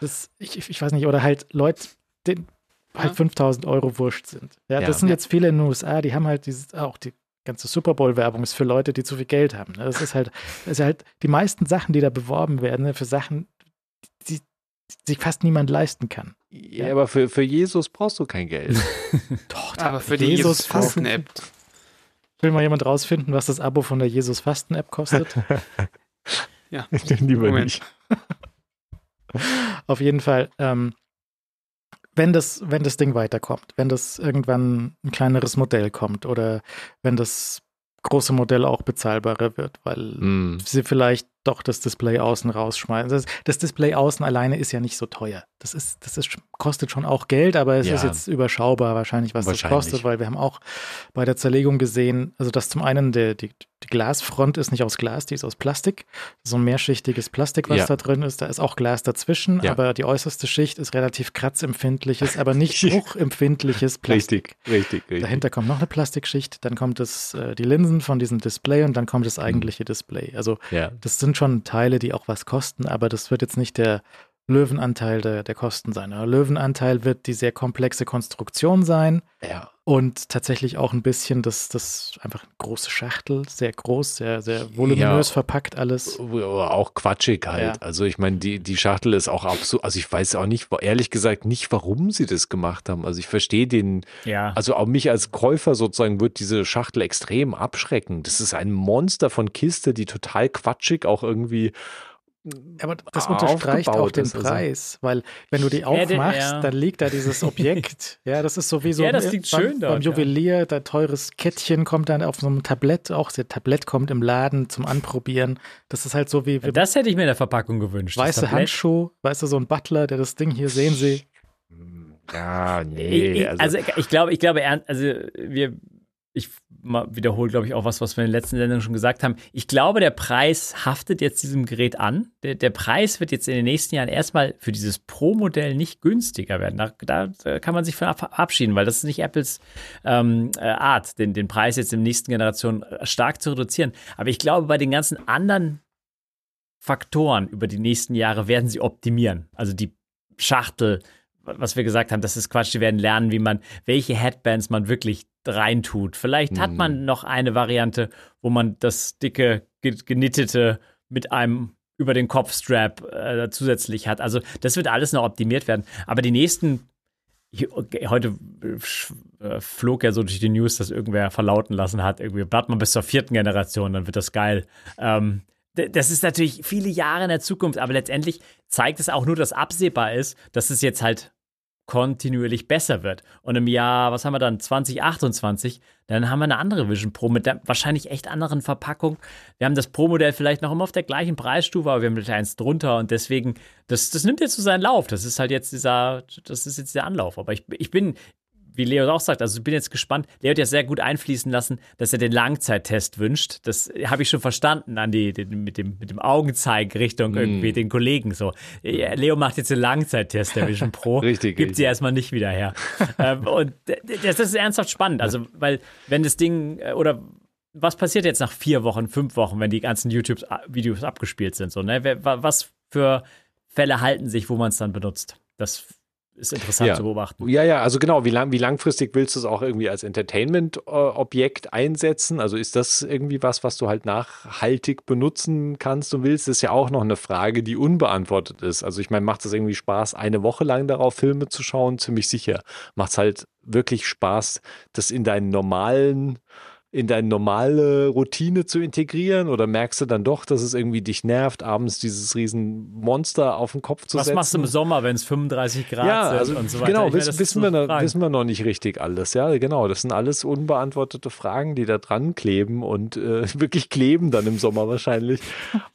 das, ich weiß nicht, oder halt Leute, denen halt 5.000 Euro wurscht sind. Ja, das sind jetzt viele in den USA, die haben halt dieses, auch die ganze Super Bowl-Werbung ist für Leute, die zu viel Geld haben. Ne? Das ist halt die meisten Sachen, die da beworben werden, ne, für Sachen, die sich fast niemand leisten kann. Ja, aber für Jesus brauchst du kein Geld. Doch, aber für die Jesus-Fasten-App. Will mal jemand rausfinden, was das Abo von der Jesus-Fasten-App kostet? Ja, lieber nicht. Auf jeden Fall, wenn das Ding weiterkommt, wenn das irgendwann ein kleineres Modell kommt oder wenn das große Modell auch bezahlbarer wird, weil sie vielleicht doch das Display außen rausschmeißen. Das Display außen alleine ist ja nicht so teuer. Das kostet schon auch Geld, aber es ist jetzt überschaubar wahrscheinlich, was das kostet, weil wir haben auch bei der Zerlegung gesehen, also dass zum einen die Glasfront ist nicht aus Glas, die ist aus Plastik. So ein mehrschichtiges Plastik, was da drin ist. Da ist auch Glas dazwischen, aber die äußerste Schicht ist relativ kratzempfindliches, aber nicht bruchempfindliches Plastik. Richtig. Dahinter kommt noch eine Plastikschicht, dann kommt die Linsen von diesem Display und dann kommt das eigentliche Display. Also das sind schon Teile, die auch was kosten, aber das wird jetzt nicht der Löwenanteil der Kosten sein. Der Löwenanteil wird die sehr komplexe Konstruktion sein und tatsächlich auch ein bisschen das einfach eine große Schachtel, sehr groß, sehr, sehr voluminös verpackt alles. Auch quatschig halt. Ja. Also ich meine, die Schachtel ist auch absurd. Also ich weiß auch nicht, ehrlich gesagt nicht, warum sie das gemacht haben. Also ich verstehe also auch mich als Käufer sozusagen wird diese Schachtel extrem abschrecken. Das ist ein Monster von Kiste, die total quatschig auch irgendwie. Aber das unterstreicht auch den Preis, weil wenn du die aufmachst, dann liegt da dieses Objekt. Ja, das ist sowieso das liegt schön dort, beim Juwelier, dein teures Kettchen kommt dann auf so einem Tablett, auch das Tablett kommt im Laden zum Anprobieren. Das ist halt so wie das hätte ich mir in der Verpackung gewünscht. Weiße Handschuhe, weißt du, so ein Butler, der das Ding hier, sehen Sie. Ja, nee. Also ich glaube, ich wiederhole, glaube ich, auch was wir in der letzten Sendung schon gesagt haben. Ich glaube, der Preis haftet jetzt diesem Gerät an. Der Preis wird jetzt in den nächsten Jahren erstmal für dieses Pro-Modell nicht günstiger werden. Da kann man sich von verabschieden, weil das ist nicht Apples Art, den Preis jetzt in der nächsten Generation stark zu reduzieren. Aber ich glaube, bei den ganzen anderen Faktoren über die nächsten Jahre werden sie optimieren. Also die Schachtel, was wir gesagt haben, das ist Quatsch, die werden lernen, welche Headbands man wirklich reintut. Vielleicht hat man noch eine Variante, wo man das dicke, genittete mit einem über den Kopfstrap zusätzlich hat. Also das wird alles noch optimiert werden. Aber die nächsten, heute flog ja so durch die News, dass irgendwer verlauten lassen hat, irgendwie bleibt man bis zur 4. Generation, dann wird das geil. Das ist natürlich viele Jahre in der Zukunft, aber letztendlich zeigt es auch nur, dass absehbar ist, dass es jetzt halt kontinuierlich besser wird. Und im Jahr, was haben wir dann, 2028, dann haben wir eine andere Vision Pro mit der wahrscheinlich echt anderen Verpackung. Wir haben das Pro-Modell vielleicht noch immer auf der gleichen Preisstufe, aber wir haben eins drunter und deswegen, das nimmt jetzt so seinen Lauf. Das ist halt jetzt der Anlauf. Aber ich bin, wie Leo auch sagt, also ich bin jetzt gespannt. Leo hat ja sehr gut einfließen lassen, dass er den Langzeittest wünscht. Das habe ich schon verstanden an mit dem Augenzeig Richtung irgendwie den Kollegen so. Leo macht jetzt den Langzeittest der Vision Pro. Richtig. Gibt sie erstmal nicht wieder her. Und das ist ernsthaft spannend. Also, weil wenn das Ding oder was passiert jetzt nach 4 Wochen, 5 Wochen, wenn die ganzen YouTube-Videos abgespielt sind? So, ne? Was für Fälle halten sich, wo man es dann benutzt? Das ist interessant zu beobachten. Ja, also genau, wie langfristig willst du es auch irgendwie als Entertainment-Objekt einsetzen? Also ist das irgendwie was du halt nachhaltig benutzen kannst und willst? Das ist ja auch noch eine Frage, die unbeantwortet ist. Also ich meine, macht es irgendwie Spaß, eine Woche lang darauf Filme zu schauen? Ziemlich sicher. Macht es halt wirklich Spaß, das in deinen normalen in deine normale Routine zu integrieren? Oder merkst du dann doch, dass es irgendwie dich nervt, abends dieses riesen Monster auf den Kopf zu setzen? Was machst du im Sommer, wenn es 35 Grad sind und so weiter? Genau, wissen wir noch nicht richtig alles. Ja, genau, das sind alles unbeantwortete Fragen, die da dran kleben und wirklich kleben dann im Sommer wahrscheinlich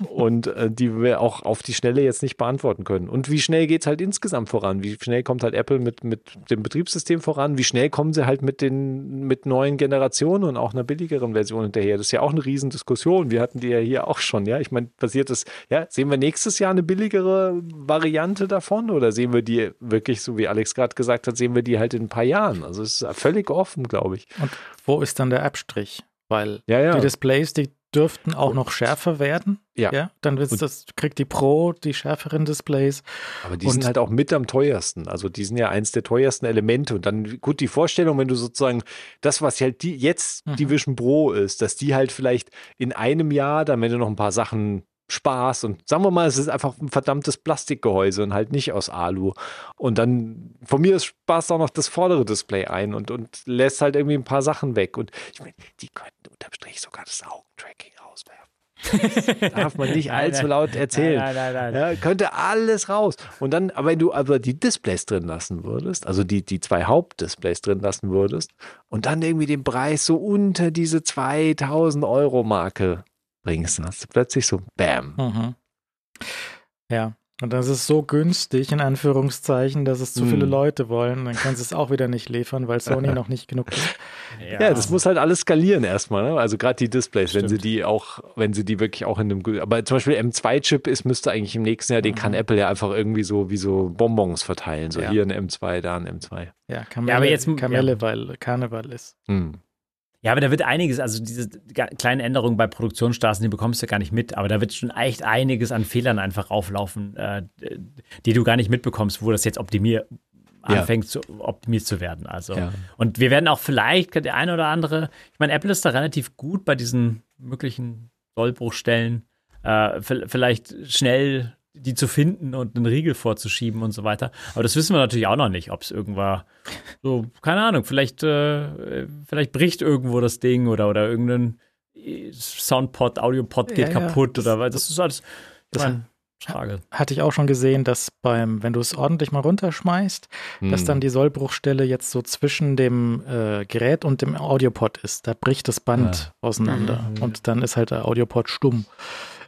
und die wir auch auf die Schnelle jetzt nicht beantworten können. Und wie schnell geht es halt insgesamt voran? Wie schnell kommt halt Apple mit dem Betriebssystem voran? Wie schnell kommen sie halt mit neuen Generationen und auch einer billigeren Version hinterher? Das ist ja auch eine Riesendiskussion. Wir hatten die ja hier auch schon. Ja, ich meine, passiert das, ja, sehen wir nächstes Jahr eine billigere Variante davon oder sehen wir die wirklich, so wie Alex gerade gesagt hat, sehen wir die halt in ein paar Jahren? Also es ist völlig offen, glaube ich. Und wo ist dann der Abstrich? Weil die Displays, die dürften auch noch schärfer werden. Ja. Dann kriegt die Pro die schärferen Displays. Aber die sind halt auch mit am teuersten. Also die sind ja eins der teuersten Elemente. Und dann, gut, die Vorstellung, wenn du sozusagen das, was halt die Vision Pro ist, dass die halt vielleicht in einem Jahr, dann wenn du noch ein paar Sachen sparst und sagen wir mal, es ist einfach ein verdammtes Plastikgehäuse und halt nicht aus Alu. Und dann, von mir sparst auch noch das vordere Display ein und lässt halt irgendwie ein paar Sachen weg. Und ich meine, die könnten unterm Strich sogar das Augentracking auswerfen. Das darf man nicht allzu laut erzählen. Nein. Ja, könnte alles raus. Und dann, aber wenn du aber die Displays drin lassen würdest, also die zwei Hauptdisplays drin lassen würdest und dann irgendwie den Preis so unter diese 2.000 Euro Marke bringst, dann hast du plötzlich so Bam. Mhm. Ja, und das ist so günstig, in Anführungszeichen, dass es zu viele Leute wollen. Dann kannst du es auch wieder nicht liefern, weil Sony noch nicht genug ist. Ja, das muss halt alles skalieren erstmal. Ne? Also gerade die Displays, wenn sie die auch, wirklich auch in einem, aber zum Beispiel M2-Chip ist, müsste eigentlich im nächsten Jahr, den kann Apple ja einfach irgendwie so wie so Bonbons verteilen. So hier ein M2, da ein M2. Ja, Kamelle, weil Karneval ist. Mhm. Ja, aber da wird einiges, also diese kleinen Änderungen bei Produktionsstarts, die bekommst du ja gar nicht mit, aber da wird schon echt einiges an Fehlern einfach auflaufen, die du gar nicht mitbekommst, wo das jetzt anfängt zu optimiert zu werden. Also und wir werden auch vielleicht der eine oder andere, ich meine, Apple ist da relativ gut bei diesen möglichen Sollbruchstellen, vielleicht schnell die zu finden und einen Riegel vorzuschieben und so weiter. Aber das wissen wir natürlich auch noch nicht, ob es irgendwann so, keine Ahnung, vielleicht bricht irgendwo das Ding oder irgendein Soundpod, Audiopod geht kaputt oder weil das ist alles. Hatte ich auch schon gesehen, dass wenn du es ordentlich mal runterschmeißt, dass dann die Sollbruchstelle jetzt so zwischen dem Gerät und dem Audiopod ist. Da bricht das Band auseinander und dann ist halt der Audiopod stumm.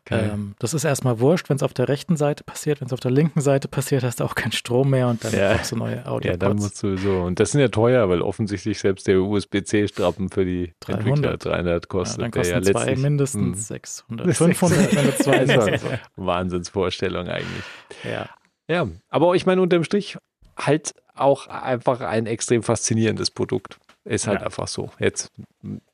Okay. Das ist erstmal wurscht, wenn es auf der rechten Seite passiert, wenn es auf der linken Seite passiert, hast du auch keinen Strom mehr und dann brauchst du neue Audiopods. Ja, dann musst du so. Und das sind ja teuer, weil offensichtlich selbst der USB-C-Strappen für die 300 kostet. Ja, dann kosten zwei mindestens 600, 500, wenn du zwei sagst. Wahnsinnsvorstellung eigentlich. Ja, aber ich meine unterm Strich halt auch einfach ein extrem faszinierendes Produkt. Ist halt einfach so. Jetzt,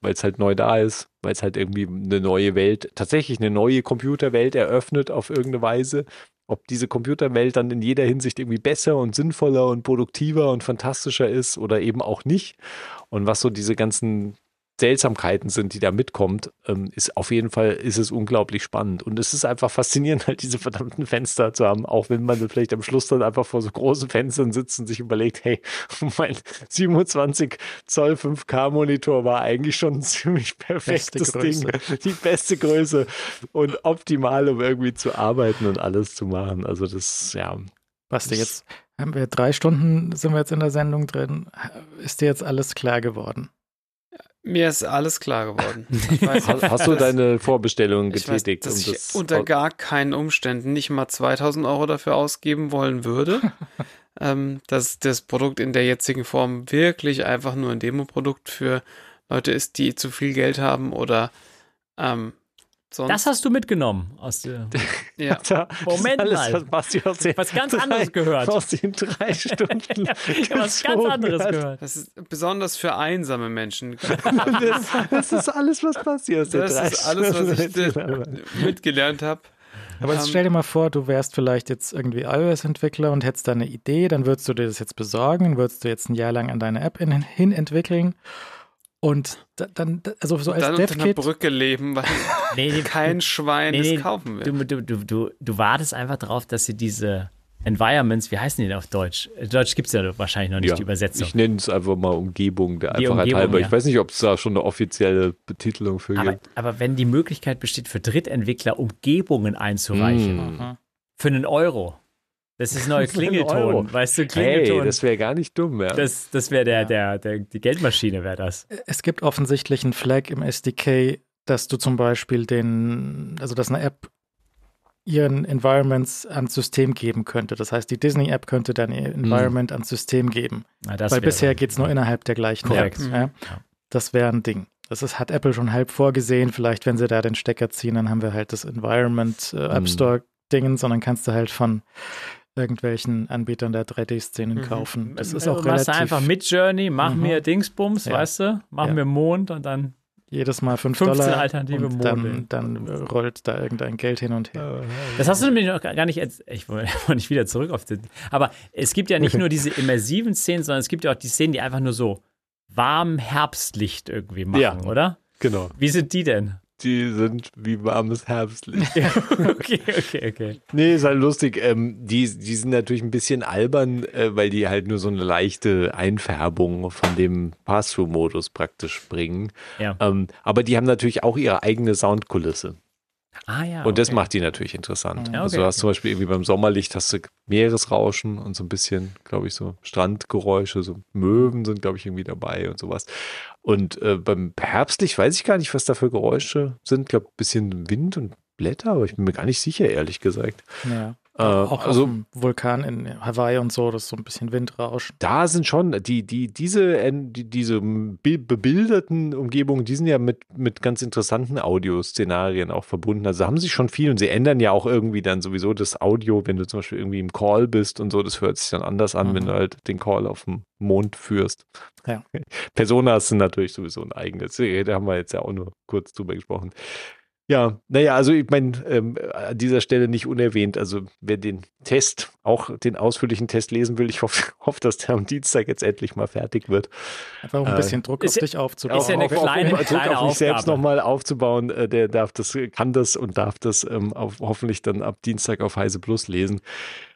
weil es halt neu da ist, weil es halt irgendwie eine neue Welt, tatsächlich eine neue Computerwelt eröffnet auf irgendeine Weise. Ob diese Computerwelt dann in jeder Hinsicht irgendwie besser und sinnvoller und produktiver und fantastischer ist oder eben auch nicht. Und was so diese ganzen Seltsamkeiten sind, die da mitkommt, ist auf jeden Fall, ist es unglaublich spannend. Und es ist einfach faszinierend, halt diese verdammten Fenster zu haben, auch wenn man vielleicht am Schluss dann einfach vor so großen Fenstern sitzt und sich überlegt, hey, mein 27 Zoll 5K Monitor war eigentlich schon ein ziemlich perfektes Ding. Die beste Größe und optimal, um irgendwie zu arbeiten und alles zu machen. Also das, Basti, jetzt haben wir 3 Stunden, sind wir jetzt in der Sendung drin. Ist dir jetzt alles klar geworden? Mir ist alles klar geworden. Hast du deine Vorbestellungen getätigt? Ich weiß, dass ich unter gar keinen Umständen nicht mal 2.000 Euro dafür ausgeben wollen würde, dass das Produkt in der jetzigen Form wirklich einfach nur ein Demo-Produkt für Leute ist, die zu viel Geld haben oder sonst. Das hast du mitgenommen aus der. Moment mal. Was ganz anderes gehört. Aus den 3 Stunden. Was ganz anderes gehört. Das ist besonders für einsame Menschen. das ist alles, was passiert. Das ist alles, was ich mitgelernt habe. Aber jetzt stell dir mal vor, du wärst vielleicht jetzt irgendwie iOS-Entwickler und hättest da eine Idee, dann würdest du dir das jetzt besorgen, würdest du jetzt ein Jahr lang an deine App hin entwickeln. Und dann, also so als Dev-Kit. Dann auf der Brücke leben, weil kein Schwein es kaufen will. Du wartest einfach drauf, dass sie diese Environments, wie heißen die denn auf Deutsch? Deutsch gibt es ja wahrscheinlich noch nicht, ja, die Übersetzung. Ich nenne es einfach mal Umgebung, der Einfachheit halber. Ja. Ich weiß nicht, ob es da schon eine offizielle Betitelung für gibt. Aber wenn die Möglichkeit besteht, für Drittentwickler Umgebungen einzureichen, für einen Euro. Das ist neue Klingelton, weißt du, Klingelton. Hey, das wäre gar nicht dumm, ja. Das wäre die Geldmaschine, wäre das. Es gibt offensichtlich einen Flag im SDK, dass du zum Beispiel dass eine App ihren Environments ans System geben könnte. Das heißt, die Disney-App könnte dann ihr Environment ans System geben. Weil bisher geht es nur innerhalb der gleichen App. Ja? Das wäre ein Ding. Hat Apple schon halb vorgesehen. Vielleicht, wenn sie da den Stecker ziehen, dann haben wir halt das Environment App Store-Dingens und dann kannst du halt von irgendwelchen Anbietern der 3D-Szenen kaufen. Das ist auch relativ... einfach Mid-Journey, mach mir Dingsbums, weißt du? Mach mir Mond und dann jedes Mal 5 Dollar alternative und dann rollt da irgendein Geld hin und her. Das hast du nämlich noch gar nicht ich wollte nicht wieder zurück auf den... Aber es gibt ja nicht nur diese immersiven Szenen, sondern es gibt ja auch die Szenen, die einfach nur so warm Herbstlicht irgendwie machen, oder? Genau. Wie sind die denn? Die sind wie warmes Herbstlicht. Okay. Nee, ist halt lustig. Die sind natürlich ein bisschen albern, weil die halt nur so eine leichte Einfärbung von dem Pass-Through-Modus praktisch bringen. Ja. Aber die haben natürlich auch ihre eigene Soundkulisse. Ah ja. Und das macht die natürlich interessant. Ja, okay. Also du hast zum Beispiel irgendwie beim Sommerlicht hast du Meeresrauschen und so ein bisschen, glaube ich, so Strandgeräusche, so Möwen sind, glaube ich, irgendwie dabei und sowas. Und beim Herbstlicht weiß ich gar nicht, was da für Geräusche sind. Ich glaube, ein bisschen Wind und Blätter, aber ich bin mir gar nicht sicher, ehrlich gesagt. Ja. Auch also, auf dem Vulkan in Hawaii und so, das ist so ein bisschen Windrauschen. Da sind schon diese bebilderten Umgebungen, die sind ja mit ganz interessanten Audioszenarien auch verbunden. Also haben sie schon viel und sie ändern ja auch irgendwie dann sowieso das Audio, wenn du zum Beispiel irgendwie im Call bist und so, das hört sich dann anders an, wenn du halt den Call auf dem Mond führst. Ja. Personas sind natürlich sowieso ein eigenes. Da haben wir jetzt ja auch nur kurz drüber gesprochen. Ja, naja, also ich meine, an dieser Stelle nicht unerwähnt, also wer den Test, auch den ausführlichen Test lesen will, ich hoffe, dass der am Dienstag jetzt endlich mal fertig wird. Einfach ein bisschen Druck auf dich aufzubauen. Ist ja eine kleine Druck auf mich selbst nochmal aufzubauen, der darf das hoffentlich dann ab Dienstag auf Heise Plus lesen.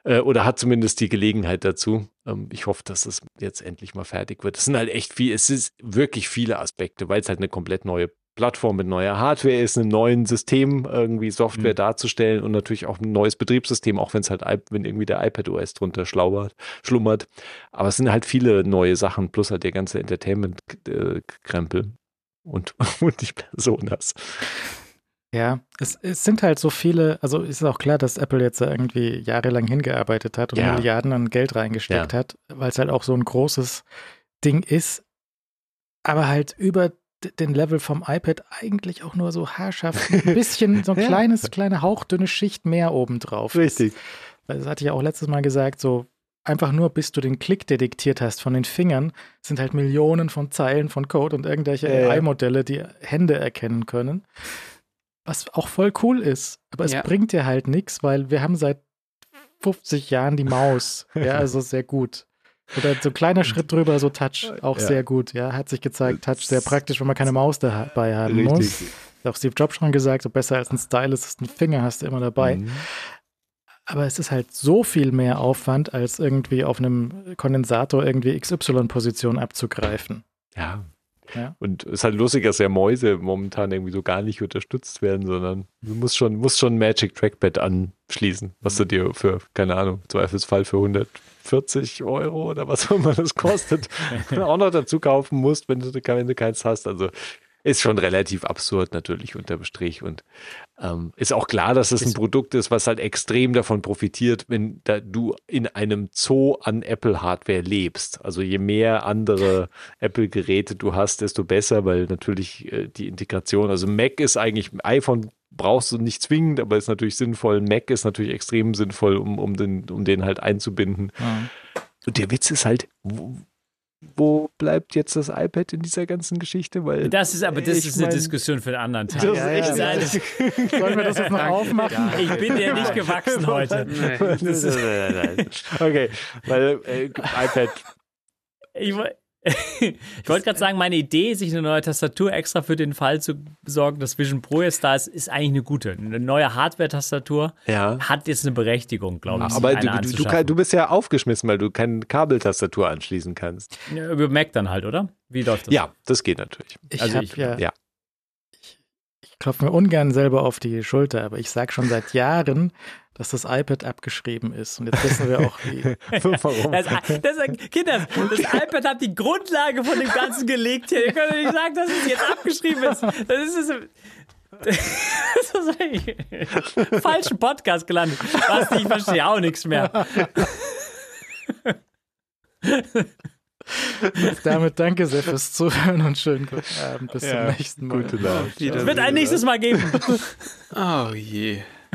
Oder hat zumindest die Gelegenheit dazu. Ich hoffe, dass das jetzt endlich mal fertig wird. Es ist wirklich viele Aspekte, weil es halt eine komplett neue Plattform mit neuer Hardware ist, einem neuen System irgendwie Software darzustellen und natürlich auch ein neues Betriebssystem, auch wenn es halt irgendwie der iPadOS drunter schlummert. Aber es sind halt viele neue Sachen, plus halt der ganze Entertainment-Krempel und die Personas. Ja, es sind halt so viele, also ist auch klar, dass Apple jetzt irgendwie jahrelang hingearbeitet hat und Milliarden an Geld reingesteckt hat, weil es halt auch so ein großes Ding ist, aber halt über den Level vom iPad eigentlich auch nur so haarscharf, ein bisschen so ein kleine hauchdünne Schicht mehr obendrauf. Richtig. Das hatte ich ja auch letztes Mal gesagt, so einfach nur bis du den Klick detektiert hast von den Fingern, sind halt Millionen von Zeilen von Code und irgendwelche AI-Modelle, die Hände erkennen können, was auch voll cool ist, aber es bringt dir halt nichts, weil wir haben seit 50 Jahren die Maus, also sehr gut. Oder so ein kleiner Schritt drüber, so Touch, auch sehr gut. Ja, hat sich gezeigt, Touch sehr praktisch, wenn man keine Maus dabei haben muss. Hat auch Steve Jobs schon gesagt, so besser als ein Stylus ist ein Finger, hast du immer dabei. Aber es ist halt so viel mehr Aufwand, als irgendwie auf einem Kondensator irgendwie XY-Position abzugreifen. Ja. Und es ist halt lustig, dass ja Mäuse momentan irgendwie so gar nicht unterstützt werden, sondern du musst schon ein Magic Trackpad anschließen, was du dir für, keine Ahnung, Zweifelsfall für 140 € oder was auch immer das kostet, auch noch dazu kaufen musst, wenn du keins hast. Also ist schon relativ absurd natürlich unterm Strich und ist auch klar, dass es ein Produkt ist, was halt extrem davon profitiert, wenn du in einem Zoo an Apple-Hardware lebst. Also je mehr andere Apple-Geräte du hast, desto besser, weil natürlich die Integration, also Mac ist eigentlich, iPhone brauchst du nicht zwingend, aber ist natürlich sinnvoll. Mac ist natürlich extrem sinnvoll, um den halt einzubinden. Mhm. Und der Witz ist halt, wo bleibt jetzt das iPad in dieser ganzen Geschichte? Weil das ist eine Diskussion für einen anderen Tag. Das ist echt. Sollen wir das jetzt noch aufmachen? Ja. Ich bin dir nicht gewachsen heute. Nein. Okay, weil iPad. Ich wollte gerade sagen, meine Idee, sich eine neue Tastatur extra für den Fall zu besorgen, dass Vision Pro jetzt da ist, ist eigentlich eine gute. Eine neue Hardware-Tastatur hat jetzt eine Berechtigung, glaube ich. Aber du bist ja aufgeschmissen, weil du keine Kabeltastatur anschließen kannst. Über Mac dann halt, oder? Wie läuft das? Ja, das geht natürlich. Ich klopfe mir ungern selber auf die Schulter, aber ich sage schon seit Jahren, dass das iPad abgeschrieben ist. Und jetzt wissen wir auch, wie. Warum? Kinder, das iPad hat die Grundlage von dem Ganzen gelegt hier. Ihr könnt doch nicht sagen, dass es jetzt abgeschrieben ist. Das ist falschen Podcast gelandet. Basti, ich verstehe auch nichts mehr. Und damit danke sehr fürs Zuhören und schönen guten Abend. Bis zum nächsten Mal. Gute Nacht. Es wird ein nächstes Mal geben. Oh je.